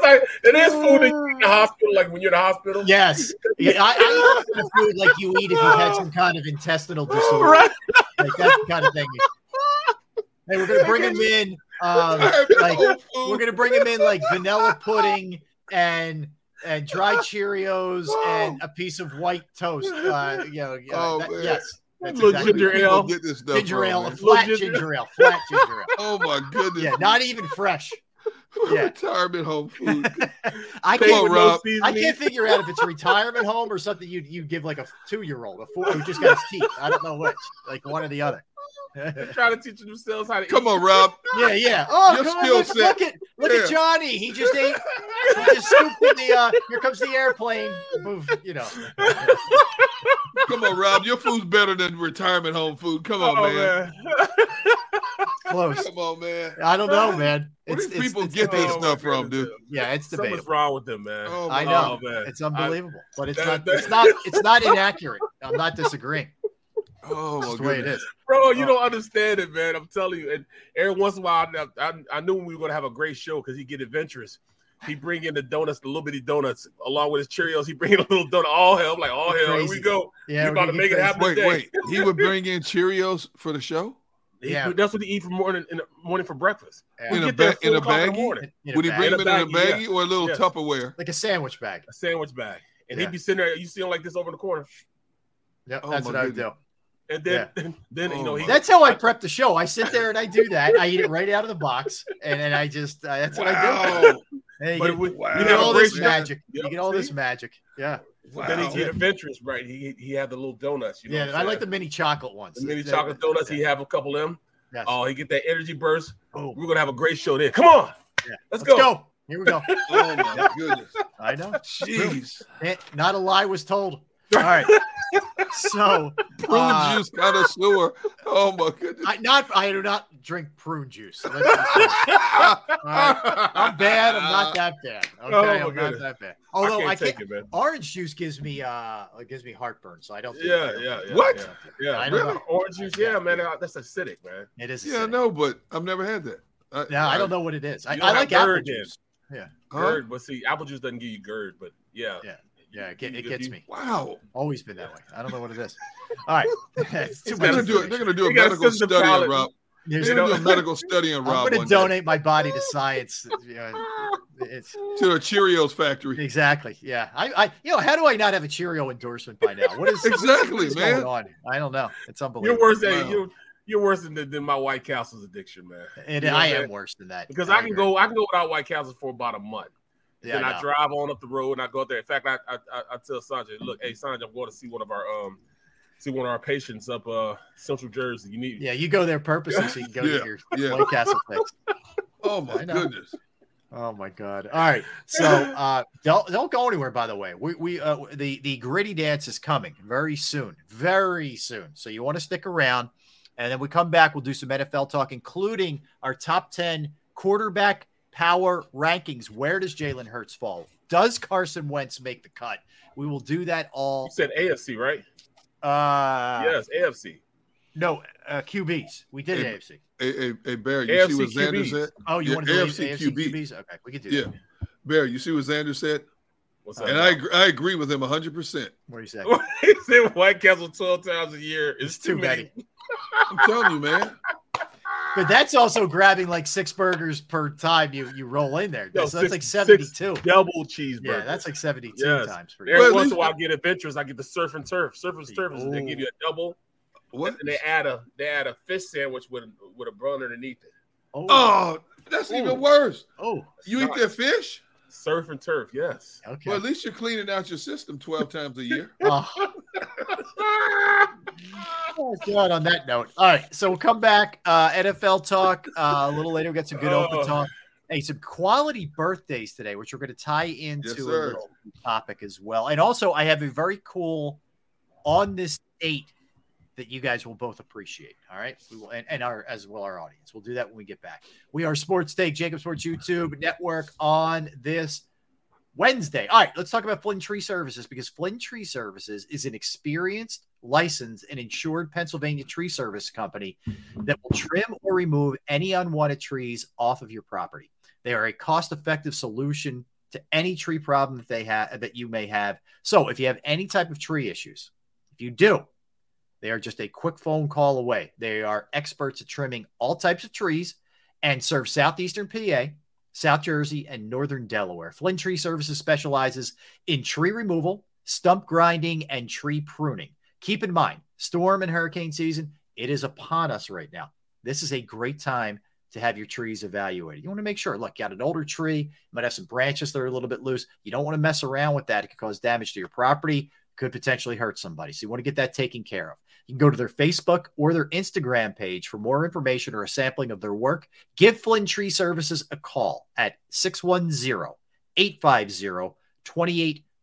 like, it is food that you eat in the hospital, like when you're in the hospital. Yes. Yeah, I eat the food like you eat if you had some kind of intestinal disorder. Right. Like that kind of thing. Hey, we're going to bring him in. We're going to bring him in like vanilla pudding and dry Cheerios and a piece of white toast. Yes. That's exactly ginger ale. Ginger ale. Flat ginger ale. Flat ginger ale. Oh, my goodness. Yeah, not even fresh. Retirement home food. I can't figure out if it's retirement home or something you give like a 2-year-old, a 4 who just got his teeth. I don't know which. Like one or the other. They're trying to teach themselves how to eat. Come on, Rob. Yeah. Oh, your come on, look at Johnny. He just ate. He just scooped in the. Here comes the airplane. Move. Come on, Rob. Your food's better than retirement home food. Come on, man. Close. Come on, man. I don't know, man. Where do people get this stuff from, dude? Yeah, it's debatable. Something's wrong with them, man. Oh, I know. Oh, man. It's unbelievable, but it's not inaccurate. I'm not disagreeing. Oh, that's the way it is, bro. You don't understand it, man. I'm telling you. And every once in a while, I knew we were gonna have a great show because he get adventurous. He bring in the donuts, the little bitty donuts, along with his Cheerios. He bring in a little donut. All hell, here we go. Yeah, you're about to make it happen. Wait. He would bring in Cheerios for the show. Yeah, that's what he eat for morning in the morning for breakfast. Yeah. In a baggie. Would he bring them in a baggie or a little Tupperware? Like a sandwich bag. A sandwich bag. And he'd be sitting there. You see him like this over in the corner. Yeah, that's what I would do. And then that's how I prep the show. I sit there and I do that. I eat it right out of the box, and I just that's what I do. You get all this magic. You get all this magic. Yeah. Wow. Then he get adventurous, right? He had the little donuts. I like the mini chocolate ones. The mini chocolate donuts. Yeah. He have a couple of them. Yes. Oh, he get that energy burst. Oh. We're gonna have a great show there. Come on. Yeah. Let's go. Here we go. Oh my goodness. I know. Jeez. Not a lie was told. All right. So prune juice kind of sewer. Oh my goodness. I do not drink prune juice. Right. I'm bad. I'm not that bad. Okay, not that bad. Although I can't take it, man. Orange juice gives me heartburn, so I don't. Yeah. What? Yeah. I don't really? Orange juice. Yeah, man. That's acidic, man. It is. Yeah, I know, but I've never had that. I don't know what it is. I like apple juice. Yeah. GERD, but see, apple juice doesn't give you GERD, but yeah. Yeah, it gets me. Wow. Always been that way. I don't know what it is. All right. They're going to do a medical study on Rob. I'm going to donate my body to science. To a Cheerios factory. Exactly. Yeah. I how do I not have a Cheerio endorsement by now? What is going on? I don't know. It's unbelievable. You're worse than my White Castle's addiction, man. And I am worse than that. Because I can go without White Castle for about a month. Yeah, and I drive on up the road and I go out there. In fact, I tell Sanjay, look, hey Sanjay, I'm going to see one of our patients up Central Jersey. You need. Yeah, you go there purposely so you can go to your White Castle place. Oh my goodness. Oh my God. All right. So don't go anywhere, by the way. We the gritty dance is coming very soon. Very soon. So you want to stick around, and then we come back, we'll do some NFL talk, including our top 10 quarterback power rankings. Where does Jalen Hurts fall? Does Carson Wentz make the cut? We will do that all. You said AFC, right? Yes, AFC. No, QBs. We did AFC. Bear, you AFC see what Xander QBs. Said? Oh, you want to do AFC QBs? Okay, we can do that. Bear, you see what Xander said? What's up? And I agree with him 100%. What do you say? He said White Castle 12 times a year is too many. I'm telling you, man. But that's also grabbing like six burgers per time you roll in there. So that's like 72. Double cheeseburger. Yeah, that's like 72 times. For every once in a while, I get adventurous. I get the surf and turf. Surf and turf is they give you a double. What? And they add a fish sandwich with a bun underneath it. Oh, that's even worse. Oh, you eat that fish? Surf and turf, yes. Okay. Well, at least you're cleaning out your system 12 times a year. Oh, God, on that note. All right, so we'll come back. NFL talk. A little later, we'll get some good open talk. Hey, some quality birthdays today, which we're going to tie into a little topic as well. And also, I have a very cool on this date that you guys will both appreciate. All right. We will, and our, as well, our audience. We'll do that when we get back. We are Sports Take, JAKIB Sports YouTube Network on this Wednesday. All right. Let's talk about Flynn Tree Services, because Flynn Tree Services is an experienced, licensed, and insured Pennsylvania tree service company that will trim or remove any unwanted trees off of your property. They are a cost-effective solution to any tree problem that that you may have. So if you have any type of tree issues, if you do, they are just a quick phone call away. They are experts at trimming all types of trees and serve southeastern PA, South Jersey, and northern Delaware. Flynn Tree Services specializes in tree removal, stump grinding, and tree pruning. Keep in mind, storm and hurricane season, it is upon us right now. This is a great time to have your trees evaluated. You want to make sure, look, you got an older tree, you might have some branches that are a little bit loose. You don't want to mess around with that. It could cause damage to your property, could potentially hurt somebody. So you want to get that taken care of. You can go to their Facebook or their Instagram page for more information or a sampling of their work. Give Flynn Tree Services a call at 610-850-2848.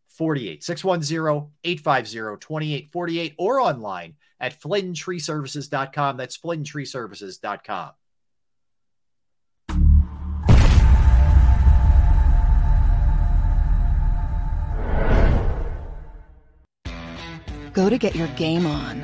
610-850-2848 or online at flynntreeservices.com. That's flynntreeservices.com. Go to get your game on.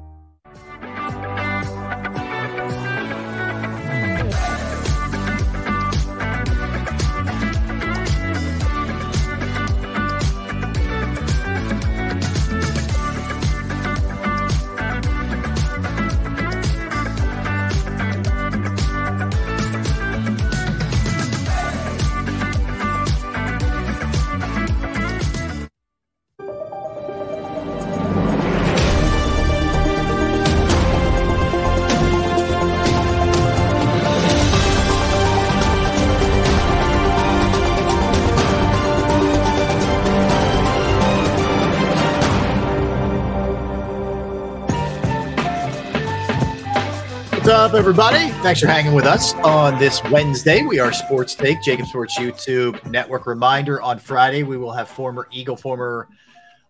up, everybody? Thanks for hanging with us on this Wednesday. We are Sports Take, JAKIB Sports YouTube Network. Reminder, on Friday, we will have former Eagle, former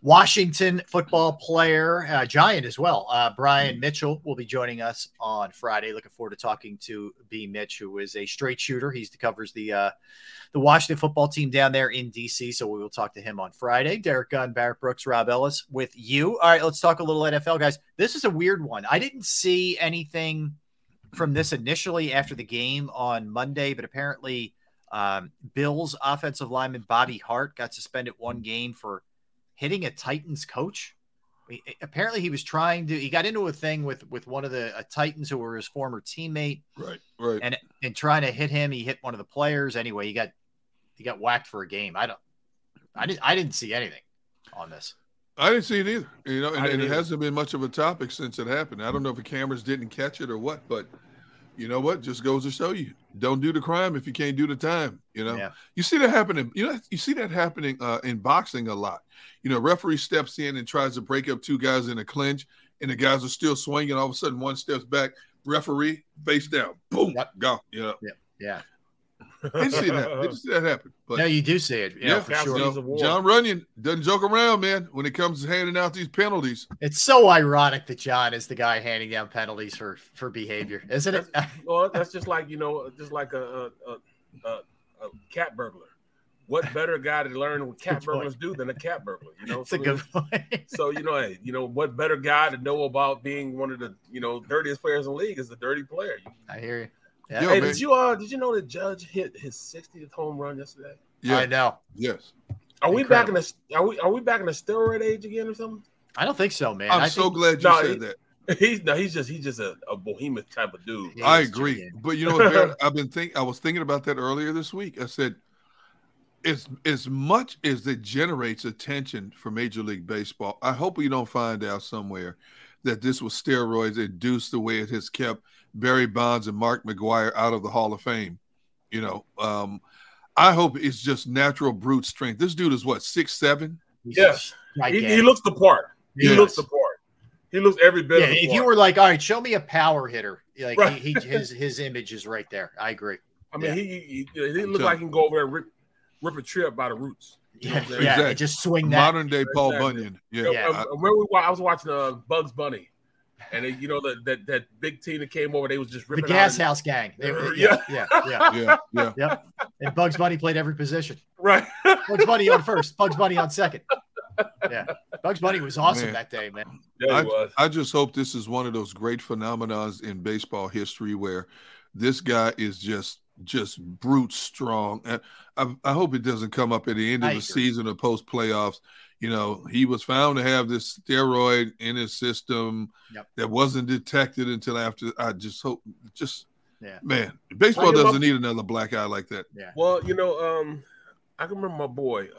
Washington football player, Giant as well, Brian Mitchell will be joining us on Friday. Looking forward to talking to B. Mitch, who is a straight shooter. He covers the Washington football team down there in D.C., so we will talk to him on Friday. Derek Gunn, Barrett Brooks, Rob Ellis with you. All right, let's talk a little NFL, guys. This is a weird one. I didn't see anything from this initially after the game on Monday, but apparently Bills offensive lineman Bobby Hart got suspended one game for hitting a Titans coach. Apparently he was trying to, he got into a thing with one of the Titans who were his former teammate. Right. And trying to hit him, he hit one of the players. Anyway, he got whacked for a game. I didn't see anything on this. I didn't see it either. You know, and it hasn't been much of a topic since it happened. I don't know if the cameras didn't catch it or what, but you know what? Just goes to show you, don't do the crime if you can't do the time. You know, yeah. You see that happening. You know, you see that happening in boxing a lot. You know, referee steps in and tries to break up two guys in a clinch, and the guys are still swinging. All of a sudden, one steps back, referee face down, boom, yep. Gone. You know, yeah. Didn't see that happen. But no, you do see it. Yeah, for sure. You know, John Runyon doesn't joke around, man, when it comes to handing out these penalties. It's so ironic that John is the guy handing out penalties for behavior, isn't it? Well, that's just like, you know, just like a cat burglar. What better guy to learn what cat burglars do than a cat burglar? You know, it's a good point. So, you know, hey, you know, what better guy to know about being one of the, you know, dirtiest players in the league is the dirty player. I hear you. Yeah. Yo, hey, did you know the judge hit his 60th home run yesterday? Yeah, I know. Yes. Are we back in the steroid age again or something? I don't think so, man. I'm so glad you said that. He's just a behemoth type of dude. I agree. Chicken. But you know what, Barrett, I was thinking about that earlier this week. I said, as much as it generates attention for Major League Baseball, I hope we don't find out somewhere that this was steroids induced the way it has kept Barry Bonds and Mark McGwire out of the Hall of Fame. You know, I hope it's just natural brute strength. This dude is what, 6'7"? Yes. He looks the part. He looks every bit of the part. If you were like, all right, show me a power hitter. Like right. his image is right there. I agree. I mean, he looks like he can go over there and rip a tree up by the roots. Yeah, exactly. Yeah, just swing that. Modern day Paul Bunyan. Yeah. I was watching Bugs Bunny, and you know that big team that came over, they was just ripping the Gas House Gang. Yeah. And Bugs Bunny played every position. Right. Bugs Bunny on first. Bugs Bunny on second. Yeah. Bugs Bunny was awesome that day, man. Yeah, he was. I just hope this is one of those great phenomenons in baseball history where this guy is just brute strong. And I hope it doesn't come up at the end of the season or post playoffs. You know, he was found to have this steroid in his system that wasn't detected until after. I just hope, man, baseball doesn't need another black eye like that. Yeah. Well, you know, I can remember my boy.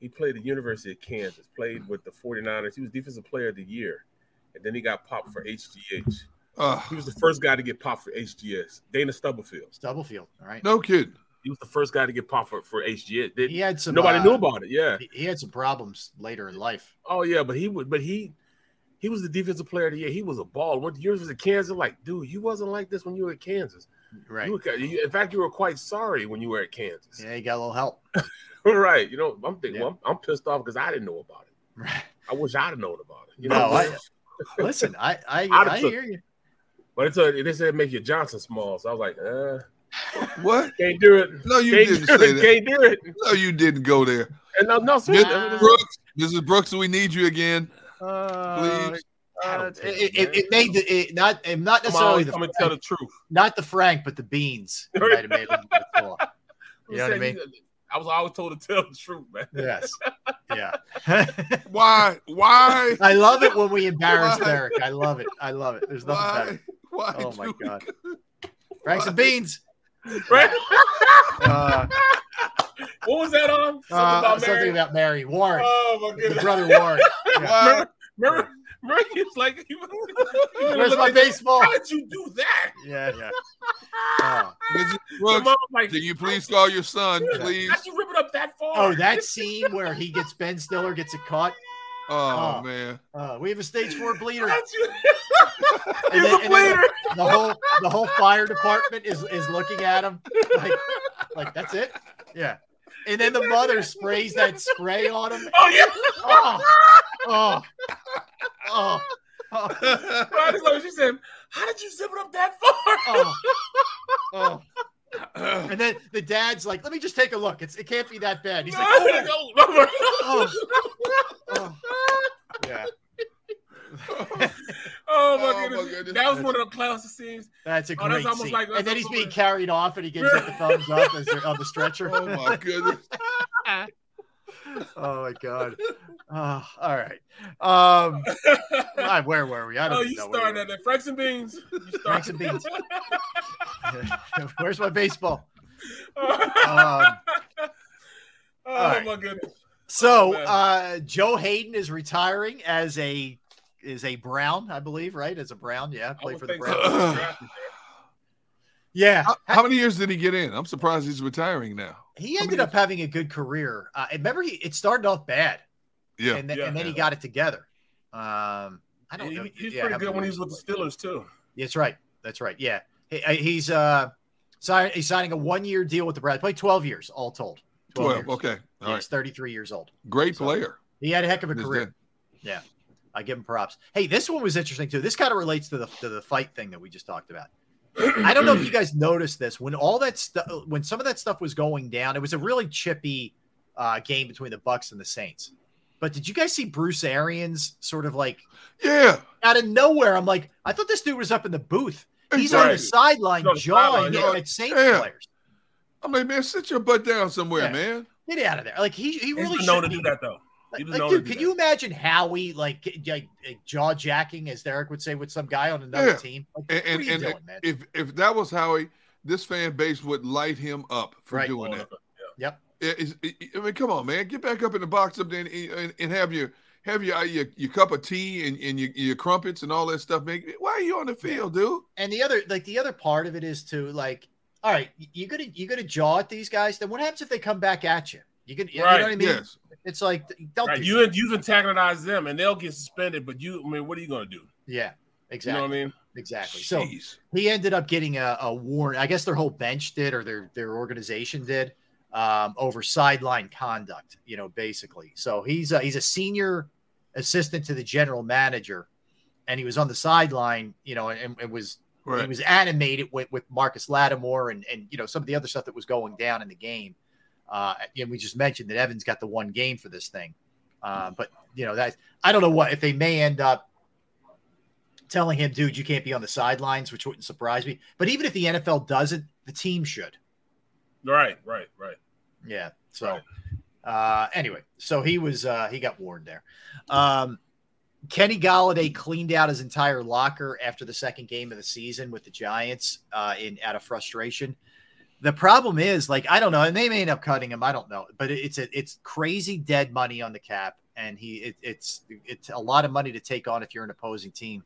He played at the University of Kansas, played with the 49ers. He was Defensive Player of the Year, and then he got popped for HGH. He was the first guy to get popped for HGH. Dana Stubblefield. All right. No kidding. He was the first guy to get popped for HGH. He had some. Nobody knew about it. Yeah. He had some problems later in life. Oh yeah, but he was the Defensive Player of the Year. He was a baller. Went to University of Kansas. Like, dude, you wasn't like this when you were at Kansas. Right. In fact, you were quite sorry when you were at Kansas. Yeah, you got a little help. Right. You know, I'm thinking. Yeah. Well, I'm pissed off because I didn't know about it. Right. I wish I'd have known about it. You know. Listen, I hear you. But they said it make your Johnson small, so I was like, what? Can't do it. No, you didn't say that. Can't do it. No, you didn't go there. And no, Mrs. Brooks, we need you again. Please. It made not necessarily the. I'm gonna tell the truth. Not the Frank, but the beans. Might have made it small. You know what I mean? I was always told to tell the truth, man. Yes. Yeah. Why? I love it when we embarrass Derek. I love it. There's nothing better. Why? Oh, my God. Franks and Beans. Right? What was that on? Something about Mary. Warren. Oh, my goodness. The brother Warren. Yeah. Murray is like, where's my baseball? How did you do that? Yeah. Mrs. Brooks, like, can you please call your son, please? How'd you rip it up that far? Oh, that scene where he gets Ben Stiller, gets it caught. Oh, man. We have a stage 4 bleeder. He's a bleeder. The whole fire department is looking at him like that's it. Yeah. And then the mother sprays that spray on him. Oh yeah. Oh. Right, she said, "How did you zip it up that far?" Oh. And then the dad's like, "Let me just take a look. It can't be that bad." He's like, "Oh, no." Oh. Yeah. Oh my goodness! That was one of the classic scenes. That's a great scene. And then he's being carried off, and he gives it the thumbs up as they're on the stretcher. Oh my goodness! Oh my god! Oh, all right. Where were we? I don't know. You started at that. Franks and Beans. Franks and Beans. Where's my baseball? My goodness! So Joe Hayden is retiring as a Brown, I believe, right? As a Brown, yeah. Play for the Browns. So. Yeah. How many years did he get in? I'm surprised he's retiring now. He ended up having a good career. Remember, it started off bad. Yeah. And then he got it together. I don't know. He's pretty good when he was with the Steelers, too. That's right. That's right. Yeah. He's signing a one-year deal with the Browns. Played 12 years, all told. 12 years. Okay. All right. He's 33 years old. Great player. He had a heck of a career. Yeah. I give him props. Hey, this one was interesting too. This kind of relates to the fight thing that we just talked about. I don't know if you guys noticed this when all that stuff, when some of that stuff was going down, it was a really chippy game between the Bucs and the Saints. But did you guys see Bruce Arians sort of like, yeah, out of nowhere? I'm like, I thought this dude was up in the booth. He's exactly. On the sideline jawing at Saints players. I'm like, man, sit your butt down somewhere, man. Get out of there. Like he really should know to do that though. Like, dude, can you imagine Howie like jaw jacking, as Derek would say, with some guy on another team? Like, what are you doing, man? If that was Howie, this fan base would light him up for doing that. Yep. I mean, come on, man, get back up in the box up there and have your cup of tea and your crumpets and all that stuff, man. Why are you on the field, dude? And the other part of it is to all right, you're gonna jaw at these guys. Then what happens if they come back at you? You know what I mean? Yes. It's like you've antagonized them and they'll get suspended, but what are you going to do? Yeah, exactly. You know what I mean? Exactly. Jeez. So he ended up getting a warning. I guess their whole bench did, or their organization did, over sideline conduct. You know, basically. So he's a senior assistant to the general manager, and he was on the sideline. You know, and it was he was animated with Marcus Lattimore and you know some of the other stuff that was going down in the game. And we just mentioned that Evans got the one game for this thing. But you know, that I don't know if they may end up telling him, dude, you can't be on the sidelines, which wouldn't surprise me. But even if the NFL doesn't, the team should. Right. Yeah. So, anyway, so he was, he got warned there. Kenny Golladay cleaned out his entire locker after the second game of the season with the Giants, out of frustration. The problem is, I don't know, and they may end up cutting him. I don't know, but it's crazy dead money on the cap, and it's a lot of money to take on if you're an opposing team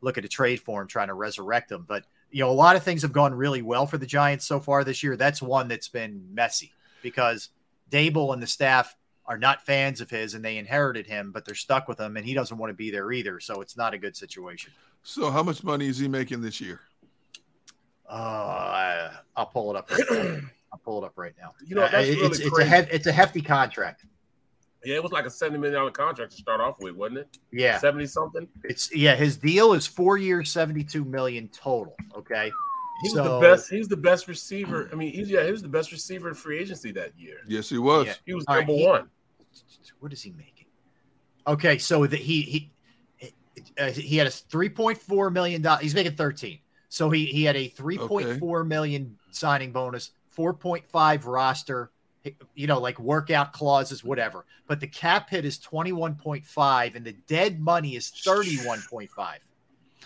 looking to trade for him, trying to resurrect him. But you know, a lot of things have gone really well for the Giants so far this year. That's one that's been messy because Dable and the staff are not fans of his, and they inherited him, but they're stuck with him, and he doesn't want to be there either. So it's not a good situation. So how much money is he making this year? I'll pull it up. I'll pull it up right now. You know, that's really crazy. It's a hefty contract. Yeah, it was like a $70 million contract to start off with, wasn't it? Yeah, 70 something. It's His deal is 4 years, $72 million total. Okay, the best. He's the best receiver. I mean, he was the best receiver in free agency that year. Yes, he was. Yeah. He was number one. What is he making? Okay, so he had a $3.4 million. He's making 13. So he had a $3.4 million signing bonus, 4.5 roster, you know, workout clauses, whatever. But the cap hit is 21.5, and the dead money is 31.5.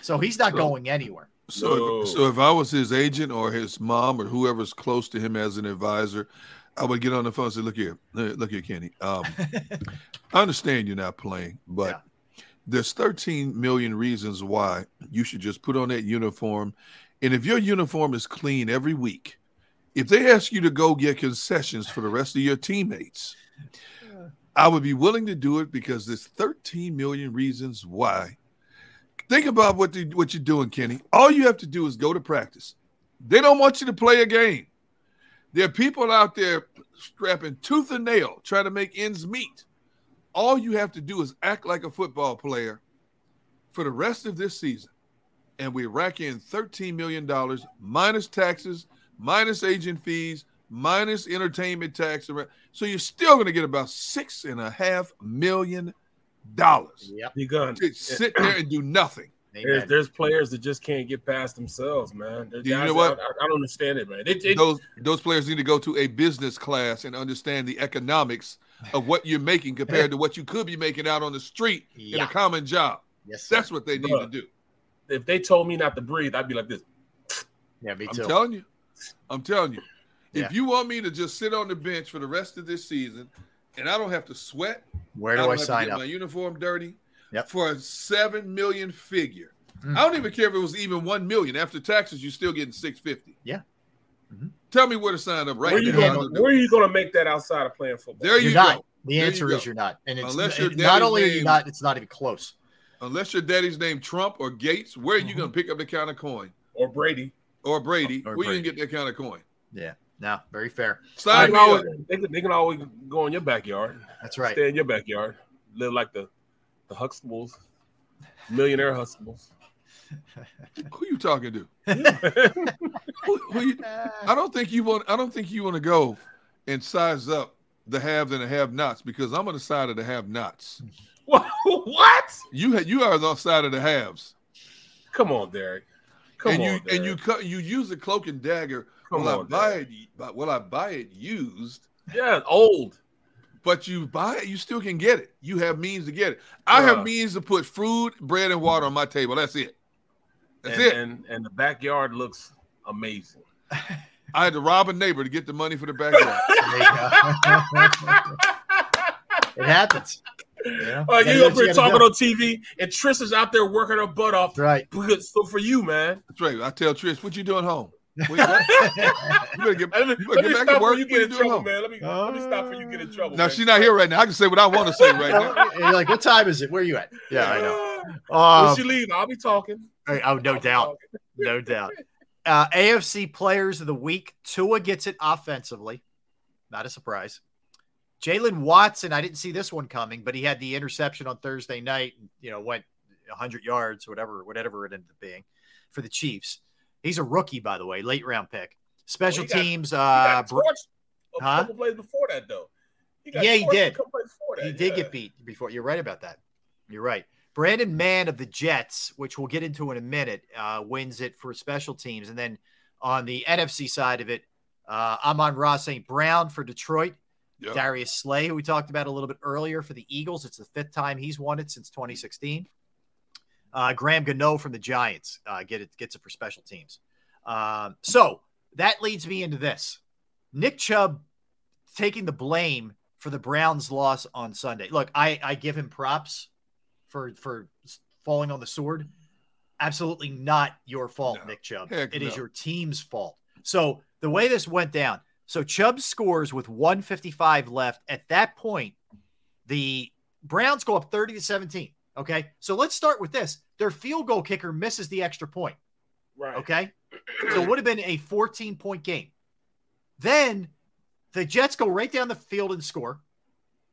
So he's not going anywhere. So if I was his agent or his mom or whoever's close to him as an advisor, I would get on the phone and say, "Look here, Kenny. I understand you're not playing, but." Yeah. There's 13 million reasons why you should just put on that uniform. And if your uniform is clean every week, if they ask you to go get concessions for the rest of your teammates, I would be willing to do it because there's 13 million reasons why Think about what you're doing, Kenny. All you have to do is go to practice. They don't want you to play a game. There are people out there strapping tooth and nail, trying to make ends meet. All you have to do is act like a football player for the rest of this season, and we rack in $13 million minus taxes, minus agent fees, minus entertainment tax. So you're still going to get about $6.5 million. You're going to sit there and do nothing. There's players that just can't get past themselves, man. You know what? I don't understand it, man. Those players need to go to a business class and understand the economics of what you're making compared to what you could be making out on the street in a common job. Yes, that's what they need to do. If they told me not to breathe, I'd be like this. Yeah, me too. I'm telling you. Yeah. If you want me to just sit on the bench for the rest of this season and I don't have to sweat, where do I sign up? My uniform dirty. Yep. For a $7 million figure. Mm-hmm. I don't even care if it was even $1 million. After taxes, you're still getting $650. Yeah. Mm-hmm. Tell me where to sign up right now. Where are you going to make that outside of playing football? There you go. The answer is you're not. And it's not even close. Unless your daddy's named Trump or Gates, where are you going to pick up the kind of coin? Or Brady. Where are you going to get that kind of coin? Yeah. No, very fair. They can always go in your backyard. That's right. Stay in your backyard. Live like the Huxtables, millionaire Huxtables. Who you talking to? I don't think you want to go and size up the haves and the have-nots, because I'm on the side of the have-nots. What? You are on the side of the haves. Come on, Derek. Come on, Derek. You use the cloak and dagger. I buy it used? Yeah, old. But you buy it, you still can get it. You have means to get it. I have means to put food, bread, and water on my table. That's it. That's it. And the backyard looks amazing. I had to rob a neighbor to get the money for the backyard. It happens. Yeah. You up here talking on TV, and Trish is out there working her butt off. That's right. So for you, man. That's right. I tell Trish, what you doing home? Let me stop for you get in trouble. Now she's not here right now. I can say what I want to say right now. And you're like, what time is it? Where are you at? Yeah, I know. When she leave, I'll be talking. No doubt. AFC Players of the Week. Tua gets it offensively. Not a surprise. Jalen Watson, I didn't see this one coming, but he had the interception on Thursday night and went 100 yards, whatever it ended up being for the Chiefs. He's a rookie, by the way, late round pick. Special teams. A couple plays before that, though. He did get beat before. You're right about that. You're right. Brandon Mann of the Jets, which we'll get into in a minute, wins it for special teams. And then on the NFC side of it, Amon-Ra St. Brown for Detroit. Yep. Darius Slay, who we talked about a little bit earlier for the Eagles. It's the fifth time he's won it since 2016. Graham Gano from the Giants gets it for special teams. So that leads me into this. Nick Chubb taking the blame for the Browns' loss on Sunday. Look, I give him props for falling on the sword. Absolutely not your fault, Nick Chubb. It is your team's fault. So the way this went down, so Chubb scores with 1:55 left. At that point, the Browns go up 30-17. Okay, so let's start with this. Their field goal kicker misses the extra point. Right. Okay, so it would have been a 14-point game. Then the Jets go right down the field and score.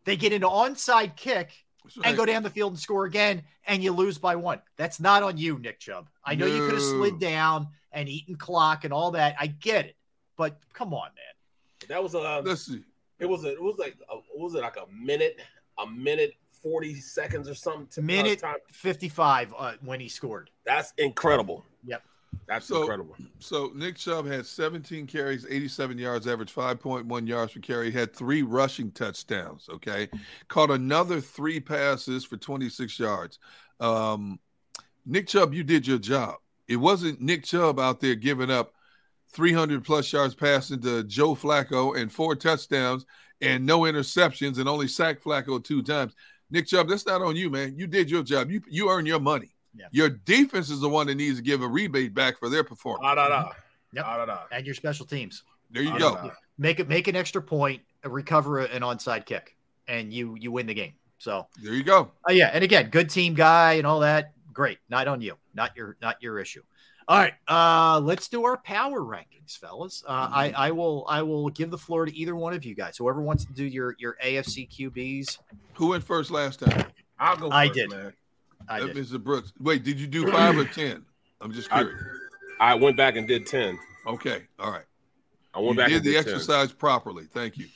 They get an onside kick and go down the field and score again, and you lose by one. That's not on you, Nick Chubb. I know you could have slid down and eaten clock and all that. I get it, but come on, man. That was let's see. It was like a minute. 40 seconds or something to minute 55 when he scored. That's incredible. Yep. That's incredible. So Nick Chubb had 17 carries, 87 yards, average 5.1 yards per carry. He had 3 rushing touchdowns. Okay. Caught another 3 passes for 26 yards. Nick Chubb, you did your job. It wasn't Nick Chubb out there giving up 300 plus yards passing to Joe Flacco and 4 touchdowns and no interceptions and only sacked Flacco 2 times. Nick Chubb, that's not on you, man. You did your job. You earned your money. Yeah. Your defense is the one that needs to give a rebate back for their performance. And your special teams. There you go. Make an extra point, recover an onside kick, and you win the game. So there you go. Yeah, and again, good team guy and all that. Great. Not on you. Not your issue. All right. Let's do our power rankings, fellas. I will give the floor to either one of you guys. Whoever wants to do your AFC QBs. Who went first last time? I'll go first. I did. Man. I did. Mr. Brooks. Wait, did you do 5 or 10? I'm just curious. I went back and did 10. Okay. All right. You did the exercise properly. Thank you.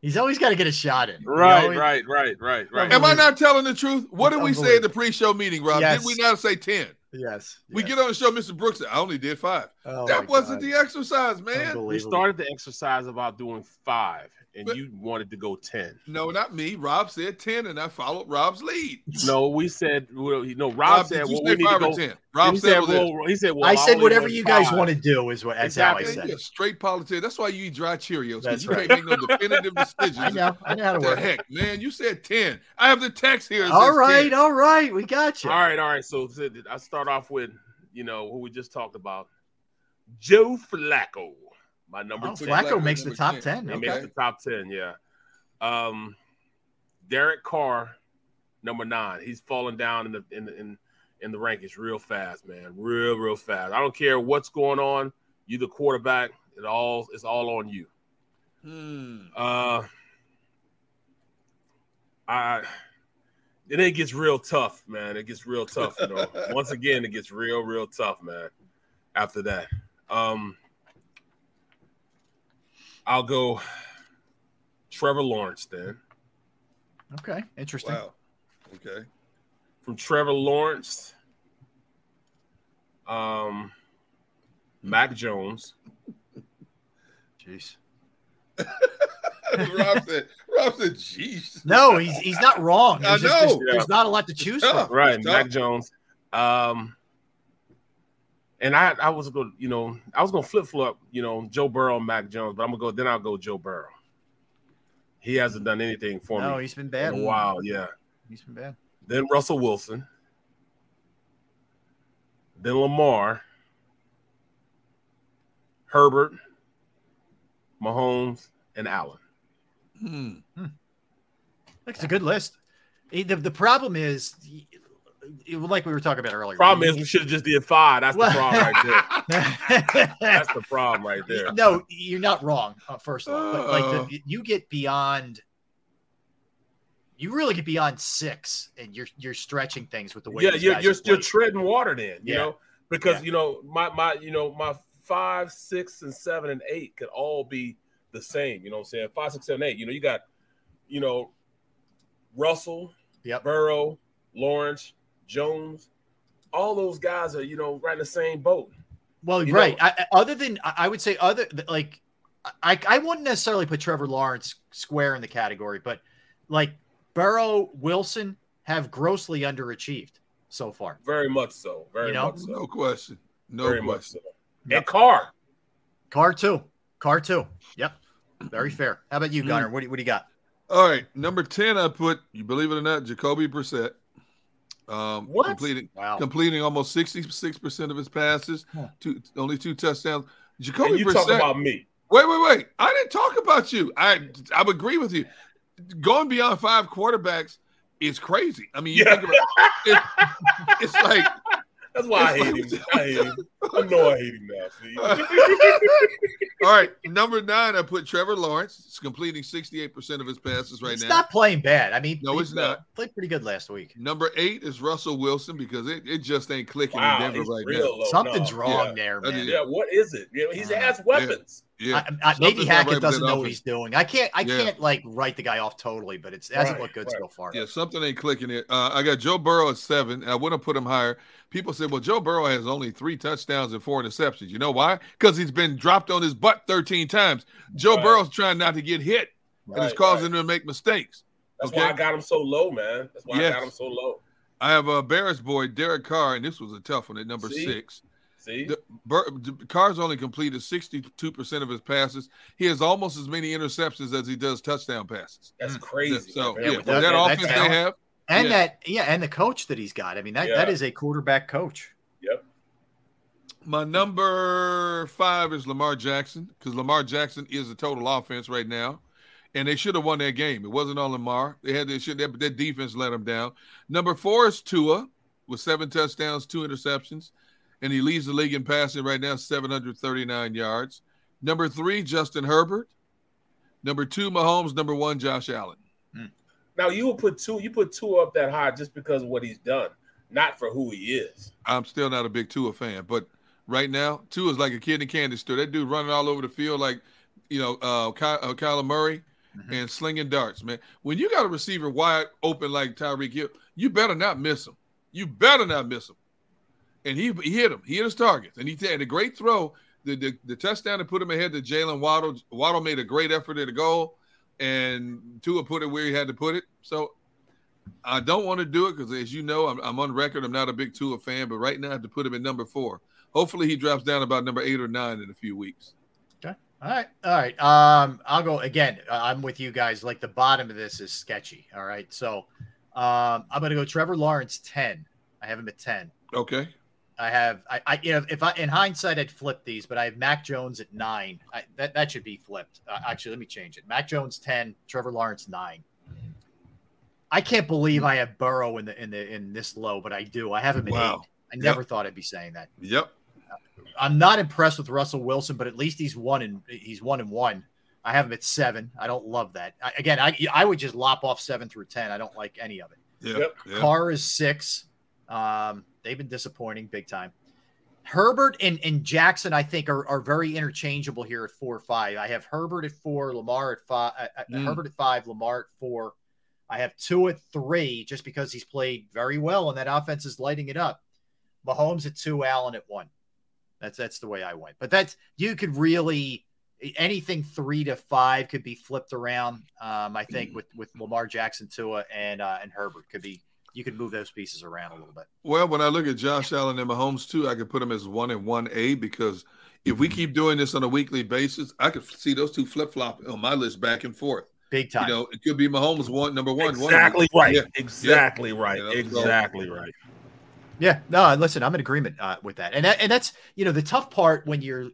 He's always got to get a shot in. Right. Am I not telling the truth? What did we say at the pre-show meeting, Rob? Yes. Did we not say 10? Yes. We get on the show, Mr. Brooks said, I only did 5. Oh, that wasn't the exercise, man. We started the exercise about doing 5, and you wanted to go 10. No, not me. Rob said 10, and I followed Rob's lead. No, we said Rob said well, we need to go 10. Rob said he said well, I said whatever you guys want to do is what that's exactly. How I said. You're straight politics. That's why you eat dry Cheerios, because you can't make no definitive decisions. I know how to work. Heck, man, you said 10. I have the text here. All right, we got you. All right. So I start off with what we just talked about, Joe Flacco. My number 2. Flacco makes the top 10. He makes the top 10, yeah. Derek Carr, number 9. He's falling down in the rankings real fast, man. Real, real fast. I don't care what's going on. You the quarterback. It's all on you. And it gets real tough, man. It gets real tough. Once again, it gets real, real tough, man. After that. I'll go Trevor Lawrence then. Okay, interesting. Wow. Okay. From Trevor Lawrence, Mac Jones. Jeez. Rob said, "Jeez." No, he's not wrong. There's not a lot to choose from. Right, Mac Jones. And I was going to, flip-flop, Joe Burrow and Mac Jones, but I'll go Joe Burrow. He hasn't done anything for me. No, he's been bad. Wow, yeah. He's been bad. Then Russell Wilson. Then Lamar. Herbert. Mahomes. And Allen. That's a good list. The problem is... like we were talking about earlier. Problem is we should have just did 5. That's the problem right there. That's the problem right there. No, you're not wrong, first of all. But you really get beyond 6, and you're stretching things with the way. Yeah, you're treading water then, my 5, 6, and 7, and 8 could all be the same. You know what I'm saying? 5, 6, 7, 8. You got, Russell, Burrow, Lawrence, Jones, all those guys are right in the same boat. Well, right. I wouldn't necessarily put Trevor Lawrence square in the category, but like Burrow, Wilson have grossly underachieved so far. Very much so. Very much so. No question. Very much so. Yep. And Carr. Carr too. Yep. Very fair. How about you, Gunner? What do you got? All right, number 10, I put, you believe it or not, Jacoby Brissett. Completing almost 66% of his passes, only 2 touchdowns. Jacoby Brissett. Talking about me? Wait! I didn't talk about you. I agree with you. Going beyond 5 quarterbacks is crazy. I mean, you think about it's like that's why I hate him. I know I hate him now. All right, number 9, I put Trevor Lawrence. He's completing 68% of his passes now. It's not playing bad. I mean, no, it's not. Played pretty good last week. Number 8 is Russell Wilson because it just ain't clicking in Denver right now. Something's wrong there, man. What is it? He has weapons. Yeah. Maybe Hackett doesn't know what he's doing. I can't write the guy off totally, but it hasn't looked good so far. Yeah, something ain't clicking here. I got Joe Burrow at 7. And I wouldn't put him higher. People said, well, Joe Burrow has only 3 touchdowns and 4 interceptions. You know why? Because he's been dropped on his butt 13 times. Joe Burrow's trying not to get hit, and it's causing him to make mistakes. That's why I got him so low, man. That's why I got him so low. I have a Bears boy, Derek Carr, and this was a tough one at number 6. Carr's only completed 62% of his passes. He has almost as many interceptions as he does touchdown passes. That's crazy. So, that offense they have. And the coach that he's got. I mean, that is a quarterback coach. Yep. My number 5 is Lamar Jackson because Lamar Jackson is the total offense right now. and they should have won that game. It wasn't on Lamar. They had their defense let them down. Number four is Tua with 7 touchdowns, 2 interceptions, and he leads the league in passing right now, 739 yards. Number three, Justin Herbert. Number two, Mahomes. Number one, Josh Allen. Now you put two up that high just because of what he's done, not for who he is. I'm still not a big Tua fan, but right now Tua is like a kid in a candy store. That dude running all over the field like, you know, Kyler Murray and slinging darts, man. When you got a receiver wide open like Tyreek Hill, you better not miss him. You better not miss him. And he hit him. He hit his targets, and he had a great throw. The touchdown to put him ahead to Jalen Waddle. Waddle made a great effort at a goal. And Tua put it where he had to put it. So I don't want to do it because, as you know, I'm on record. I'm not a big Tua fan, but right now I have to put him at number 4. Hopefully he drops down about number 8 or 9 in a few weeks. Okay. All right. I'll go again. I'm with you guys. Like, the bottom of this is sketchy. All right. So I'm going to go Trevor Lawrence 10. I have him at 10. Okay. I in hindsight, I'd flip these, but I have Mac Jones at 9. That should be flipped. Actually, let me change it. Mac Jones 10, Trevor Lawrence 9. I can't believe I have Burrow in this low, but I do. I have him at 8. I never thought I'd be saying that. Yep. I'm not impressed with Russell Wilson, but at least he's 1-1. I have him at 7. I don't love that. I would just lop off 7 through 10. I don't like any of it. Yep. Yep. Carr is 6. They've been disappointing big time. Herbert and Jackson, I think, are very interchangeable here at 4 or 5. I have Herbert at 4, Lamar at 5. Herbert at 5, Lamar at 4. I have Tua at 3, just because he's played very well and that offense is lighting it up. Mahomes at 2, Allen at 1. That's the way I went. But that's, you could really, anything 3 to 5 could be flipped around. I think with Lamar Jackson, Tua, and Herbert could be. You could move those pieces around a little bit. Well, when I look at Josh Allen and Mahomes too, I could put them as 1 and 1A, because if we keep doing this on a weekly basis, I could see those two flip-flop on my list back and forth. Big time. You know, it could be Mahomes number 1. Exactly one, right. Yeah. Exactly, yeah. Right. You know, exactly right. Yeah. No, listen, I'm in agreement with that. And that's, you know, the tough part when you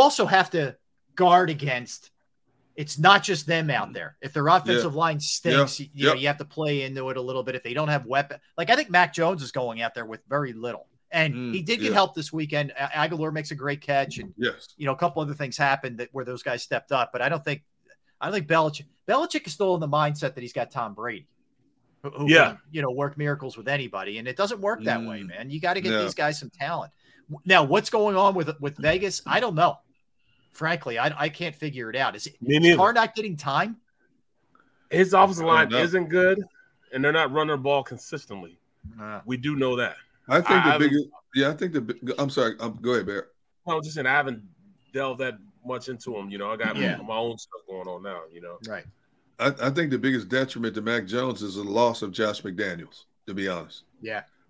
also have to guard against. It's not just them out there. If their offensive line stinks, you have to play into it a little bit. If they don't have weapons, like I think Mac Jones is going out there with very little, and he did get help this weekend. Aguilar makes a great catch, and you know, a couple other things happened where those guys stepped up. But I don't think Belichick is still in the mindset that he's got Tom Brady, who can, you know, work miracles with anybody, and it doesn't work that way, man. You got to get these guys some talent. Now, what's going on with Vegas? I don't know. Frankly, I can't figure it out. Is Carr not getting time? His offensive line isn't good, and they're not running the ball consistently. We do know that. I'm sorry. Go ahead, Bear. I was just saying I haven't delved that much into him. You know, I got my own stuff going on now. You know, right? I think the biggest detriment to Mac Jones is the loss of Josh McDaniels. To be honest,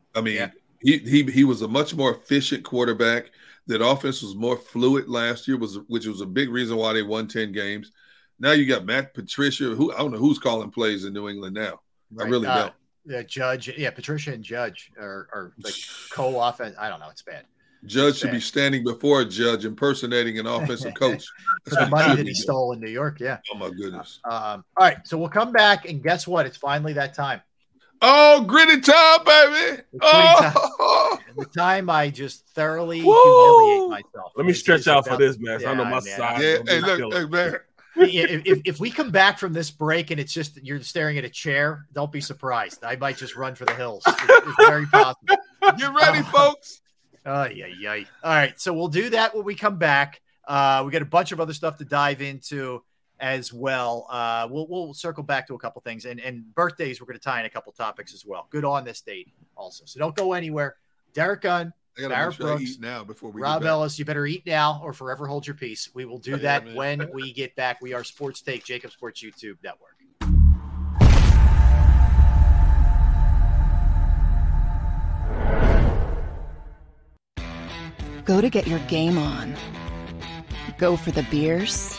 he was a much more efficient quarterback. That offense was more fluid last year, which was a big reason why they won 10 games. Now you got Matt Patricia, who I don't know who's calling plays in New England now. Right. I really don't. Patricia and Judge are like co-offense. I don't know. It's bad. Judge should be standing before a judge impersonating an offensive coach. That's the money that he stole in New York, Oh, my goodness. All right, so we'll come back, and guess what? It's finally that time. Oh, gritty time, baby. Oh. The time I just thoroughly humiliate myself. Let me stretch out for this, man. Yeah, I know my side. Yeah. Hey, look, man. If we come back from this break and it's just you're staring at a chair, don't be surprised. I might just run for the hills. It's very possible. You ready, folks? All right, so we'll do that when we come back. We got a bunch of other stuff to dive into as well. We'll circle back to a couple things, and birthdays. We're going to tie in a couple topics as well. Good on this date also. So don't go anywhere. Derek Gunn, Barrett Brooks, now before we Rob Ellis, you better eat now or forever hold your peace. We will do that when we get back. We are Sports Take, JAKIB Sports YouTube Network. Go to get your game on. Go for the beers.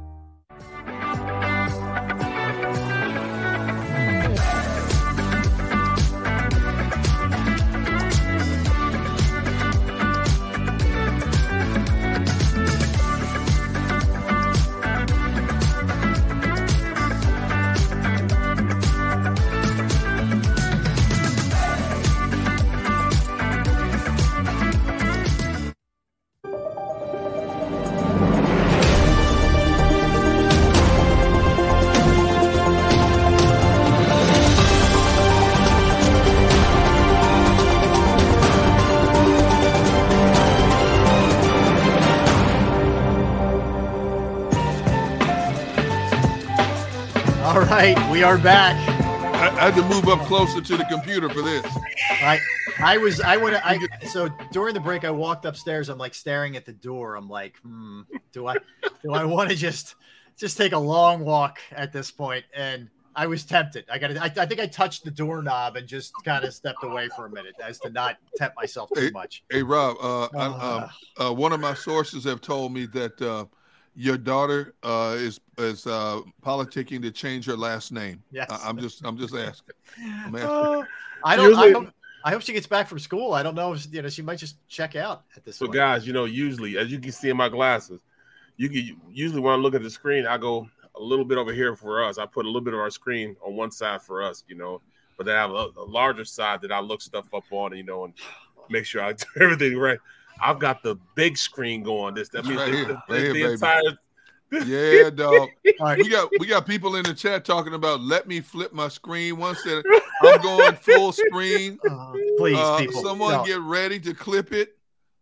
We are back. I had to move up closer to the computer for this. So during the break, I walked upstairs. I'm like staring at the door. I'm like, do I want to just take a long walk at this point? And I was tempted. I think I touched the doorknob and just kind of stepped away for a minute as to not tempt myself too much. Hey Rob, one of my sources have told me that your daughter is politicking to change her last name. Yes. I'm just asking. I hope she gets back from school. I don't know if she might just check out at this point. So guys, usually as you can see in my glasses, usually when I look at the screen, I go a little bit over here for us. I put a little bit of our screen on one side for us, but then I have a larger side that I look stuff up on, and make sure I do everything right. I've got the big screen going. That means the entire. Yeah, dog. Right. We got people in the chat talking about let me flip my screen. One said I'm going full screen. Please, people. Someone get ready to clip it.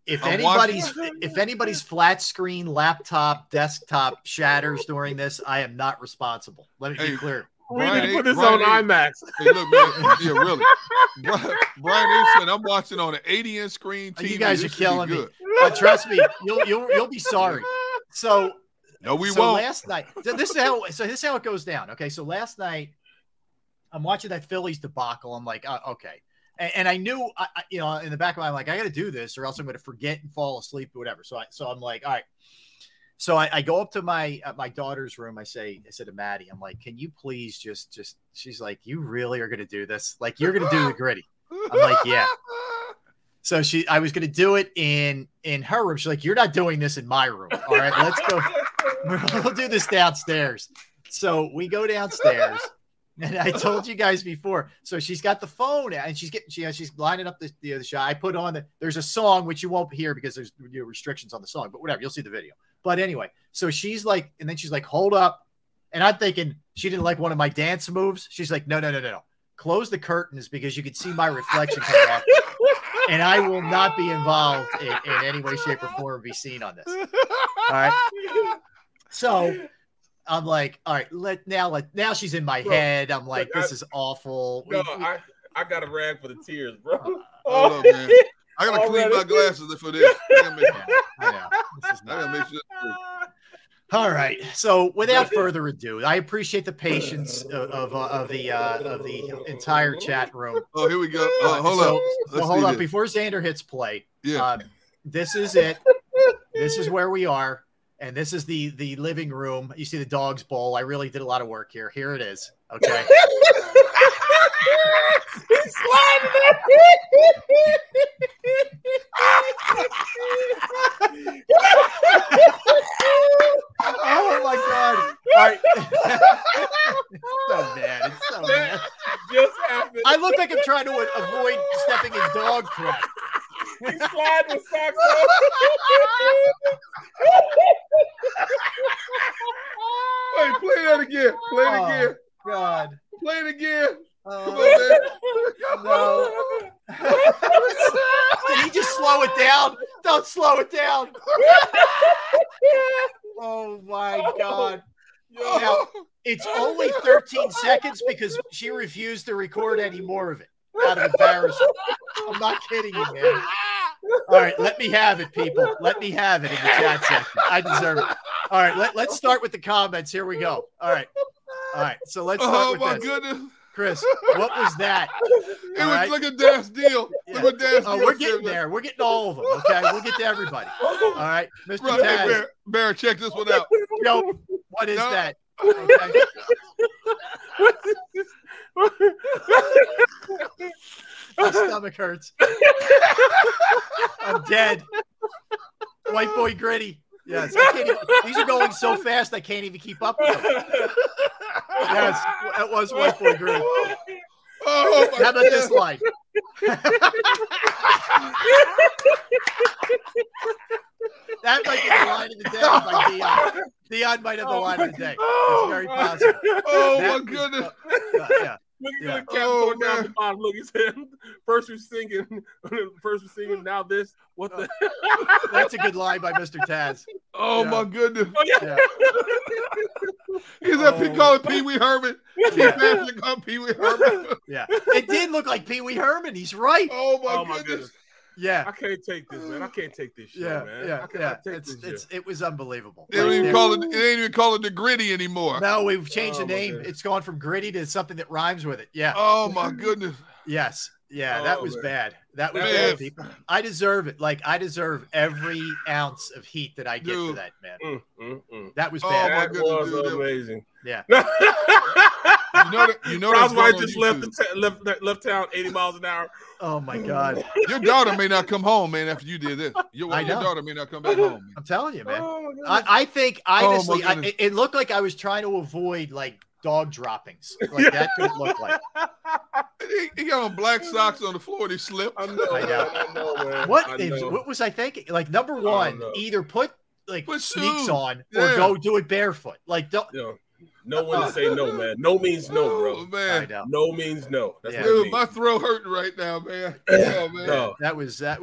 If anybody's flat screen, laptop, desktop shatters during this, I am not responsible. Let me be clear. We need to put this on IMAX. Hey, look, man. Yeah, really. Brian Anderson, I'm watching on an 80-inch screen TV. You guys are killing me. But trust me, you'll be sorry. So no, we won't. Last night, this is how it goes down. Okay, so last night, I'm watching that Phillies debacle. I'm like, okay, and I knew, in the back of my mind, I got to do this, or else I'm going to forget and fall asleep or whatever. So I'm like, all right. So I go up to my daughter's room. I said to Maddie, I'm like, can you please just, she's like, you really are going to do this? Like, you're going to do the gritty. I'm like, yeah. So I was going to do it in her room. She's like, you're not doing this in my room. All right, let's go. We'll do this downstairs. So we go downstairs. And I told you guys before. So she's got the phone and she's lining up the shot. I put on there's a song, which you won't hear because there's restrictions on the song, but whatever, you'll see the video. But anyway, so she's like, and then she's like, hold up. And I'm thinking she didn't like one of my dance moves. She's like, no. Close the curtains because you can see my reflection coming off. And I will not be involved in any way, shape, or form be seen on this. All right. So I'm like, all right, now she's in my head. I'm like, this is awful. No, I got a rag for the tears, bro. Hold on, man. I gotta clean my glasses for this. I gotta make sure. All right. So, without further ado, I appreciate the patience of the entire chat room. Oh, here we go. Hold on. Before Xander hits play, this is it. This is where we are, and this is the living room. You see the dog's bowl. I really did a lot of work here. Here it is. Okay. He's sliding. Oh my God! All right. It's so bad. Just happened. I look like I'm trying to avoid stepping in dog crap. He's sliding with socks on. Wait, play that again. Play it again. God. Play it again. Come on, man. No. Did he just slow it down? Don't slow it down. Oh, my God. Now, it's only 13 seconds because she refused to record any more of it out of embarrassment. I'm not kidding you, man. All right, let me have it, people. Let me have it in the chat section. I deserve it. All right, let's start with the comments. Here we go. All right, so let's start with this. Oh, my goodness. Chris, what was that? It was like a dash deal. Yeah. Look at Dash Deal. We're getting there. We're getting all of them, okay? We'll get to everybody. All right, Mr. Right, Taz. Hey, Bear, check this one out. Yo, what is that? Okay. My stomach hurts. I'm dead. White boy gritty. Yes. These are going so fast I can't even keep up with them. Yes, that was white boy gritty. Oh, how about this line? That might be the line of the day by Dion. Dion might have the line of the day. It's very possible. Oh, that my goodness. Look at the cap going down the bottom. Look, he's him. First we're singing, now this. What the? That's a good line by Mr. Taz. Oh, my goodness. Oh, yeah. He's calling Pee Wee Herman. He's calling Pee Wee Herman. Yeah. It did look like Pee Wee Herman. He's right. Oh, my goodness. Yeah, I can't take this, man. I can't take this shit, man. It was unbelievable. They don't even call it. It ain't even call it the gritty anymore. No, we've changed the name. God. It's gone from gritty to something that rhymes with it. Yeah. Oh my goodness. Yes. Yeah, that was bad. That was bad, people. I deserve it. Like I deserve every ounce of heat that I get for that, man. That was bad. Oh my goodness, that was amazing. Yeah. You know that's why I just left town 80 miles an hour. Oh my God! Your daughter may not come home, man. After you did this, your daughter may not come back home. Man. I'm telling you, man. Oh, I think honestly, it looked like I was trying to avoid like dog droppings. Like that could look like. He got on black socks on the floor and he slipped. I know. What was I thinking? Like number one, either put sneaks on or go do it barefoot. Like don't. Yeah. No one to say no, man. No means no, bro. Oh, man. I know. No means no. That's Dude, my throat hurting right now, man. Oh, man. No. That was bad.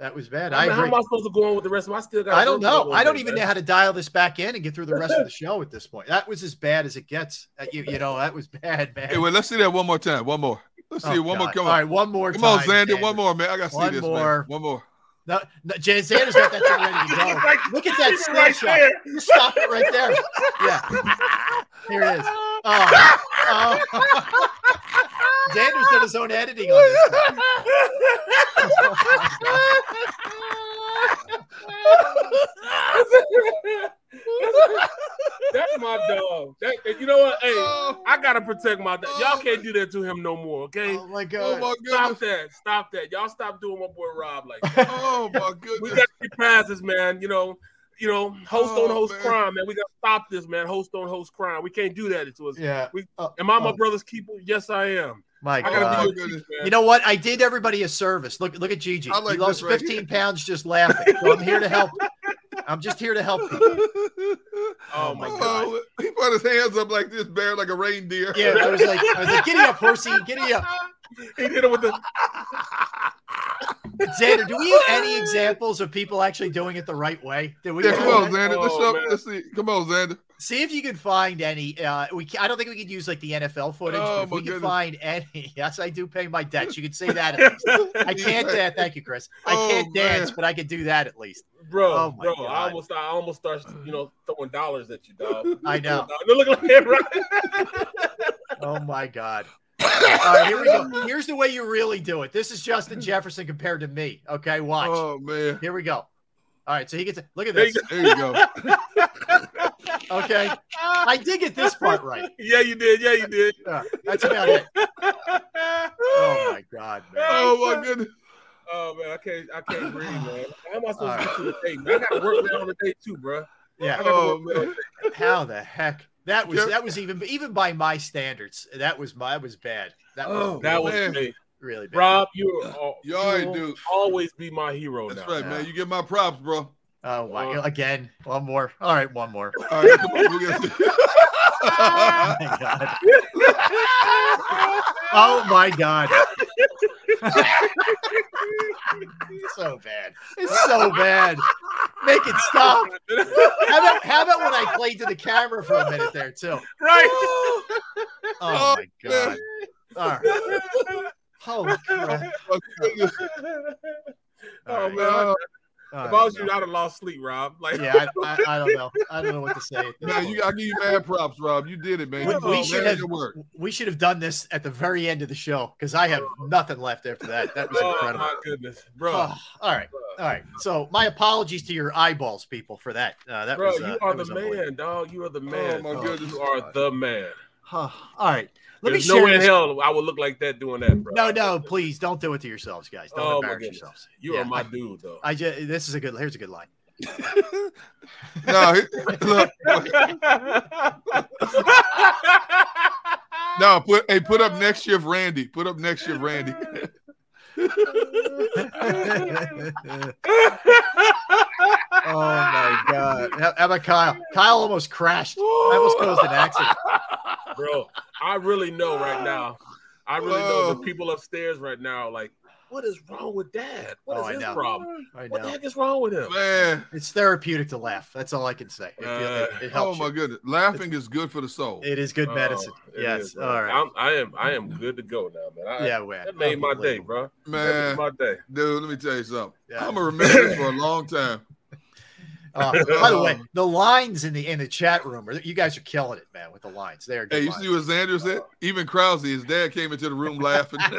That was bad. I mean, how am I supposed to go on with the rest of my I don't know. I don't even know how to dial this back in and get through the rest of the show at this point. That was as bad as it gets. You know, that was bad, man. Hey, wait, let's see that one more time. One more. Let's see one more. Come on. All right, one more time. Come on, Xander. One more, man. I got to see this, man. One more. No, Jan Sanders got that thing ready to go. Look at that snapshot. Right stop it right there. Yeah. Here it is. Sanders did his own editing on this thing. That's my dog. You know what? Hey, I gotta protect my dog. Y'all can't do that to him no more, okay? Oh my God! Oh my Stop that! Y'all stop doing my boy Rob like that. Oh my goodness! We gotta get past this, man. You know, host on host crime, man. We gotta stop this, man. Host on host crime. We can't do that to us. Yeah. Am I my brother's keeper? Yes, I am. Mike, you know what? I did everybody a service. Look at Gigi. He lost 15 pounds just laughing. So I'm here to help. I'm just here to help people. Oh, my God. He put his hands up like this, Bear, like a reindeer. Yeah, I was like, giddy up, horsey, giddy up. He did it with the... Xander, do we have any examples of people actually doing it the right way? Come on, Xander. Let's see. Come on, Xander. See if you can find any. I don't think we could use like the NFL footage, but if we can find any. Yes, I do pay my debts. You can say that at least. I can't dance. Thank you, Chris. I can't dance, but I can do that at least. Bro, I almost start, throwing dollars at you, dog. I know. They look like that, right? Oh my God. All right, here we go. Here's the way you really do it. This is Justin Jefferson compared to me. Okay, watch. Oh, man. Here we go. All right, so he gets – look at this. There you go. Okay. I did get this part right. Yeah, you did. That's about it. Oh, my God, man. Oh, my goodness. Oh, man, I can't breathe, man. How am I supposed to get to the tape? I got to work that on the tape too, bro. Yeah. Oh, man. How the heck? That was even by my standards. That was bad. That was really bad. Rob, you always be my hero. That's now. Right, man. You get my props, bro. Oh, wow. Again, one more. All right, one more. All right, come on. Oh my God. Oh my God. It's so bad. Make it stop. How about when I played to the camera for a minute there too? Right. Oh my God. All right. Holy crap. Oh man. If I was you, I'd have lost sleep, Rob. I don't know. I don't know what to say. I give you mad props, Rob. You did it, man. We should have done this at the very end of the show because I have nothing left after that. That was incredible. Oh, my goodness, bro. Oh, all right. So my apologies to your eyeballs, people, for that. You are the man, dog. You are the man. Oh, my goodness. You are the man. All right. Let me share this. I would look like that doing that, bro. No, please don't do it to yourselves, guys. Don't embarrass yourselves. You are my dude, though. Here's a good line. No, put up next shift, Randy. Oh my God! How about Kyle? Kyle almost crashed. I almost caused an accident, bro. I really know right now. I really know the people upstairs right now. Like, what is wrong with Dad? What is his problem? What the heck is wrong with him? Man, it's therapeutic to laugh. That's all I can say. It helps. Oh my goodness, laughing is good for the soul. It is good medicine. Yes. Is, all right. I am good to go now, man. That made my day, bro. Man, that made my day, dude. Let me tell you something. Yeah. I'm gonna remember this for a long time. By the way, the lines in the chat room, you guys are killing it, man, with the lines. They are good. Hey, you see what Xander said? Even Krause, his dad came into the room laughing. Oh,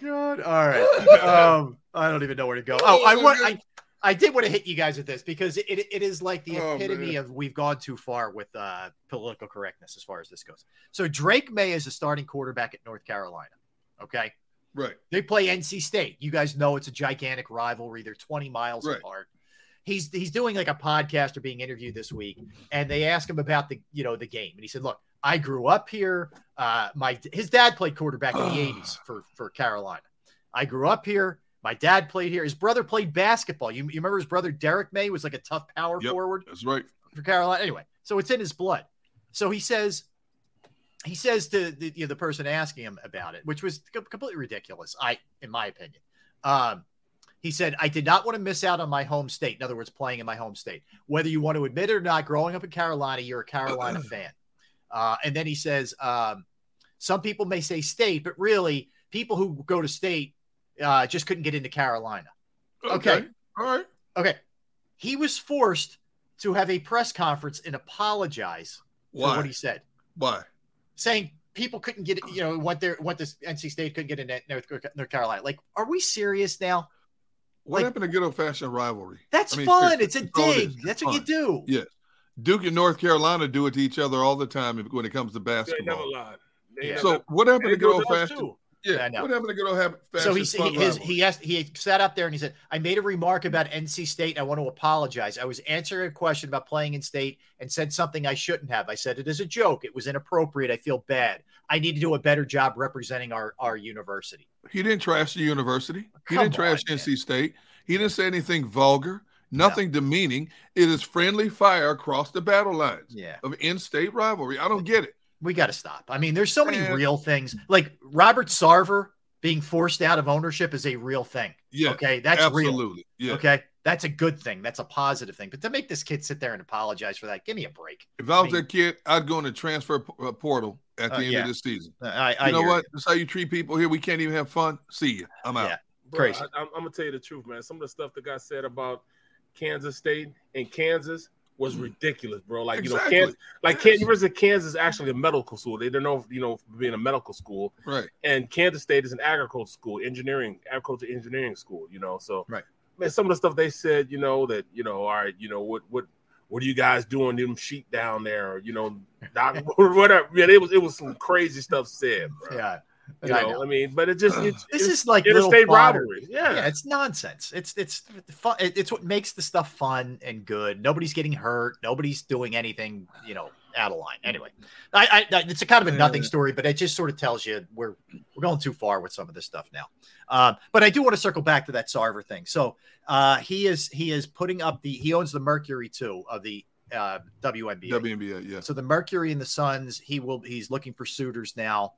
God. All right. I don't even know where to go. Oh, I did want to hit you guys with this because it is like the epitome of we've gone too far with political correctness as far as this goes. So Drake May is a starting quarterback at North Carolina, okay? Right. They play NC State. You guys know it's a gigantic rivalry. They're 20 miles apart. He's doing like a podcast or being interviewed this week, and they ask him about the game, and he said, "Look, I grew up here. His dad played quarterback in the 80s for Carolina. I grew up here. My dad played here. His brother played basketball. You remember his brother Derek May was like a tough power forward. That's right for Carolina. Anyway, so it's in his blood. So he says." He says to the person asking him about it, which was completely ridiculous, in my opinion. He said, "I did not want to miss out on my home state." In other words, playing in my home state. Whether you want to admit it or not, growing up in Carolina, you're a Carolina fan. And then he says, some people may say state, but really people who go to state just couldn't get into Carolina. Okay. All right. Okay. He was forced to have a press conference and apologize for what he said. Why? Saying people couldn't get, what this NC State couldn't get in North Carolina. Like, are we serious now? What happened to good old-fashioned rivalry? That's fun. It's a dig. That's what you do. Yes. Duke and North Carolina do it to each other all the time when it comes to basketball. So what happened to good old-fashioned? Yeah, what happened to good old-fashioned? So he sat up there and he said, "I made a remark about NC State. I want to apologize. I was answering a question about playing in state and said something I shouldn't have. I said it as a joke. It was inappropriate. I feel bad. I need to do a better job representing our university." He didn't trash the university. He didn't trash NC State. He didn't say anything vulgar. Nothing demeaning. It is friendly fire across the battle lines of in-state rivalry. I don't get it. we got to stop. I mean, there's so many real things. Like Robert Sarver being forced out of ownership is a real thing. Yeah. Okay. That's absolutely real. Yeah. Okay. That's a good thing. That's a positive thing. But to make this kid sit there and apologize for that, give me a break. If I was that kid, I'd go in the transfer portal at the end of this season. You know what? That's how you treat people here. We can't even have fun. See you. I'm out. Yeah. Bro, crazy. I'm going to tell you the truth, man. Some of the stuff that got said about Kansas State and Kansas was ridiculous, bro. Like, exactly. You know, Kansas is actually a medical school. They don't know, you know, being a medical school. Right. And Kansas State is an agriculture engineering school, you know. So, right. Man, some of the stuff they said, you know, that, you know, all right, you know, what are you guys doing them sheep down there? Or, you know, whatever. Man, it was some crazy stuff said, bro. Yeah. You know, I mean, but it's just like interstate rivalry. Yeah, it's nonsense. It's fun. It's what makes the stuff fun and good. Nobody's getting hurt. Nobody's doing anything, you know, out of line. Anyway, it's a kind of a nothing story, but it just sort of tells you we're going too far with some of this stuff now. But I do want to circle back to that Sarver thing. So he is putting up he owns the Mercury too of the WNBA. WNBA, yeah. So the Mercury and the Suns. He's looking for suitors now.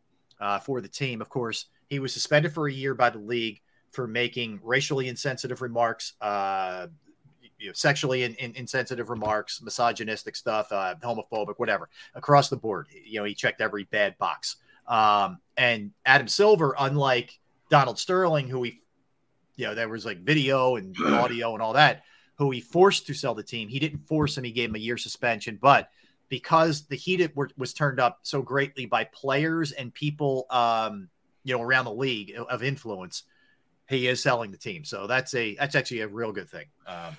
For the team, of course, he was suspended for a year by the league for making racially insensitive remarks, sexually insensitive remarks, misogynistic stuff, homophobic, whatever, across the board. You know, he checked every bad box. And Adam Silver, unlike Donald Sterling, who he, you know, there was like video and audio and all that, who he forced to sell the team. He didn't force him. He gave him a year suspension, but because the heat was turned up so greatly by players and people, you know, around the league of influence, he is selling the team. So that's actually a real good thing. As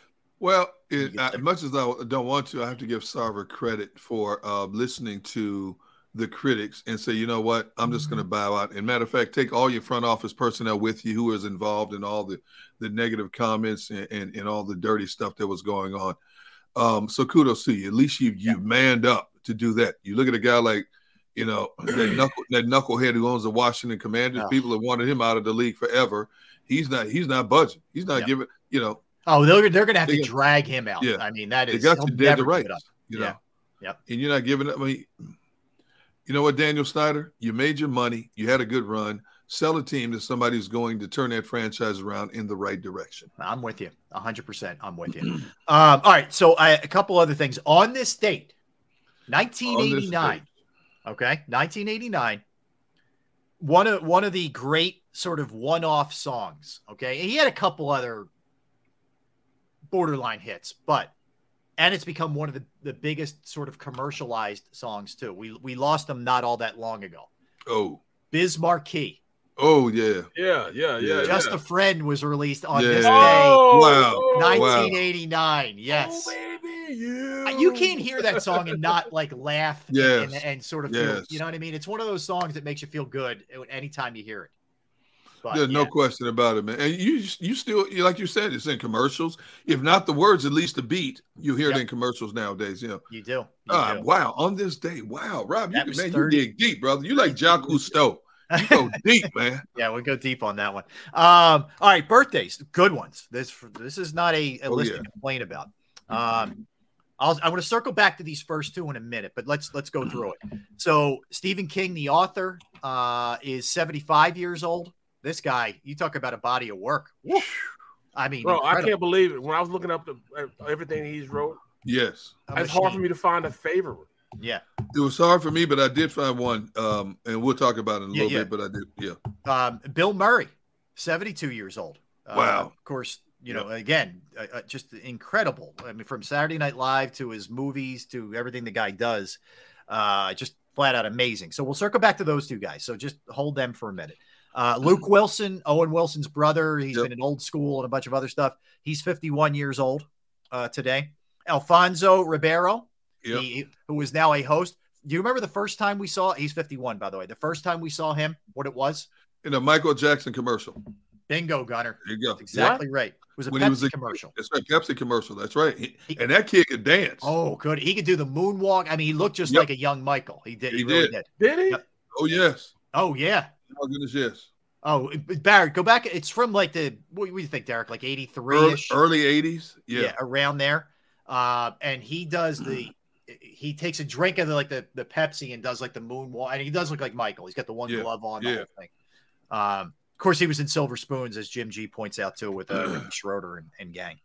much as I don't want to, I have to give Sarver credit for listening to the critics and say, you know what, I'm just going to bow out. And matter of fact, take all your front office personnel with you who is involved in all the negative comments and all the dirty stuff that was going on. So kudos to you. At least you manned up to do that. You look at a guy like, you know, that knucklehead who owns the Washington Commanders. Oh. People have wanted him out of the league forever. He's not budging. He's not giving. You know. Oh, they're going to have to drag him out. Yeah. I mean, that is. They got you dead to rights. You know. Yeah. Yep. And you're not giving up. I mean, you know what, Daniel Snyder, you made your money. You had a good run. Sell a team to somebody who's going to turn that franchise around in the right direction. I'm with you. 100%. I'm with you. All right. So a couple other things. On this date, 1989. Okay. 1989. One of the great sort of one-off songs. Okay. He had a couple other borderline hits, and it's become one of the biggest sort of commercialized songs too. We lost him not all that long ago. Oh, Biz Markie. Oh, yeah. Yeah. Just a Friend was released on this day, 1989. Wow. Yes. Oh, baby, you can't hear that song and not, like, laugh and sort of feel, you know what I mean? It's one of those songs that makes you feel good anytime you hear it. But, no question about it, man. And you still, like you said, it's in commercials. If not the words, at least the beat. You hear it in commercials nowadays. You know, you do. Wow. On this day. Wow. Rob, you dig deep, brother. You like Jacques Cousteau. You go deep, man. Yeah, we'll go deep on that one. All right, birthdays, good ones. This is not a list to complain about. I'm going to circle back to these first two in a minute, but let's go through it. So Stephen King, the author, is 75 years old. This guy, you talk about a body of work. Woo. I mean, bro, incredible. I can't believe it. When I was looking up everything he's wrote, it's hard for me to find a favorite. Yeah. It was hard for me, but I did find one, and we'll talk about it in a little bit, but I did, yeah. Bill Murray, 72 years old. Wow. Of course, you know, again, just incredible. I mean, from Saturday Night Live to his movies to everything the guy does, just flat out amazing. So we'll circle back to those two guys. So just hold them for a minute. Luke Wilson, Owen Wilson's brother. He's been in Old School and a bunch of other stuff. He's 51 years old today. Alfonso Ribeiro. Yep. Who is now a host. Do you remember the first time we saw? He's 51, by the way. The first time we saw him, what it was? In a Michael Jackson commercial. Bingo, Gunner. There you go. That's exactly right. It was a commercial. That's right, Pepsi commercial. That's right. And that kid could dance. Oh, good. He could do the moonwalk. I mean, he looked just like a young Michael. He did. He really did. Did he? Yep. Oh, yes. Oh, yeah. Oh, goodness, yes. Oh, Barrett, go back. It's from like what do you think, Derek? Like 83-ish? Early 80s? Yeah. Yeah, around there. And he does the he takes a drink of the Pepsi and does like the moonwalk, and he does look like Michael. He's got the one glove on, the whole thing. Of course, he was in Silver Spoons, as Jim G points out too, with Schroeder and gang.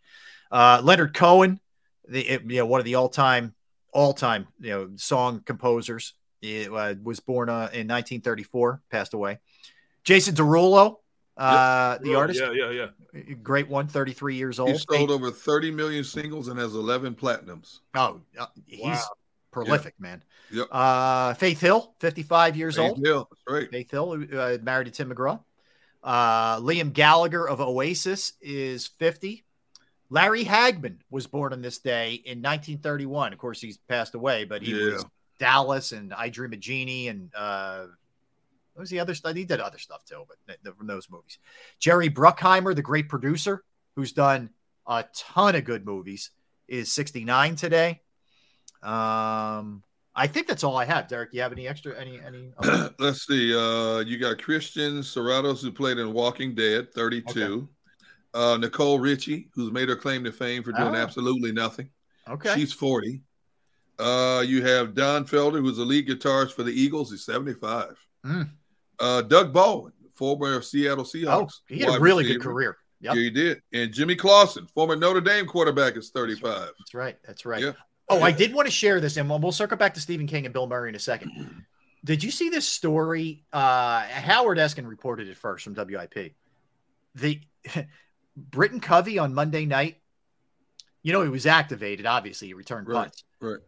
Leonard Cohen, one of the all-time song composers, was born in 1934, passed away. Jason Derulo, the artist, great one, 33 years old. He sold over 30 million singles and has 11 platinums. Oh, he's prolific, man. Yep. Faith Hill, 55 years old. Hill, that's right. Faith Hill, married to Tim McGraw. Liam Gallagher of Oasis is 50. Larry Hagman was born on this day in 1931. Of course, he's passed away, but he was Dallas and I Dream of Jeannie and what was the other stuff? He did other stuff too, but from those movies. Jerry Bruckheimer, the great producer, who's done a ton of good movies, is 69 today. I think that's all I have. Derek, you have any extra? Any? Let's see. You got Christian Serratos, who played in Walking Dead, 32. Okay. Nicole Richie, who's made her claim to fame for doing absolutely nothing. Okay. She's 40. You have Don Felder, who's the lead guitarist for the Eagles. He's 75. Mm. Doug Baldwin, former Seattle Seahawks. Oh, he had a really good career. Yep. Yeah, he did. And Jimmy Clausen, former Notre Dame quarterback, is 35. That's right. Yeah. Oh, I did want to share this, and we'll circle back to Stephen King and Bill Murray in a second. Did you see this story? Howard Eskin reported it first from WIP. Britton Covey on Monday night, he was activated. Obviously, he returned punts. Right.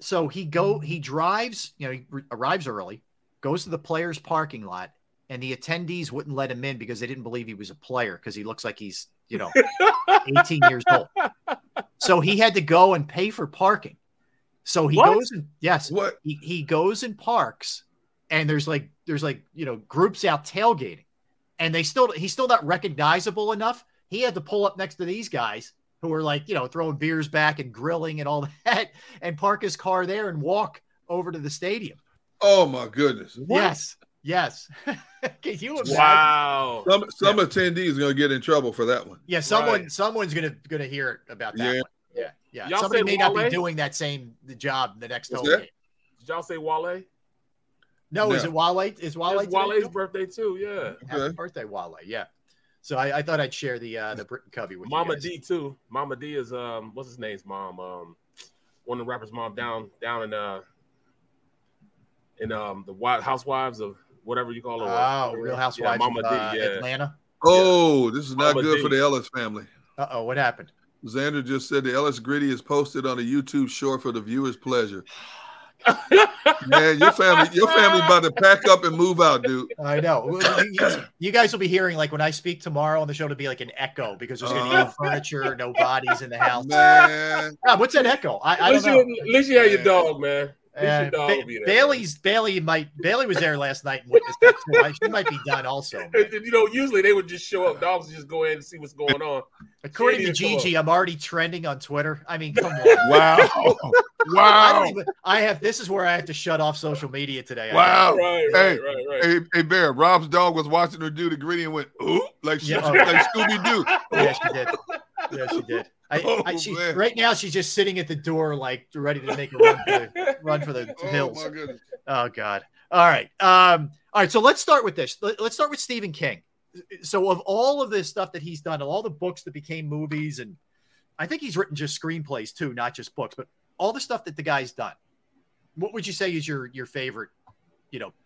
So he drives. He arrives early, goes to the players' parking lot, and the attendees wouldn't let him in because they didn't believe he was a player because he looks like he's 18 years old. So he had to go and pay for parking. So he goes and he goes and parks, and there's groups out tailgating. And he's still not recognizable enough. He had to pull up next to these guys who were throwing beers back and grilling and all that, and park his car there and walk over to the stadium. Oh my goodness! Yes. Can you imagine? Wow. Some attendees are gonna get in trouble for that one. Yeah, someone's gonna hear about that. Yeah, yeah. Y'all Somebody may Wale? Not be doing that same job the next home game. Did y'all say Wale? No, is it Wale? Is Wale? It's Wale's birthday too. Yeah, happy birthday, Wale. Yeah. So I thought I'd share the Britton Covey with Mama you guys. D too. Mama D is what's his name's mom? One of the rappers' mom down in the Wild Housewives of whatever you call it. Real Housewives Mama D, Atlanta. Oh, this is not Mama good D. for the Ellis family. Uh-oh, what happened? Xander just said the Ellis Gritty is posted on a YouTube short for the viewer's pleasure. Man, your family about to pack up and move out, dude. I know. You guys will be hearing when I speak tomorrow on the show to be an echo because there's gonna be no furniture, no bodies in the house. Man. God, what's that echo? I don't know. At least you had your dog, man. Bailey was there last night and witnessed that too. She might be done also. Man. Usually they would just show up. Dogs just go in and see what's going on. According to Gigi, I'm already trending on Twitter. I mean, come on. Wow. This is where I have to shut off social media today. Wow. Right. Hey, Bear, Rob's dog was watching her do the gritty and went, ooh, like Scooby-Doo. Yeah, she did. Right now, she's just sitting at the door, ready to make a run for the hills. Oh, my goodness. Oh, God. All right. So let's start with this. Let's start with Stephen King. So of all of this stuff that he's done, all the books that became movies, and I think he's written just screenplays too, not just books, but all the stuff that the guy's done, what would you say is your favorite,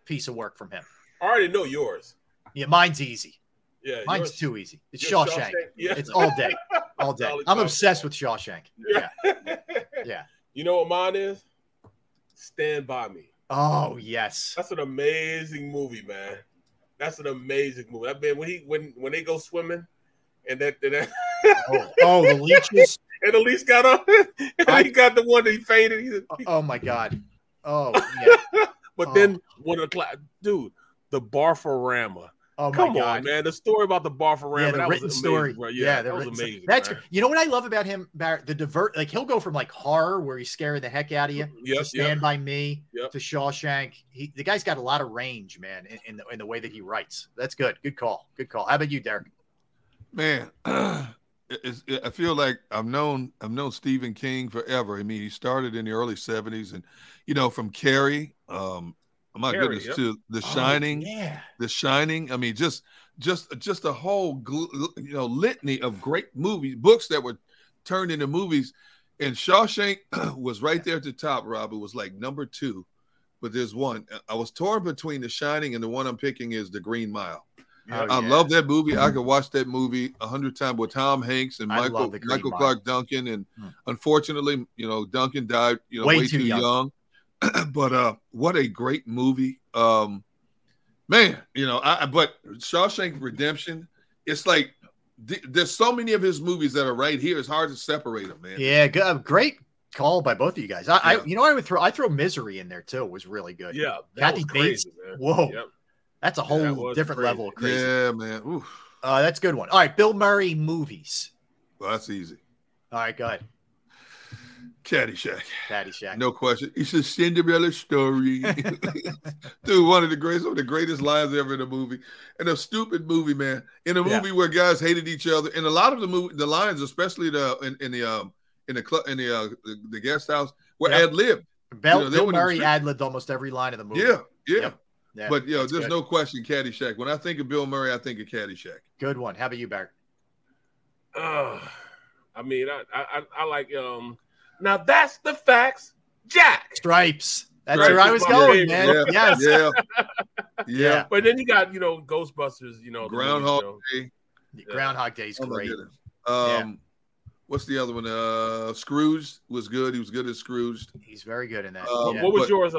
piece of work from him? I already know yours. Yeah, mine's easy. Yeah, mine's too easy. It's Shawshank. Yeah. It's all day. I'm obsessed with Shawshank. Yeah. You know what mine is? Stand By Me. Oh, yes. That's an amazing movie, man. I mean, when they go swimming and that the leeches. And the leech got up. He got the one that he fainted. Oh, my God. Oh, yeah. Then one o'clock, dude, the Barfarama. Oh, come my God. On, man. The story about the Barfarama. Yeah, the written story. Bro. Yeah, that was amazing. That's what I love about him, Barrett? The divert. He'll go from horror, where he's scaring the heck out of you, to Stand By Me, to Shawshank. The guy's got a lot of range, man, in the way that he writes. That's good. Good call. How about you, Derek? Man, I feel like I've known Stephen King forever. I mean, he started in the early 70s, and you know, from Carrie, my goodness, yep, to The Shining, The Shining. I mean, just a whole, you know, litany of great movies, books that were turned into movies. And Shawshank was right there at the top, Rob. It was like number two, but there's one. I was torn between The Shining and the one I'm picking is The Green Mile. I love that movie. Mm-hmm. I could watch that movie 100 times with Tom Hanks and Michael Clark Duncan. And unfortunately, you know, Duncan died, you know, way too young. But what a great movie. Man, you know, but Shawshank Redemption, it's like there's so many of his movies that are right here. It's hard to separate them, man. Yeah, great call by both of you guys. I throw Misery in there too. It was really good. Yeah, Kathy Bates. Whoa. Yep. That's a whole different level of crazy. Yeah, man. Oof. That's a good one. All right, Bill Murray movies. Well, that's easy. All right, go ahead. Caddyshack. No question. It's a Cinderella story. Dude, one of the greatest lines ever in a movie. And a stupid movie, man. In a movie where guys hated each other. And a lot of the lines, especially in the guest house, were ad-libbed. Bill Murray ad-libbed almost every line of the movie. Yeah. Yep. Yeah, but you know, there's no question, Caddyshack. When I think of Bill Murray, I think of Caddyshack. Good one. How about you, Barrett? I mean, I like now that's the facts, Jack. Stripes. That's where I was going, man. Yeah. Yes. Yeah. But then you got, you know, Ghostbusters. You know, Groundhog Day. Groundhog Day is great. What's the other one? Scrooge was good. He was good as Scrooge. He's very good in that. What was yours?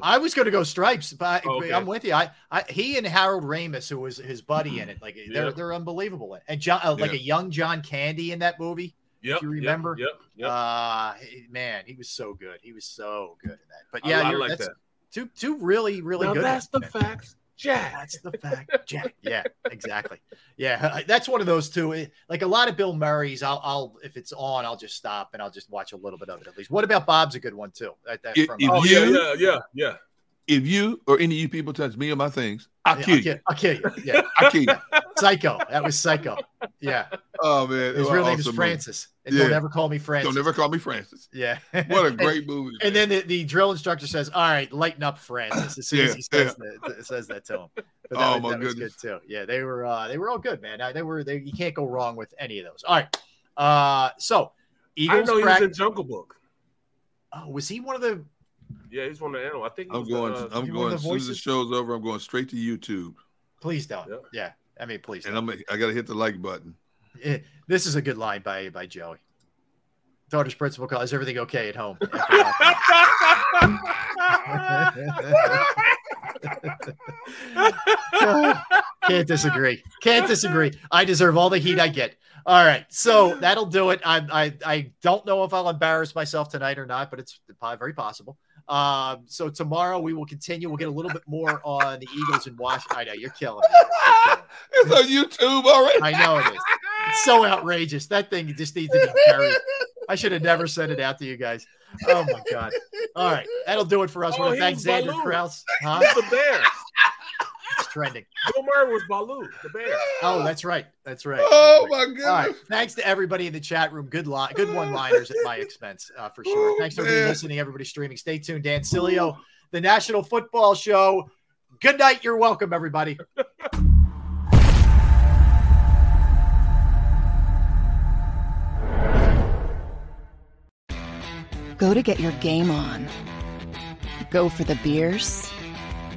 I was going to go Stripes, but I'm with you. He and Harold Ramis, who was his buddy in it, like they're unbelievable. And John, like a young John Candy in that movie. Yeah, you remember? Yep. Man, he was so good. In that. But yeah, I like that. Two really now good. That's the facts. Jack. That's the fact, Jack. Yeah, exactly. Yeah, that's one of those two. Like a lot of Bill Murray's, I'll if it's on, I'll just stop and I'll just watch a little bit of it at least. What about Bob's a good one too? If you If you or any of you people touch me or my things, I'll kill you. Yeah, I'll kill you. Psycho. That was Psycho. Yeah. Oh man, his real name is Francis. And don't ever call me Francis. Yeah. What a great movie. And then the drill instructor says, "All right, lighten up, Francis." As soon as he says that, to him. But that was good too. Yeah, they were all good, man. You can't go wrong with any of those. All right. So Eagles. I know he was in Jungle Book. Oh, was he one of the? Yeah, he's one of the animals. I think I'm going. As soon as the show's over, I'm going straight to YouTube. Please don't. Yeah. Please. And I got to hit the like button. This is a good line by Joey. Daughter's principal call. Is everything okay at home? Can't disagree. I deserve all the heat I get. All right, so that'll do it. I don't know if I'll embarrass myself tonight or not, but it's very possible. So tomorrow we will continue. We'll get a little bit more on the Eagles and Washington. I know you're killing me. It's on YouTube already. I know it is. It's so outrageous. That thing just needs to be buried. I should have never sent it out to you guys. Oh my God. All right, that'll do it for us. We're thank Xander Krause. Huh? The bear. It's trending. Bill Murray was Baloo, the bear. Oh, that's right. Oh my goodness. All right. Thanks to everybody in the chat room. Good one-liners at my expense, for sure. Thanks for listening, everybody streaming. Stay tuned. Dan Silio, the National Football Show. Good night. You're welcome, everybody. Go to get your game on. Go for the beers.